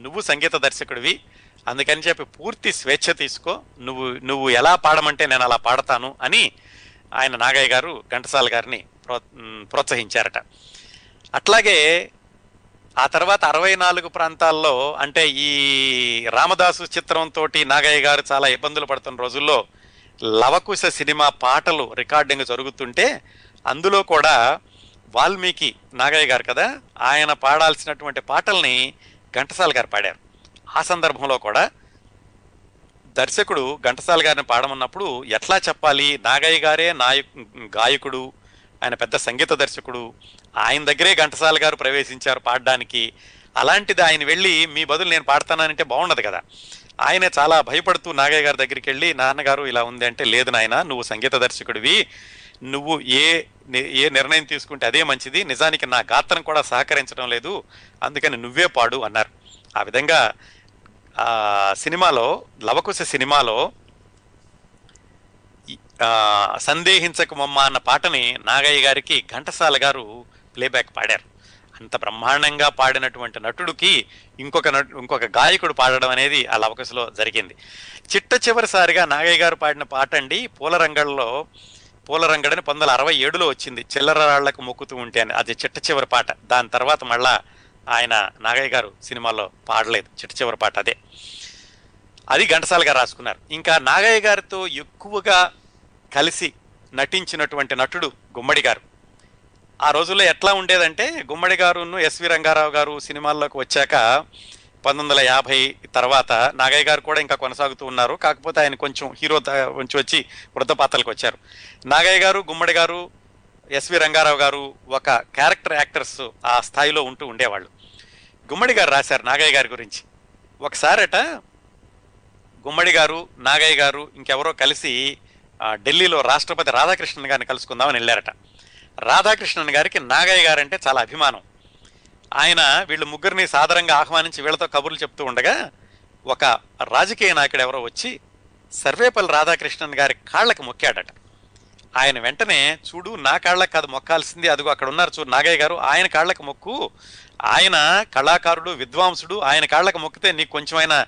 నువ్వు సంగీత దర్శకుడివి, అందుకని చెప్పి పూర్తి స్వేచ్ఛ తీసుకో, నువ్వు ఎలా పాడమంటే నేను అలా పాడతాను అని ఆయన నాగయ్య గారు ఘంటసాల గారిని ప్రోత్సహించారట. అట్లాగే ఆ తర్వాత 64 ప్రాంతాల్లో, అంటే ఈ రామదాసు చిత్రంతో నాగయ్య గారు చాలా ఇబ్బందులు పడుతున్న రోజుల్లో లవకుశ సినిమా పాటలు రికార్డింగ్ జరుగుతుంటే అందులో కూడా వాల్మీకి నాగయ్య గారు కదా, ఆయన పాడాల్సినటువంటి పాటల్ని ఘంటసాల గారు పాడారు. ఆ సందర్భంలో కూడా దర్శకుడు ఘంటసాల గారిని పాడమన్నప్పుడు ఎట్లా చెప్పాలి, నాగయ్య గారే గాయకుడు, ఆయన పెద్ద సంగీత దర్శకుడు, ఆయన దగ్గరే ఘంటసాల గారు ప్రవేశించారు పాడడానికి. అలాంటిది ఆయన వెళ్ళి మీ బదులు నేను పాడతానంటే బాగుండదు కదా. ఆయన చాలా భయపడుతూ నాగయ్య గారి దగ్గరికి వెళ్ళి, నాన్నగారు ఇలా ఉంది అంటే, లేదు నాయన నువ్వు సంగీత దర్శకుడివి, నువ్వు ఏ నిర్ణయం తీసుకుంటే అదే మంచిది, నిజానికి నా గాత్రం కూడా సహకరించడం లేదు, అందుకని నువ్వే పాడు అన్నారు. ఆ విధంగా సినిమాలో లవకుశ సినిమాలో సందేహించకు మమ్మ అన్న పాటని నాగయ్య గారికి ఘంటసాల గారు ప్లేబ్యాక్ పాడారు. అంత బ్రహ్మాండంగా పాడినటువంటి నటుడికి ఇంకొక గాయకుడు పాడడం అనేది ఆ లవకుశలో జరిగింది. చిట్ట చివరిసారిగా నాగయ్య గారు పాడిన పాట అండి పూలరంగడని 1967లో వచ్చింది, చిల్లర రాళ్లకు మొక్కుతూ ఉంటే అని. అది చిట్ట చివరి పాట. దాని తర్వాత మళ్ళా ఆయన నాగయ్య గారు సినిమాలో పాడలేదు. చిట్ట చివరి పాట అదే, అది ఘంటసాల గారు రాసుకున్నారు. ఇంకా నాగయ్య గారితో ఎక్కువగా కలిసి నటించినటువంటి నటుడు గుమ్మడి గారు. ఆ రోజుల్లో ఎట్లా ఉండేదంటే, గుమ్మడి గారును ఎస్వి రంగారావు గారు సినిమాల్లోకి వచ్చాక 1950 తర్వాత నాగయ్య గారు కూడా ఇంకా కొనసాగుతూ ఉన్నారు. కాకపోతే ఆయన కొంచెం హీరో నుంచి వచ్చి వృద్ధ పాత్రలకు వచ్చారు. నాగయ్య గారు, గుమ్మడి గారు, ఎస్వి రంగారావు గారు ఒక క్యారెక్టర్ యాక్టర్స్ ఆ స్థాయిలో ఉంటూ ఉండేవాళ్ళు. గుమ్మడి గారు రాశారు నాగయ్య గారి గురించి. ఒకసారట గుమ్మడి గారు, నాగయ్య గారు, ఇంకెవరో కలిసి ఢిల్లీలో రాష్ట్రపతి రాధాకృష్ణన్ గారిని కలుసుకుందామని వెళ్ళారట. రాధాకృష్ణన్ గారికి నాగయ్య గారు అంటే చాలా అభిమానం. ఆయన వీళ్ళు ముగ్గురిని సాధారణంగా ఆహ్వానించి వీళ్ళతో కబుర్లు చెప్తూ ఉండగా ఒక రాజకీయ నాయకుడు ఎవరో వచ్చి సర్వేపల్లి రాధాకృష్ణన్ గారి కాళ్ళకి మొక్కాడట. ఆయన వెంటనే, చూడు నా కాళ్ళకి కాదు మొక్కాల్సింది, అదిగో అక్కడ ఉన్నారు చూడు నాగయ్య గారు, ఆయన కాళ్ళకి మొక్కు, ఆయన కళాకారుడు, విద్వాంసుడు, ఆయన కాళ్ళకి మొక్కితే నీకు కొంచెమైనా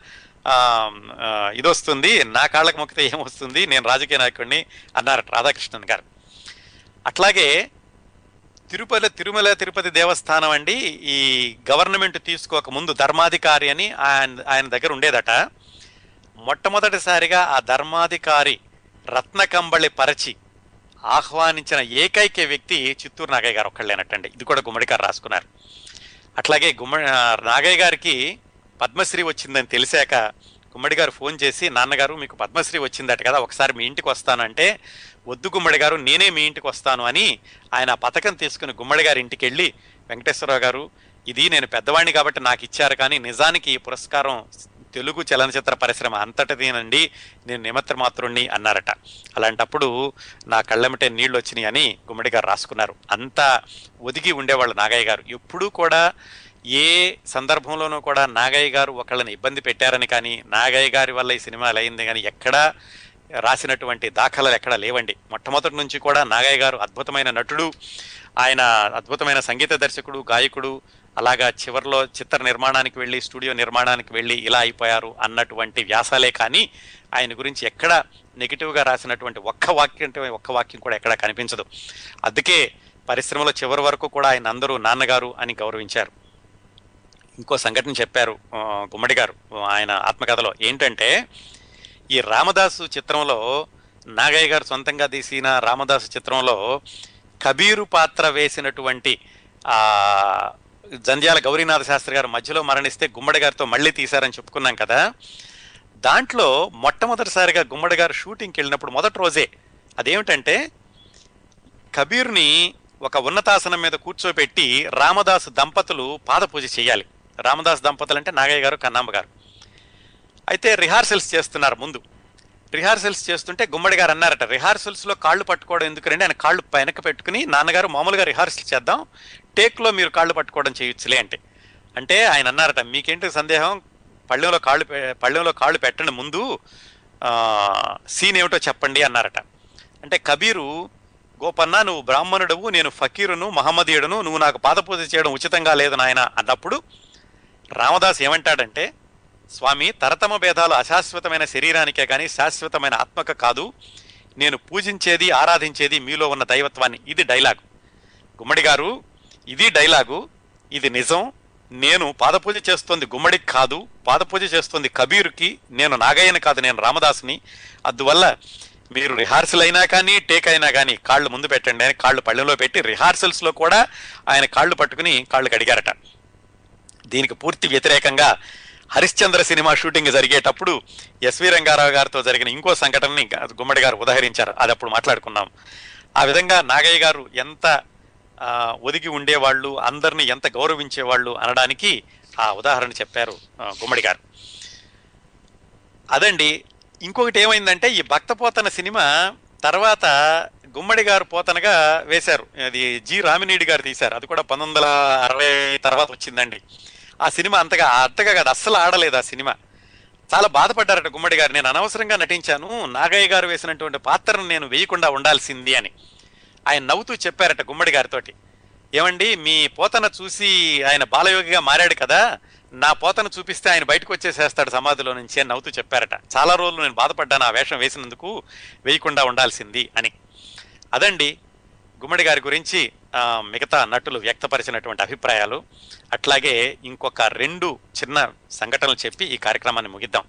ఇదొస్తుంది, నా కాళ్ళకి మొక్కితే ఏమొస్తుంది, నేను రాజకీయ నాయకుడిని అన్నారు రాధాకృష్ణన్ గారు. అట్లాగే తిరుమల తిరుపతి దేవస్థానం అండి, ఈ గవర్నమెంట్ తీసుకోకముందు ధర్మాధికారి అని ఆయన దగ్గర ఉండేదట. మొట్టమొదటిసారిగా ఆ ధర్మాధికారి రత్నకంబళి పరిచి ఆహ్వానించిన ఏకైక వ్యక్తి చిత్తూరు నాగయ్య గారు ఒక్కళ్ళేనట్టండి. ఇది కూడా గుమ్మడి గారు రాసుకున్నారు. అట్లాగే నాగయ్య గారికి పద్మశ్రీ వచ్చిందని తెలిసాక గుమ్మడి గారు ఫోన్ చేసి, నాన్నగారు మీకు పద్మశ్రీ వచ్చిందట కదా, ఒకసారి మీ ఇంటికి వస్తానంటే, వద్దు గుమ్మడి గారు నేనే మీ ఇంటికి వస్తాను అని ఆయన ఆ పథకం తీసుకుని గుమ్మడి గారి ఇంటికి వెళ్ళి, వెంకటేశ్వరరావు గారు ఇది నేను పెద్దవాడిని కాబట్టి నాకు ఇచ్చారు, కానీ నిజానికి ఈ పురస్కారం తెలుగు చలనచిత్ర పరిశ్రమ అంతటిదేనండి, నేను నిమిత్రమాత్రుణ్ణి అన్నారట. అలాంటప్పుడు నా కళ్ళెమిటే నీళ్లు వచ్చినాయని గుమ్మడి గారు రాసుకున్నారు. అంతా ఒదిగి ఉండేవాళ్ళు నాగయ్య గారు. ఎప్పుడూ కూడా ఏ సందర్భంలోనూ కూడా నాగయ్య గారు ఒకళ్ళని ఇబ్బంది పెట్టారని కానీ, నాగయ్య గారి వల్ల ఈ సినిమాలు అయింది కానీ ఎక్కడా రాసినటువంటి దాఖలాలు ఎక్కడా లేవండి. మొట్టమొదటి నుంచి కూడా నాగయ్య గారు అద్భుతమైన నటుడు, ఆయన అద్భుతమైన సంగీత దర్శకుడు, గాయకుడు. అలాగా చివరిలో చిత్ర నిర్మాణానికి వెళ్ళి, స్టూడియో నిర్మాణానికి వెళ్ళి ఇలా అయిపోయారు అన్నటువంటి వ్యాసాలే కానీ ఆయన గురించి ఎక్కడ నెగిటివ్గా రాసినటువంటి ఒక్క వాక్యం కూడా ఎక్కడా కనిపించదు. అందుకే పరిశ్రమలో చివరి వరకు కూడా ఆయన అందరూ నాన్నగారు అని గౌరవించారు. ఇంకో సంఘటన చెప్పారు గుమ్మడి గారు ఆయన ఆత్మకథలో. ఏంటంటే, ఈ రామదాసు చిత్రంలో, నాగయ్య గారు సొంతంగా తీసిన రామదాసు చిత్రంలో కబీరు పాత్ర వేసినటువంటి జంధ్యాల గౌరీనాథ శాస్త్రి గారు మధ్యలో మరణిస్తే గుమ్మడి గారితో మళ్ళీ తీశారని చెప్పుకున్నాం కదా. దాంట్లో మొట్టమొదటిసారిగా గుమ్మడి గారు షూటింగ్కి వెళ్ళినప్పుడు మొదటి రోజే అదేమిటంటే, కబీర్ని ఒక ఉన్నతాసనం మీద కూర్చోబెట్టి రామదాసు దంపతులు పాదపూజ చేయాలి. రామదాసు దంపతులు అంటే నాగయ్య గారు, కన్నాంబ గారు. అయితే రిహార్సల్స్ చేస్తున్నారు. ముందు రిహార్సల్స్ చేస్తుంటే గుమ్మడి గారు అన్నారట, రిహార్సల్స్లో కాళ్ళు పట్టుకోవడం ఎందుకు రండి, ఆయన కాళ్ళు వెనక పెట్టుకుని నాన్నగారు మామూలుగా రిహార్సల్ చేద్దాం, టేక్లో మీరు కాళ్ళు పట్టుకోవడం చేయొచ్చులే అంటే. అంటే ఆయన అన్నారట, మీకేంటి సందేహం, పళ్ళెంలో కాళ్ళు పెట్టండి, ముందు సీన్ ఏమిటో చెప్పండి అన్నారట. అంటే కబీరు, గోపన్న నువ్వు బ్రాహ్మణుడవు, నేను ఫకీరును, మహమ్మదీయుడును, నువ్వు నాకు పాదపూజ చేయడం ఉచితంగా లేదు నాయన అన్నప్పుడు రామదాస్ ఏమంటాడంటే, స్వామి తరతమ భేదాలు అశాశ్వతమైన శరీరానికే కానీ శాశ్వతమైన ఆత్మక కాదు, నేను పూజించేది ఆరాధించేది మీలో ఉన్న దైవత్వాన్ని. ఇది డైలాగు గుమ్మడి గారు, ఇది డైలాగు, ఇది నిజం. నేను పాదపూజ చేస్తోంది గుమ్మడికి కాదు, పాదపూజ చేస్తోంది కబీరుకి, నేను నాగయ్యని కాదు, నేను రామదాసుని. అందువల్ల మీరు రిహార్సల్ అయినా కానీ టేక్ అయినా కానీ కాళ్ళు ముందు పెట్టండి అని కాళ్ళు పళ్ళెంలో పెట్టి రిహార్సల్స్లో కూడా ఆయన కాళ్ళు పట్టుకుని కాళ్ళు కడిగారట. దీనికి పూర్తి వ్యతిరేకంగా హరిశ్చంద్ర సినిమా షూటింగ్ జరిగేటప్పుడు ఎస్వి రంగారావు గారితో జరిగిన ఇంకో సంఘటనని గుమ్మడి గారు ఉదహరించారు. అది అప్పుడు మాట్లాడుకున్నాం. ఆ విధంగా నాగయ్య గారు ఎంత ఒదిగి ఉండేవాళ్ళు, అందరినీ ఎంత గౌరవించేవాళ్ళు అనడానికి ఆ ఉదాహరణ చెప్పారు గుమ్మడి గారు. అదండి. ఇంకొకటి ఏమైందంటే, ఈ భక్త పోతన సినిమా తర్వాత గుమ్మడి గారు పోతనగా వేశారు. అది జి రామినీడి గారు తీశారు. అది కూడా 1960 తర్వాత వచ్చిందండి. ఆ సినిమా అంతగా అర్థగా కాదు, అస్సలు ఆడలేదు ఆ సినిమా. చాలా బాధపడ్డారట గుమ్మడి గారు, నేను అనవసరంగా నటించాను, నాగయ్య గారు వేసినటువంటి పాత్రను నేను వేయకుండా ఉండాల్సింది అని. ఆయన నవ్వుతూ చెప్పారట గుమ్మడి గారితోటి, ఏమండి మీ పోతన చూసి ఆయన బాలయోగిగా మారాడు కదా, నా పోతన చూపిస్తే ఆయన బయటకు వచ్చేసేస్తాడు సమాధిలో నుంచి అని నవ్వుతూ చెప్పారట. చాలా రోజులు నేను బాధపడ్డాను ఆ వేషం వేసినందుకు, వేయకుండా ఉండాల్సింది అని. అదండి గుమ్మడి గారి గురించి మిగతా నటులు వ్యక్తపరిచినటువంటి అభిప్రాయాలు. అట్లాగే ఇంకొక 2 చిన్న సంఘటనలు చెప్పి ఈ కార్యక్రమాన్ని ముగిద్దాం.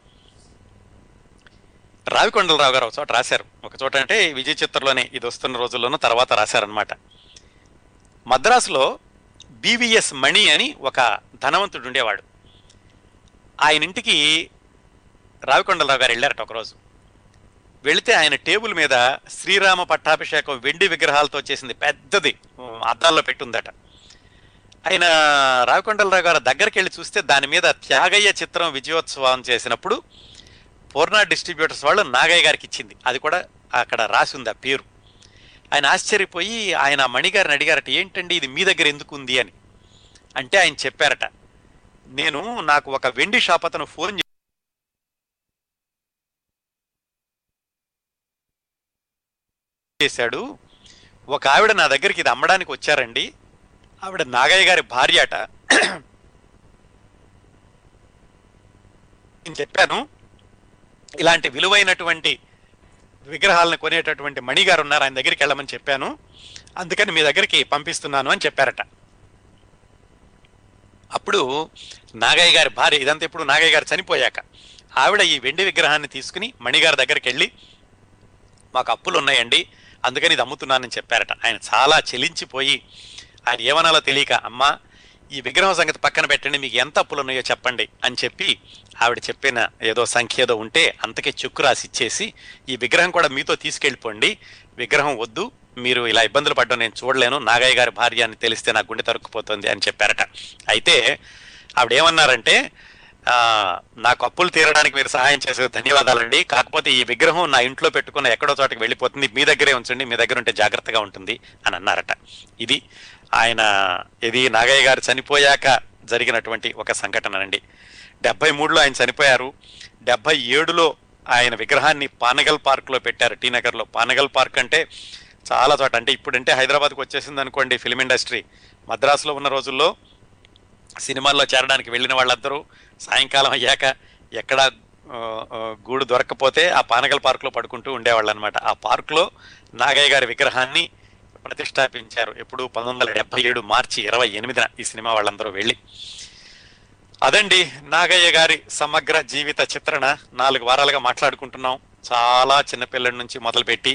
రావికొండలరావు గారు ఒకచోట రాశారు, ఒకచోట అంటే విజయ చిత్రలోనే, ఇది వస్తున్న రోజుల్లోనూ తర్వాత రాశారనమాట. మద్రాసులో BVS మణి అని ఒక ధనవంతుడు ఉండేవాడు. ఆయన ఇంటికి రావికొండలరావు గారు వెళ్ళారట ఒకరోజు. వెళితే ఆయన టేబుల్ మీద శ్రీరామ పట్టాభిషేకం వెండి విగ్రహాలతో చేసింది పెద్దది అద్దాల్లో పెట్టుందట. ఆయన రావికొండలరావు గారి దగ్గరికి వెళ్ళి చూస్తే దాని మీద త్యాగయ్య చిత్రం విజయోత్సవం చేసినప్పుడు పూర్ణ డిస్ట్రిబ్యూటర్స్ వాళ్ళు నాగయ్య గారికి ఇచ్చింది. అది కూడా అక్కడ రాసి ఉంది ఆ పేరు. ఆయన ఆశ్చర్యపోయి ఆయన మణిగారిని అడిగారట, ఏంటండి ఇది మీ దగ్గర ఎందుకు ఉంది అని. అంటే ఆయన చెప్పారట, నేను నాకు ఒక వెండి షాప్ అతను ఫోన్ చేశాడు, ఒక ఆవిడ నా దగ్గరికి ఇది అమ్మడానికి వచ్చారండి, ఆవిడ నాగయ్య గారి భార్య అట, నేను చెప్పాను ఇలాంటి విలువైనటువంటి విగ్రహాలను కొనేటటువంటి మణిగారు ఉన్నారు, ఆయన దగ్గరికి వెళ్ళమని చెప్పాను, అందుకని మీ దగ్గరికి పంపిస్తున్నాను అని చెప్పారట. అప్పుడు నాగయ్య గారి భార్య, ఇదంతా ఇప్పుడు నాగయ్య గారు చనిపోయాక, ఆవిడ ఈ వెండి విగ్రహాన్ని తీసుకుని మణిగారి దగ్గరికి వెళ్ళి మాకు అప్పులు ఉన్నాయండి అందుకని ఇది అమ్ముతున్నానని చెప్పారట. ఆయన చాలా చెలించిపోయి ఆయన ఏమనాలో తెలియక, అమ్మ ఈ విగ్రహం సంగతి పక్కన పెట్టండి, మీకు ఎంత అప్పులు ఉన్నాయో చెప్పండి అని చెప్పి ఆవిడ చెప్పిన ఏదో సంఖ్య ఏదో ఉంటే అంతకే చెక్కు రాసి ఇచ్చేసి, ఈ విగ్రహం కూడా మీతో తీసుకెళ్ళిపోండి, విగ్రహం వద్దు, మీరు ఇలా ఇబ్బందులు పడ్డం నేను చూడలేను, నాగయ్య గారి భార్య అని తెలిస్తే నా గుండె తరుక్కుపోతుంది అని చెప్పారట. అయితే ఆవిడ ఏమన్నారంటే, నాకు అప్పులు తీరడానికి మీరు సహాయం చేసే ధన్యవాదాలండి. కాకపోతే ఈ విగ్రహం నా ఇంట్లో పెట్టుకున్న ఎక్కడో చోటకి వెళ్ళిపోతుంది, మీ దగ్గరే ఉంచండి, మీ దగ్గర ఉంటే జాగ్రత్తగా ఉంటుంది అని అన్నారట. ఇది ఆయన, ఇది నాగయ్య గారు చనిపోయాక జరిగినటువంటి ఒక సంఘటన అండి. 73లో ఆయన చనిపోయారు. 77లో ఆయన విగ్రహాన్ని పానగల్ పార్క్లో పెట్టారు, టీనగర్లో. పానగల్ పార్క్ అంటే చాలా చోట, అంటే ఇప్పుడంటే హైదరాబాద్కి వచ్చేసింది అనుకోండి ఫిలిం ఇండస్ట్రీ, మద్రాసులో ఉన్న రోజుల్లో సినిమాల్లో చేరడానికి వెళ్ళిన వాళ్ళందరూ సాయంకాలం అయ్యాక ఎక్కడ గూడు దొరక్కపోతే ఆ పానగల్ పార్క్లో పడుకుంటూ ఉండేవాళ్ళు అనమాట. ఆ పార్క్లో నాగయ్య గారి విగ్రహాన్ని ప్రతిష్టాపించారు. ఎప్పుడు 1977 మార్చి 28న ఈ సినిమా వాళ్ళందరూ వెళ్ళి. అదండి నాగయ్య గారి సమగ్ర జీవిత చిత్రణ. 4 వారాలుగా మాట్లాడుకుంటున్నాం. చాలా చిన్నపిల్లడి నుంచి మొదలుపెట్టి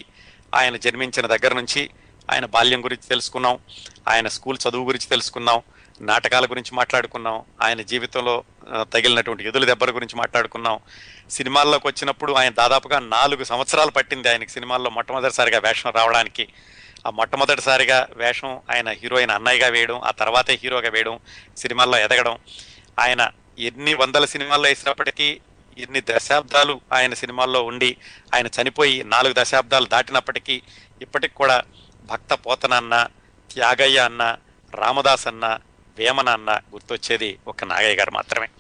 ఆయన జన్మించిన దగ్గర నుంచి ఆయన బాల్యం గురించి తెలుసుకున్నాం, ఆయన స్కూల్ చదువు గురించి తెలుసుకున్నాం, నాటకాల గురించి మాట్లాడుకున్నాం, ఆయన జీవితంలో తగిలినటువంటి ఎదుల దెబ్బల గురించి మాట్లాడుకున్నాం. సినిమాల్లోకి వచ్చినప్పుడు ఆయన దాదాపుగా 4 సంవత్సరాలు పట్టింది ఆయనకి సినిమాల్లో మొట్టమొదటిసారిగా వేషం రావడానికి. ఆ మొట్టమొదటిసారిగా వేషం ఆయన హీరోయిన్ అన్నయ్యగా వేయడం, ఆ తర్వాతే హీరోగా వేయడం, సినిమాల్లో ఎదగడం. ఆయన ఎన్ని వందల సినిమాల్లో వేసినప్పటికీ, ఎన్ని దశాబ్దాలు ఆయన సినిమాల్లో ఉండి, ఆయన చనిపోయి 4 దశాబ్దాలు దాటినప్పటికీ ఇప్పటికి కూడా భక్త పోతనన్న, త్యాగయ్య అన్న, రామదాస్ అన్న, వేమన అన్న గుర్తొచ్చేది ఒక నాగయ్య గారు మాత్రమే.